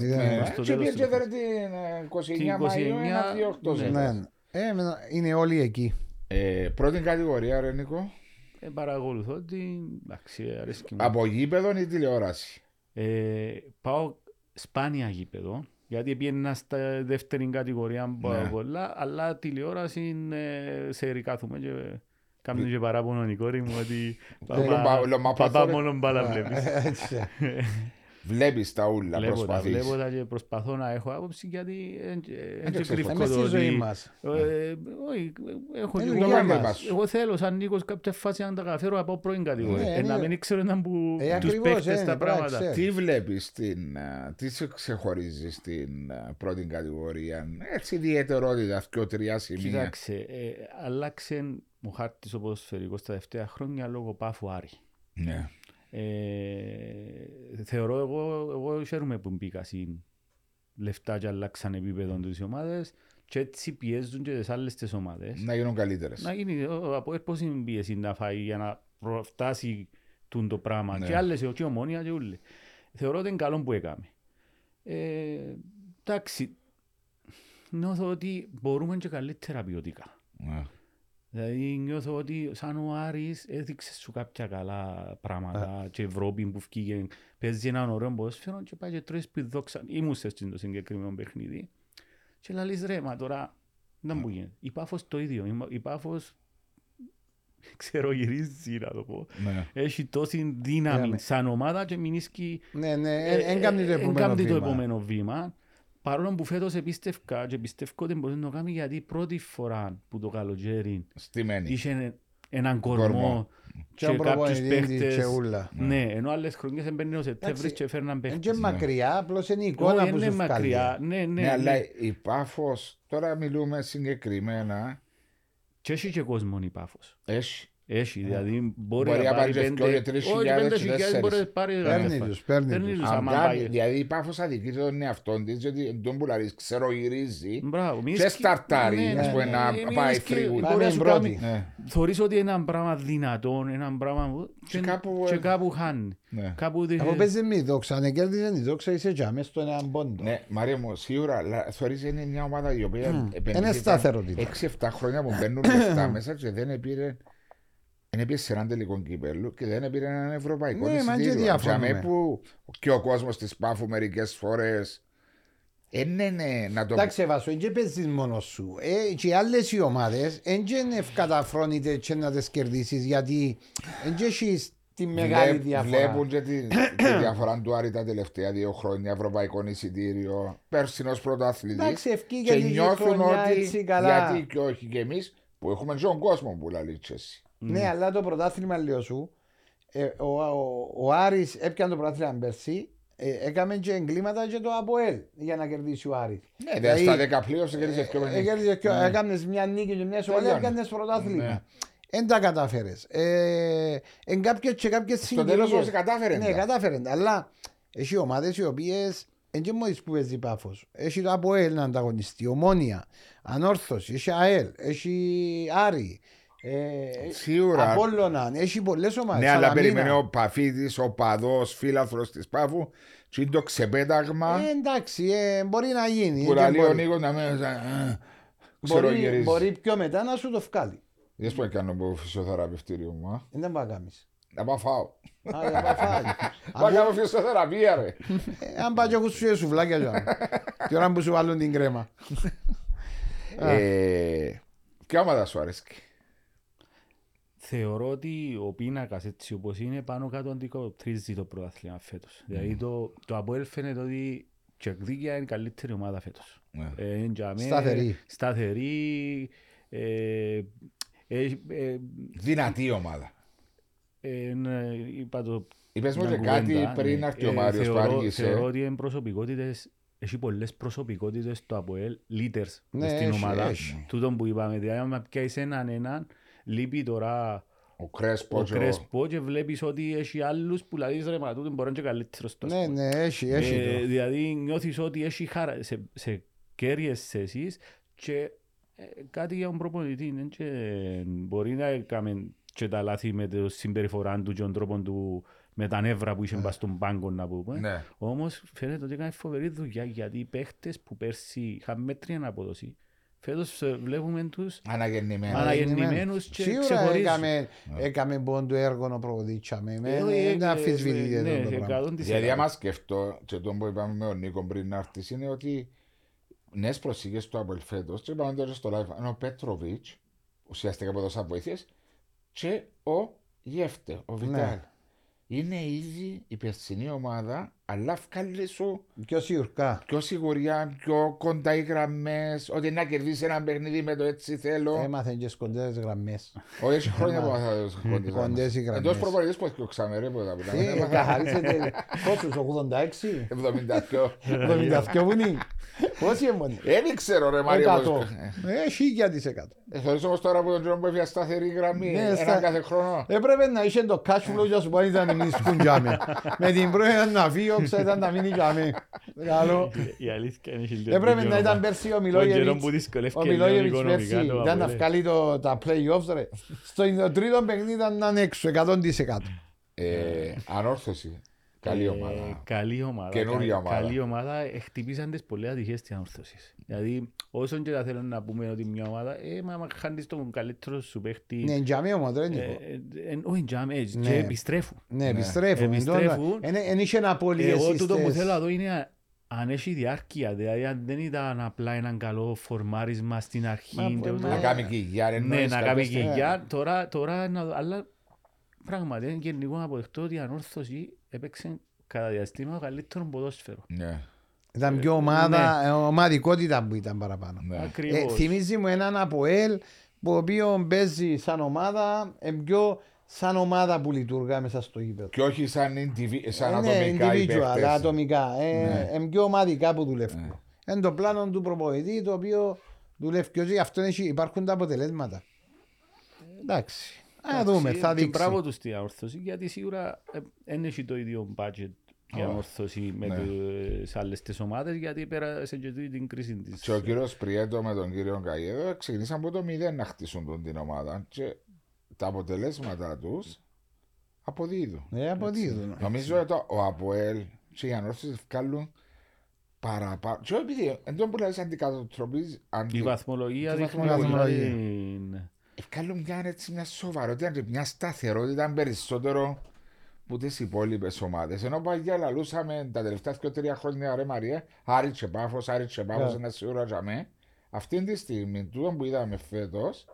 στο τέλος. Και έφερε την εικοστή ενάτη Μαΐου. Ε, είναι όλοι εκεί. Ε, πρώτη κατηγορία, ρε Νίκο. Ε, παρακολουθώ την. Από γήπεδο ή τηλεόραση. Ε, πάω σπάνια γήπεδο. Γιατί πήγαινα στα δεύτερη κατηγορία πολλά, ναι. Αλλά τηλεόραση είναι σε ρικάθουμε. Κάμουν και παράπονο η κόρη μου ότι παπά μόνο μπάλα βλέπεις. Βλέπεις τα ούλα, βλέπω προσπαθείς. Τα, βλέπω τα και προσπαθώ να έχω άποψη γιατί δεν κρυφκώ το ότι... Όχι, έχω τη δουλειά μας. Εγώ θέλω σαν Νίκος κάποια φάση να τα καταφέρω από πρώην κατηγορία. Να μην ξέρω έναν που τους παίχτες τα πράγματα. Τι βλέπεις, τι σε ξεχωρίζεις στην πρώτη κατηγορία. Έτσι ιδιαιτερότητα, πιο τρία σημεία. Κοιτάξε, αλλάξε ο χάρτης ο ποδοσφαιρικός τα τελευταία χρόνια λόγω Πάφου Άρη. Ναι. Ε, θεωρώ εγώ, εγώ χαίρομαι που μπήκα συν λεφτά και αλλάξαν επίπεδο mm. τις ομάδες και έτσι πιέζουν και τις άλλες τις ομάδες. Να γίνουν καλύτερες. Να γίνει, από πώς είναι πίεση να φάει για να προφτάσει τον το πράγμα ναι. Και άλλες, και Ομόνοια και ούλες. Θεωρώ ότι είναι καλό που έκαμε. Ε, εντάξει, νιώθω ότι μπορούμε και καλύτερα ποιοτικά. Yeah. Δηλαδή νιώθω ότι σαν ο Άρης έδειξε σου κάποια καλά πράγματα yeah. Και Ευρώπη που βγήκε, παίζει έναν ωραίο ποδόσφαιρο και πάει και τρεις πει Δόξα. Ήμουν σε το συγκεκριμένο παιχνίδι και λαλείς ρε, μα τώρα δεν μου γίνεται. Η Πάφος το ίδιο, η Πάφος ξερογυρίζει να το πω. Yeah. Έχει τόση δύναμη yeah, σαν ομάδα και μηνίσκει έγκαμπτει το επόμενο βήμα. Παρόλο που φέτος επίστευκα και πιστεύω ότι μπορεί να το κάνει γιατί πρώτη φορά που το καλοκαίρι είχε έναν κορμό και κάποιους παίχτες. Ναι, ενώ άλλες χρονιές έμπαινε ο Σεπτέμβρης και έφερναν παίχτες. Είναι και μακριά, απλώς είναι η εικόνα που σου βγάλει. Ναι, αλλά η Πάφος, τώρα μιλούμε συγκεκριμένα. Και έχει και κόσμο η Πάφος. Έχει. Έχει, δηλαδή μπορεί να πάρει πέντε χιλιάδες, μπορεί να πάρει πέντε χιλιάδες. Δηλαδή η Πάφος αδικείται τον εαυτόν της, γιατί τον πουλαρίζει, ξερογυρίζει και σταρτάρει να πάει φρίγουν. Θεωρείς ότι είναι ένα πράγμα δυνατόν, ένα πράγμα και κάπου χάνει. Από παίζει μη Δόξα, αν κέρδιζαν τη Δόξα είσαι και αμέσως το έναν πόντο. Ναι, Μαρία μου, σίγουρα θεωρείς είναι μια ομάδα η οποία επενδύεται έξι εφτά χρόνια που μπαίνουν λεφτά μέσα και δεν πήρε. Είναι επίσης έναν τελικό κύπελλο και δεν πήρε έναν ευρωπαϊκό εισιτήριο. Ναι, που και ο κόσμος της Πάφου μερικές φορές. Ε, ναι, ναι, να το... Εντάξει, Βάσο, δεν παίζεις μόνος σου. Ε, και οι άλλες οι ομάδες δεν ευκαταφρόνεται και να τις κερδίσεις γιατί δεν έχεις τη μεγάλη διαφορά. Βλέπουν και τη, τη διαφορά του Άρη τα τελευταία δύο χρόνια, ευρωπαϊκό εισιτήριο, πέρσινος πρωταθλητής. Εντάξει, ευκήγε και νιώθουν ότι καλά. Γιατί και όχι και εμείς που έχουμε τον κόσμο που λαλίτσες. Mm. Ναι, αλλά το πρωτάθλημα λέω σου, ε, ο, ο, ο Άρης έπιανε το πρωτάθλημα πέρσι, ε, έκαμε και εγκλήματα και το Αποέλ για να κερδίσει ο Άρης. Ναι, δηλαδή, στα δέκα πλήρως κέρδισε πιο νίκη. Έκαμε μια νίκη και μια σοβαρή, έκανες πρωτάθλημα. Ναι. Εν τα κατάφερες. Ε, εν κάποιες και κάποιες συγκυρίες. Στο τέλος όμως κατάφερεν. Ναι, κατάφερεν. Αλλά έχει ομάδες οι οποίες... Εν και μόλις που παίζει Πάφος, έχει το Αποέλ να ανταγωνιστεί, Ομόνοια, Ανόρθωση, έχει ΑΕΛ, έχει Άρη. Ε, σίγουρα. Απόλλωνα, έχει πολλές ομάδες. Ναι, Σαλαμίνα. Αλλά περιμένει ο Παφίδης, ο παδός, φίλαθρος της Πάφου, και είναι το ξεπέταγμα. Ε, εντάξει, ε, μπορεί να γίνει. Κουραλεί ο Νίκος να μην ξερογυρίζει. Μπορεί πιο μετά να σου το βγάλει. Δεν σου έκανε από φυσιοθεραπευτήριο μου. Δεν πάει καμίς. Να πάω φάω. Πάω κάνω φυσιοθεραπεία ρε. Αν πάει και έχω σου σουβλάκια τώρα. Τι ώρα που σου βάλουν την κρέμα. Ποια ομάδα σου αρέσκει. Θεωρώ ότι ο πίνακας έτσι όπως είναι πάνω κάτω αντικατοπτρίζει το πρωτάθλημα φέτος. Mm. Δηλαδή το, το Αποέλ φαίνεται ότι η Κερδίκια είναι η καλύτερη ομάδα φέτος. Yeah. Ε, τζαμέ, σταθερή. σταθερή ε, ε, ε, Δυνατή ομάδα. Ε, ναι, είπα το, είπες μου και κουβέντα, κάτι πριν να έρθει ο Μάριος που άργησε. Θεωρώ ότι είναι προσωπικότητες. Έχει πολλές προσωπικότητες το Αποέλ, leaders ναι, στην έχει, ομάδα. Έχει. Τούτον που είπαμε, δηλαδή να πιάσεις έναν έναν, λείπει τώρα ο Κρέσπο και, και βλέπεις ότι έχει άλλους που δηλαδή ρε μα τούτον μπορεί να είναι καλύτερος. Ναι, ναι, έχει, έχει. Ε, δηλαδή νιώθεις ότι έχει χαρά, σε, σε κέρδιες εσείς και ε, κάτι για τον προπονητή. Ναι, και μπορεί να έκαμε και τα λάθη με το συμπεριφορά του και τον τρόπο του με τα νεύρα που είσαι στον πάγκο να πούμε. Ναι. Όμως φαίνεται ότι έκανε φοβερή δουλειά γιατί οι παίχτες που πέρσι είχαν μέτρια απόδοση φέτος βλέπουμε τους αναγεννημένους, αναγεννημένους και ξεχωρίζουν. Σίγουρα έκαμε πόντου έργο προδίτσαμε. Δεν αμφισβητείται ναι, το πράγμα. Γιατί άμα σκεφτώ και τον που είπαμε με τον Νίκο πριν να έρθεις είναι ότι νέες προσήγες του Αποέλ φέτος και είπαμε τώρα στο live είναι ο Πέτροβιτς ουσιαστικά που δώσαν βοήθειες και ο Γεύτε, ο Βιτάλ. Ναι. Είναι ήδη η περσινή ομάδα, αλλά βγάλει σου πιο, πιο σιγουριά, πιο κοντά οι γραμμές. Ότι να κερδίσει ένα παιχνίδι με το έτσι θέλω. Έμαθαν και σκοντές γραμμές. Όχι, έχει χρόνια που έμαθαν σκοντές γραμμές. Εντός προπονητής που έχει ξαμερέποτα. Πόσους, ογδόντα έξι, εβδομήντα δύο. εβδομήντα δύο που είναι. Πόσοι έμονε. Δεν ξέρω ρε Μάριο. Έχει χίλια τοις εκατό. Θεωρείς όμως τώρα που τον τρόπο έφυγε σταθερή γραμμή ένα κάθε χρόνο. Έπρεπε να είσαι το cash flow για σου πάλι να μιλήσουν για μένα. Με την πρώτη να φύγω ξέρετε να μείνει για μένα. Έπρεπε να ήταν πέρσι ο Μιλόγεβιτς. Ο Μιλόγεβιτς πέρσι ήταν να βγάλει τα play-offs ρε. Στο τρίτο παιχνίδι ήταν έξω εκατό τοις εκατό. Ανόρθωση. Καλή ομάδα. Καλή ομάδα. Καινούρια ομάδα. Καλή ομάδα. Χτυπήσαν τις πολλές ατυχίες της ανόρθωσης. Δηλαδή, όσον και θα θέλουν να πούμε ότι μια ομάδα, ε, μα χάνεις τον καλύτερο σου παίχτη. Ναι, εντιαμεί όμως, δεν είναι. Όχι, εντιαμεί, και επιστρέφουν. Ναι, επιστρέφουν. Εν είχε ένα πολύ εσύστες. Εγώ τούτο που θέλω εδώ είναι αν έχει διάρκεια, δηλαδή αν δεν ήταν απλά έναν καλό φορμάρισμα στην αρχή. Να κάνει κυγιά. Ναι, να κάνει κυγιά. Τώρα, αλλά πράγματι, είναι γενικό να αποδεχτώ ότι η ανόρθωση έπαιξε κατά διαστήμα καλύτερο ποδόσφαιρο. Ήταν πιο ομάδα, ομαδικότητα που ήταν παραπάνω. Θυμίζει μου έναν Αποέλ που ο οποίος παίζει σαν ομάδα, πιο σαν ομάδα που λειτουργά μέσα στο γήπεδο. Και όχι σαν ατομικά υπέχτες. Ατομικά, πιο ομαδικά που δουλεύουν. Είναι το πλάνο του προπονητή το οποίο δουλεύει και γι' αυτό υπάρχουν τα αποτελέσματα. Εντάξει. Α, δούμε, θα δείξει. Και μπράβο τους την ανόρθωση, γιατί σίγουρα δεν έχει το ίδιο budget η ανόρθωση με τις άλλες τις ομάδες, γιατί πέρασε και την κρίση της. Και ο κύριος Πριέτο με τον κύριο Καγιέδο ξεκινήσαν από το μηδέν να χτίσουν την ομάδα και τα αποτελέσματα τους αποδίδουν. Νομίζω ότι ο Αποέλ και οι ανόρθωσες βγάλουν παραπάνω. Και επειδή εντός που λες αντικατοπτροπίζει. Η βαθμολογία δείχνει. Ευκάλλουν μια, έτσι, μια σοβαρότητα και μια σταθερότητα περισσότερο από τις υπόλοιπες ομάδες. Ενώ παγιά λαλούσαμε τα τελευταία τρία χρόνια ρε Μαρία, Άρη και Πάφος, Άρη και Πάφος, yeah. ένα σίγουρα για μέ. Αυτή τη στιγμή, τούτο που είδαμε φέτος,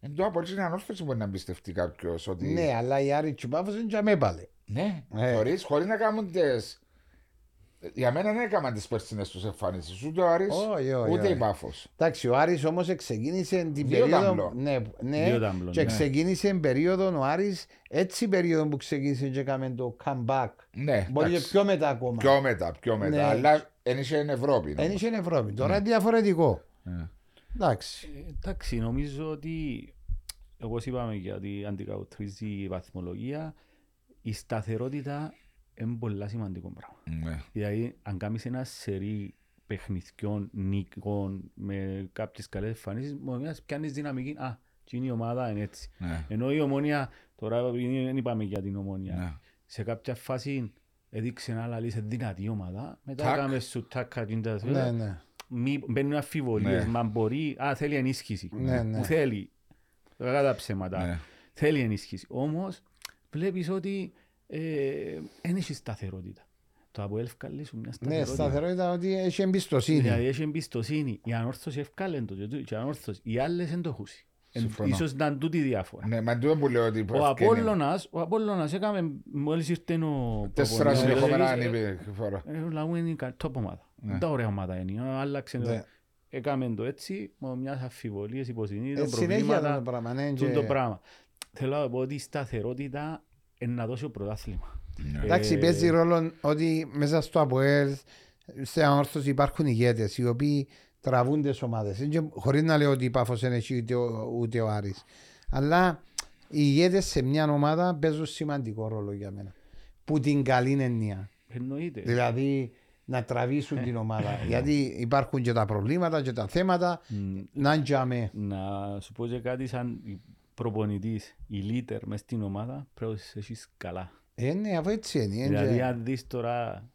εν τω απολύτως είναι ανόρθωση μπορεί να εμπιστευτεί κάποιος. Ότι... Ναι, αλλά η Άρη και Πάφος είναι για μέ πάλι. Ναι, yeah. χωρίς, χωρίς να κάνουν τις... Για μένα δεν έκαναν τις περσινές τους εμφανίσεις, ούτε ο Άρης, oh, ούτε η Πάφος. Εντάξει, ο Άρης όμως ξεκίνησε την περίοδο... Ναι, ναι, ταμπλό, και ναι. ξεκίνησε την περίοδο ο Άρης, έτσι η περίοδο που ξεκίνησε και έκαμε το comeback. Ναι, μπορεί και πιο μετά ακόμα. Πιο μετά, πιο μετά, ναι. αλλά εν είσαι εν Ευρώπη. Εν είσαι εν Ευρώπη, τώρα ναι. είναι διαφορετικό. Ναι. Εντάξει. Ε, εντάξει, νομίζω ότι, όπως είπαμε γιατί αντικατοπτρίζει η βαθμολογία, η σταθερότητα... είναι πολύ σημαντικό πράγμα. Ναι. Δηλαδή, αν κάνεις ένα σερί παιχνιδιών, νίκων, με κάποιες καλές εμφανίσεις, μόνος πιάνεις δυναμική, α, και είναι η ομάδα, είναι έτσι. Ναι. Ενώ η Ομόνοια, τώρα δεν είπαμε για την Ομόνοια, ναι. σε κάποια φάση έδειξε να λαλείς δυνατή ομάδα, μετά έκαμε σου τάκα, τίντα, ναι, ναι. μπαίνουν αφιβολίες, ναι. μα μπορεί, α, θέλει ενίσχυση, ναι, ναι. θέλει, κατά ψέματα, ναι. θέλει ενίσχυση. Όμως, βλέπεις ότι δεν έχει σταθερότητα. Το Αποέλ ευκάλλει σου μια σταθερότητα. Ναι, σταθερότητα ότι έχει εμπιστοσύνη. Δηλαδή έχει εμπιστοσύνη. Η ανόρθωση ευκάλλει το. Η ανόρθωση. Οι άλλες δεν το έχουν. Ίσως ήταν τούτη διάφορα. Ναι, μα τούτο που λέω ότι ο Απόλλωνας, ο Απόλλωνας έκαμε μόλις ήρθεν ο... Τέσσερα συνεχόμενα ανήπη φορά. Λαγούμε είναι τόπο ομάδα. Τα ωραία ομάδα είναι. Άλλαξε το... Έκαμε το έτσι, με μιας αφιβολίες, υποσυνείδητο, προβλήματα, τούτο πράγμα. Θέλω να πω ότι η σταθερότητα είναι να δώσει ο πρωτάθλημα. Εντάξει, παίζει ρόλο ότι μέσα στο Αποέλ, σε ανόρθωση υπάρχουν ηγέτες, οι οποίοι τραβούν τις ομάδες. Χωρίς να λέω ότι η Πάφος είναι εσύ ούτε ο Άρης. Αλλά οι ηγέτες σε μια ομάδα παίζουν σημαντικό ρόλο για μένα. Που την καλή εννοία. Εννοείται. Δηλαδή να τραβήσουν την ομάδα. Γιατί υπάρχουν και τα προβλήματα και τα θέματα. Να ντιαμε. Να σου πω και κάτι σαν προπονητής, η leader μες στην ομάδα πρέπει να είσαι καλά. Ε, ναι, αφού έτσι είναι. Δηλαδή αν δεις τώρα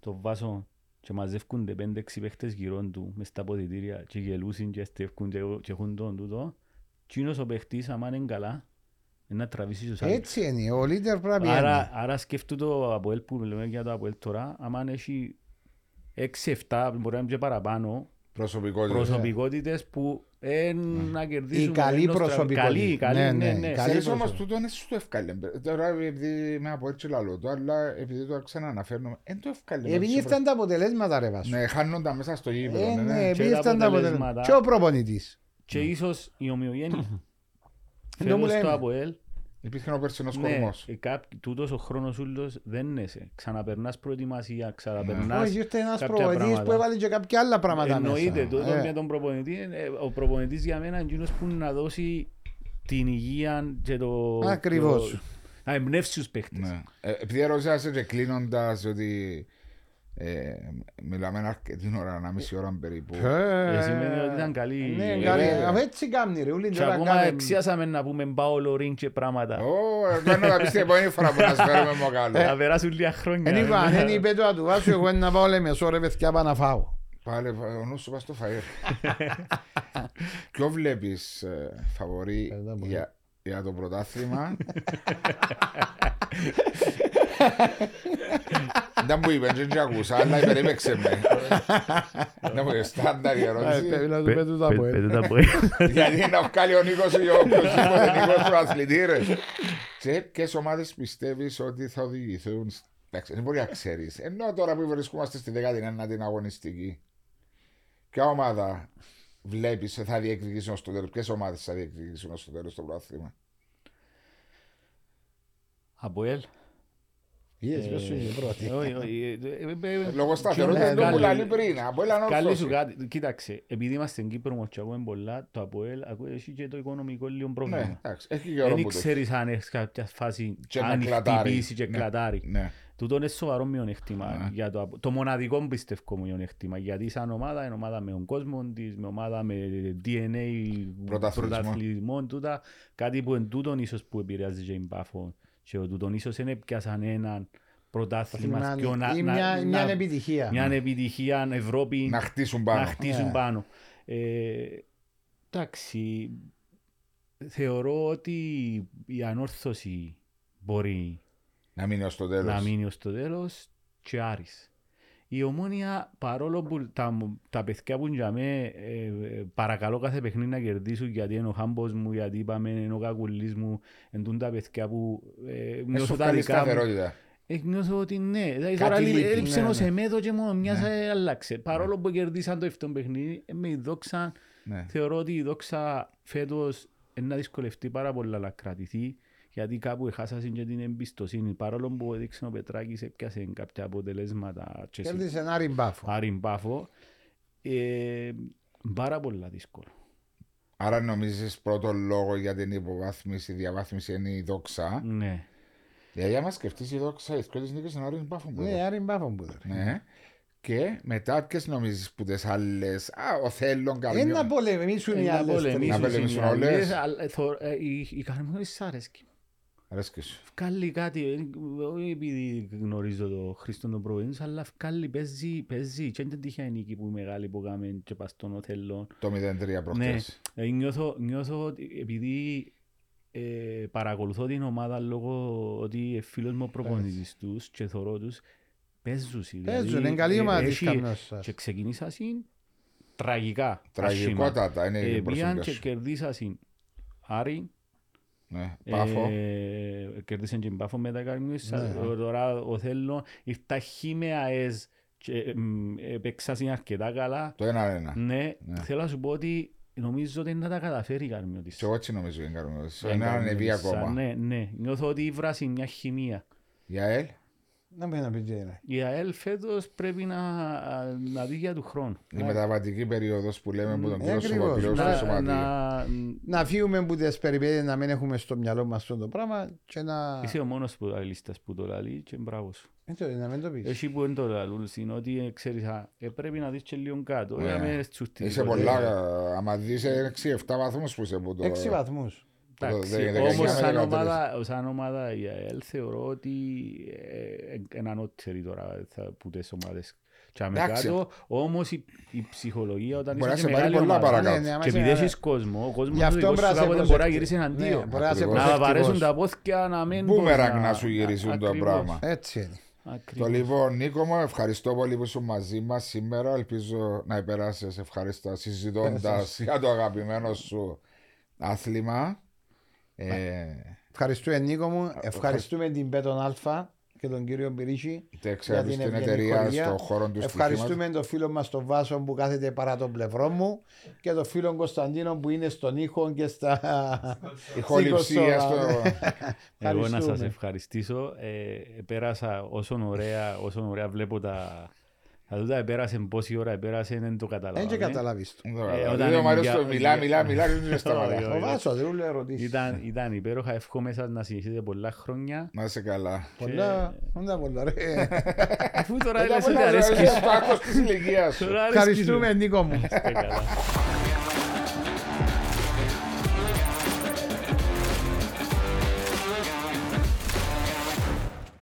το Βάσο και μαζεύκονται πέντε έξι παίχτες γύρω του μες στα ποδητήρια και γελούσουν και αστεύκουν και έχουν τον τούτο, κοινός ο παίχτης, άμα είναι καλά, είναι να τραβήσει τους άλλους. Έτσι είναι, ο leader πρέπει να είναι. Άρα σκέφτου το Αποέλ που λέμε για το Αποέλ τώρα, άμα έχει έξι εφτά, μπορεί να είναι και παραπάνω, προσωπικότητες που να κερδίσουν. Η καλή προσωπικότητα. Ξέρεις όμως τούτο είναι στο ευκαλέμπερ. Τώρα επειδή με από έτσι λαλό το, αλλά επειδή το ξανααναφέρνουμε, εν το ευκαλέμπερ. Επειδή ήρθαν τα αποτελέσματα ρε Βάσου. Ναι, χάνονταν μέσα στο γήπεδο. Ναι, επειδή ήρθαν τα αποτελέσματα. Και ο προπονητής. Και ίσως η ομοιογένεια. Φέρνω στο Αποέλ. Υπήρχε ο περσινός κορμός. Τούτος ο χρόνος ούλος δεν είσαι. Ξαναπερνάς προετοιμασία, ξαναπερνάς. Όχι, ήρθε ένας προπονητής που έβαλε και κάποια άλλα πράγματα μέσα. Εννοείται, τούτο με τον προπονητή. Ο προπονητής για μένα είναι εκείνος που να δώσει την υγεία και το... Ακριβώς. Να εμπνεύσει τους παίχτες. Επειδή ερώτησες και κλείνοντας ότι... Μιλάμε αρκετή την ώρα, να μισή ώρα περίπου. Σημαίνει ότι ήταν καλή. Ναι, έτσι κάνει ρε. Και ακόμα εξιάσαμε να πούμε Μπαόλο Ρινγκ και πράγματα. Κάνω να πείστε πόνη φορά που να σφέρουμε μοκάλο. Θα περάσουν λίγα χρόνια. Εν είπε το ατουβάσιο, εγώ είναι να πάω λεμεσό ρε παιδιά πάνω να φάω. Πάλε, ο νους σου πας στο φαΐρ. Ποιο βλέπεις φαβορί για το πρωτάθλημα? Δεν μου είπαν και ακούσα, αλλά υπερέπαιξε με. Δεν μου είπαν στάνταρ η ερώτηση. Πέτω τα πω. Γιατί να βγάλει ο Νίκος ή οποιοσδήποτε Νίκος του αθλητή ρε. Και ποιες ομάδες πιστεύεις ότι θα οδηγηθούν? Δεν μπορεί να ξέρεις. Ενώ τώρα που βρισκόμαστε στη δέκατη ένατη αγωνιστική, ποια ομάδα βλέπεις θα διεκδικήσουν στο τέλος? Ποιες ομάδες θα διεκδικήσουν στο τέλος στο πρωτάθλημα? Αποέλ. Λόγω σταθερότητα το που λαλεί πριν. Καλή σου κάτι, κοίταξε, επειδή είμαστε στην Κύπρο και ακούμε πολλά, το Αποέλ έχει και το οικονομικό λίγο πρόβλημα. Δεν ξέρεις αν έχεις κάποια φάση, αν χτυπήσει και κλατάρει. Τούτο είναι σοβαρό μειονέκτημα, το μοναδικό πιστεύω μειονέκτημα, γιατί σαν ομάδα είναι ομάδα με τον κόσμο της, με ομάδα με ντι εν έι πρωταθλητισμό, κάτι που εν τούτον ίσως που επηρεάζει και την Πάφο. Και ότι τον ίσως είναι πιάσαν έναν πρωτάθλημα και μια επιτυχία. Μια επιτυχία Ευρώπη να χτίσουν πάνω. Να χτίσουν yeah. πάνω. Ε, εντάξει, θεωρώ ότι η ανόρθωση μπορεί να μείνει ως το τέλος. Να μείνει ως το τέλος και Άρης. Η Ομόνοια, παρόλο που τα, τα παιδιά που είχαμε, ε, παρακαλώ κάθε παιχνίδι να κερδίσουν, γιατί είναι ο χάμπος μου, γιατί είπαμε είναι ο κακουλής μου, εντούν τα παιδιά που ε, νιώσω τα δικά μου. Ε, νιώσω ότι ναι, έλειψε ενός εμέτω και μόνο μιας άλλαξε. Παρόλο που κερδίσαν το εφτό παιχνίδι, με η Δόξα, θεωρώ ότι η Δόξα φέτος να δυσκολευτεί πάρα πολλά να κρατηθεί. Γιατί κάπου χάσασαν και την εμπιστοσύνη, παρόλο που έδειξε ο Πετράκης έπιασε κάποια αποτελέσματα. Κέρδισε ένα ριμπάφο. Ριμπάφο. Ε, πάρα πολλά δύσκολο. Άρα νομίζεις πρώτο λόγο για την υποβάθμιση, διαβάθμιση είναι η Δόξα. Ναι. Δηλαδή άμα σκεφτείς η Δόξα, η σκότης νίκης είναι ένα ριμπάφο που δέρει. Ναι, ριμπάφο που δέρει. Και μετά ποιες νομίζεις που τις άλλες, α, ο Θέλων, Καρμιών. Ένα πολεμήσουν οι άλλες. Να πολεμήσουν όλες. Η Καρμιών της άρεσκε. Βγάλει κάτι, όχι επειδή γνωρίζω τον Χριστόν τον Προβενής, αλλά βγάλει, παίζει, παίζει και είναι τυχαία η νίκη που μεγάλη που έκαμε και πας στον Οθέλο. Το μηδέν τρία προχτές. Ναι, νιώθω ότι επειδή ε, παρακολουθώ την ομάδα λόγω ότι φίλος μου προπονητής τους και θωρώ τους, παίζουν. Παίζουν, είναι καλή ομάδα της καμνός σας. Και ξεκινήσασαν τραγικά. Τραγικότατα είναι η προσφυγή σου. Πήγαν και κερδίσασαν. Άρη. Ναι, Πάφο. Κερδίσαν και Πάφο μετά κάποιους. Τώρα ο Θέλω ήρθα χήμεαες και επεξάσουν αρκετά καλά. Το ένα ένα. Ναι, θέλω να σου πω ότι νομίζω ότι να τα καταφέρει η Καρμιώτης. Και εγώ έτσι νομίζω είναι η Καρμιώτης. Είναι ανεβή ακόμα. Ναι, ναι. Νιώθω ότι η βράση είναι μια χημεία. Η ΑΕΛ. Η ΑΕΛ φέτος πρέπει να, να δει για του χρόνου. Η μεταβατική περίοδος που λέμε που τον κύριο Σωματήριο στο Σωματήριο. Να φύγουμε που τις περιπέτειες να μην έχουμε στο μυαλό μας αυτό το πράγμα και να... Είσαι ο μόνος που αλίστας που το λαλεί και μπράβο σου. Να μην το πεις. Εσύ που δεν το λαλούν είναι ότι ξέρεις πρέπει να δεις και λίγο κάτω. Είσαι πολλά, άμα δεις έξι εφτά βαθμούς που είσαι που το... έξι βαθμούς. Όμως σαν ομάδα η ΑΕΛ θεωρώ ότι είναι ανώτερη τώρα που τις ομάδες κάτω. Όμως η ψυχολογία όταν είσαι μεγάλη ομάδα και επειδή έχεις κόσμο, ο κόσμος του είκοσι μπορεί να γυρίσει εναντίον. Να βαρέσουν τα πόθηκια να μην... Μπούμερακ να σου γυρίσουν το πράγμα. Έτσι είναι. Το λοιπόν Νίκο μου, ευχαριστώ πολύ που ήσουν μαζί μας σήμερα. Ελπίζω να επεράσεις ευχαριστά συζητώντας για το αγαπημένο σου άθλημα. Ε... Ευχαριστούμε Νίκο μου, ευχαριστούμε την Πέτο Α και τον κύριο Πυρίσιο για την εταιρεία στον χώρο του. Ευχαριστούμε τον φίλο μας τον Βάσο που κάθεται παρά τον πλευρό μου και τον φίλο Κωνσταντίνο που είναι στον ήχο και στα ηχοληψία. Εγώ να σας ευχαριστήσω, ε, πέρασα όσον ωραία, όσον ωραία βλέπω τα... Θα δω τα πέρασε πόση ώρα πέρασε, δεν το καταλάβαμε. Δεν και καταλάβεις το. Δηλαδή ο Μάριος το μιλά, μιλά, μιλά και δεν σταματά. Ο Βάσος δεν ούλε ερωτήσεις. Ήταν υπέροχα, εύχομαι σας να συνεχίσετε πολλά χρόνια. Να είσαι καλά. Πολλά, όντα πολλά ρε. Αφού τώρα έλεσαι ότι αρέσκεις. Πάκος της ηλικίας σου. Ευχαριστούμε Νίκο μου.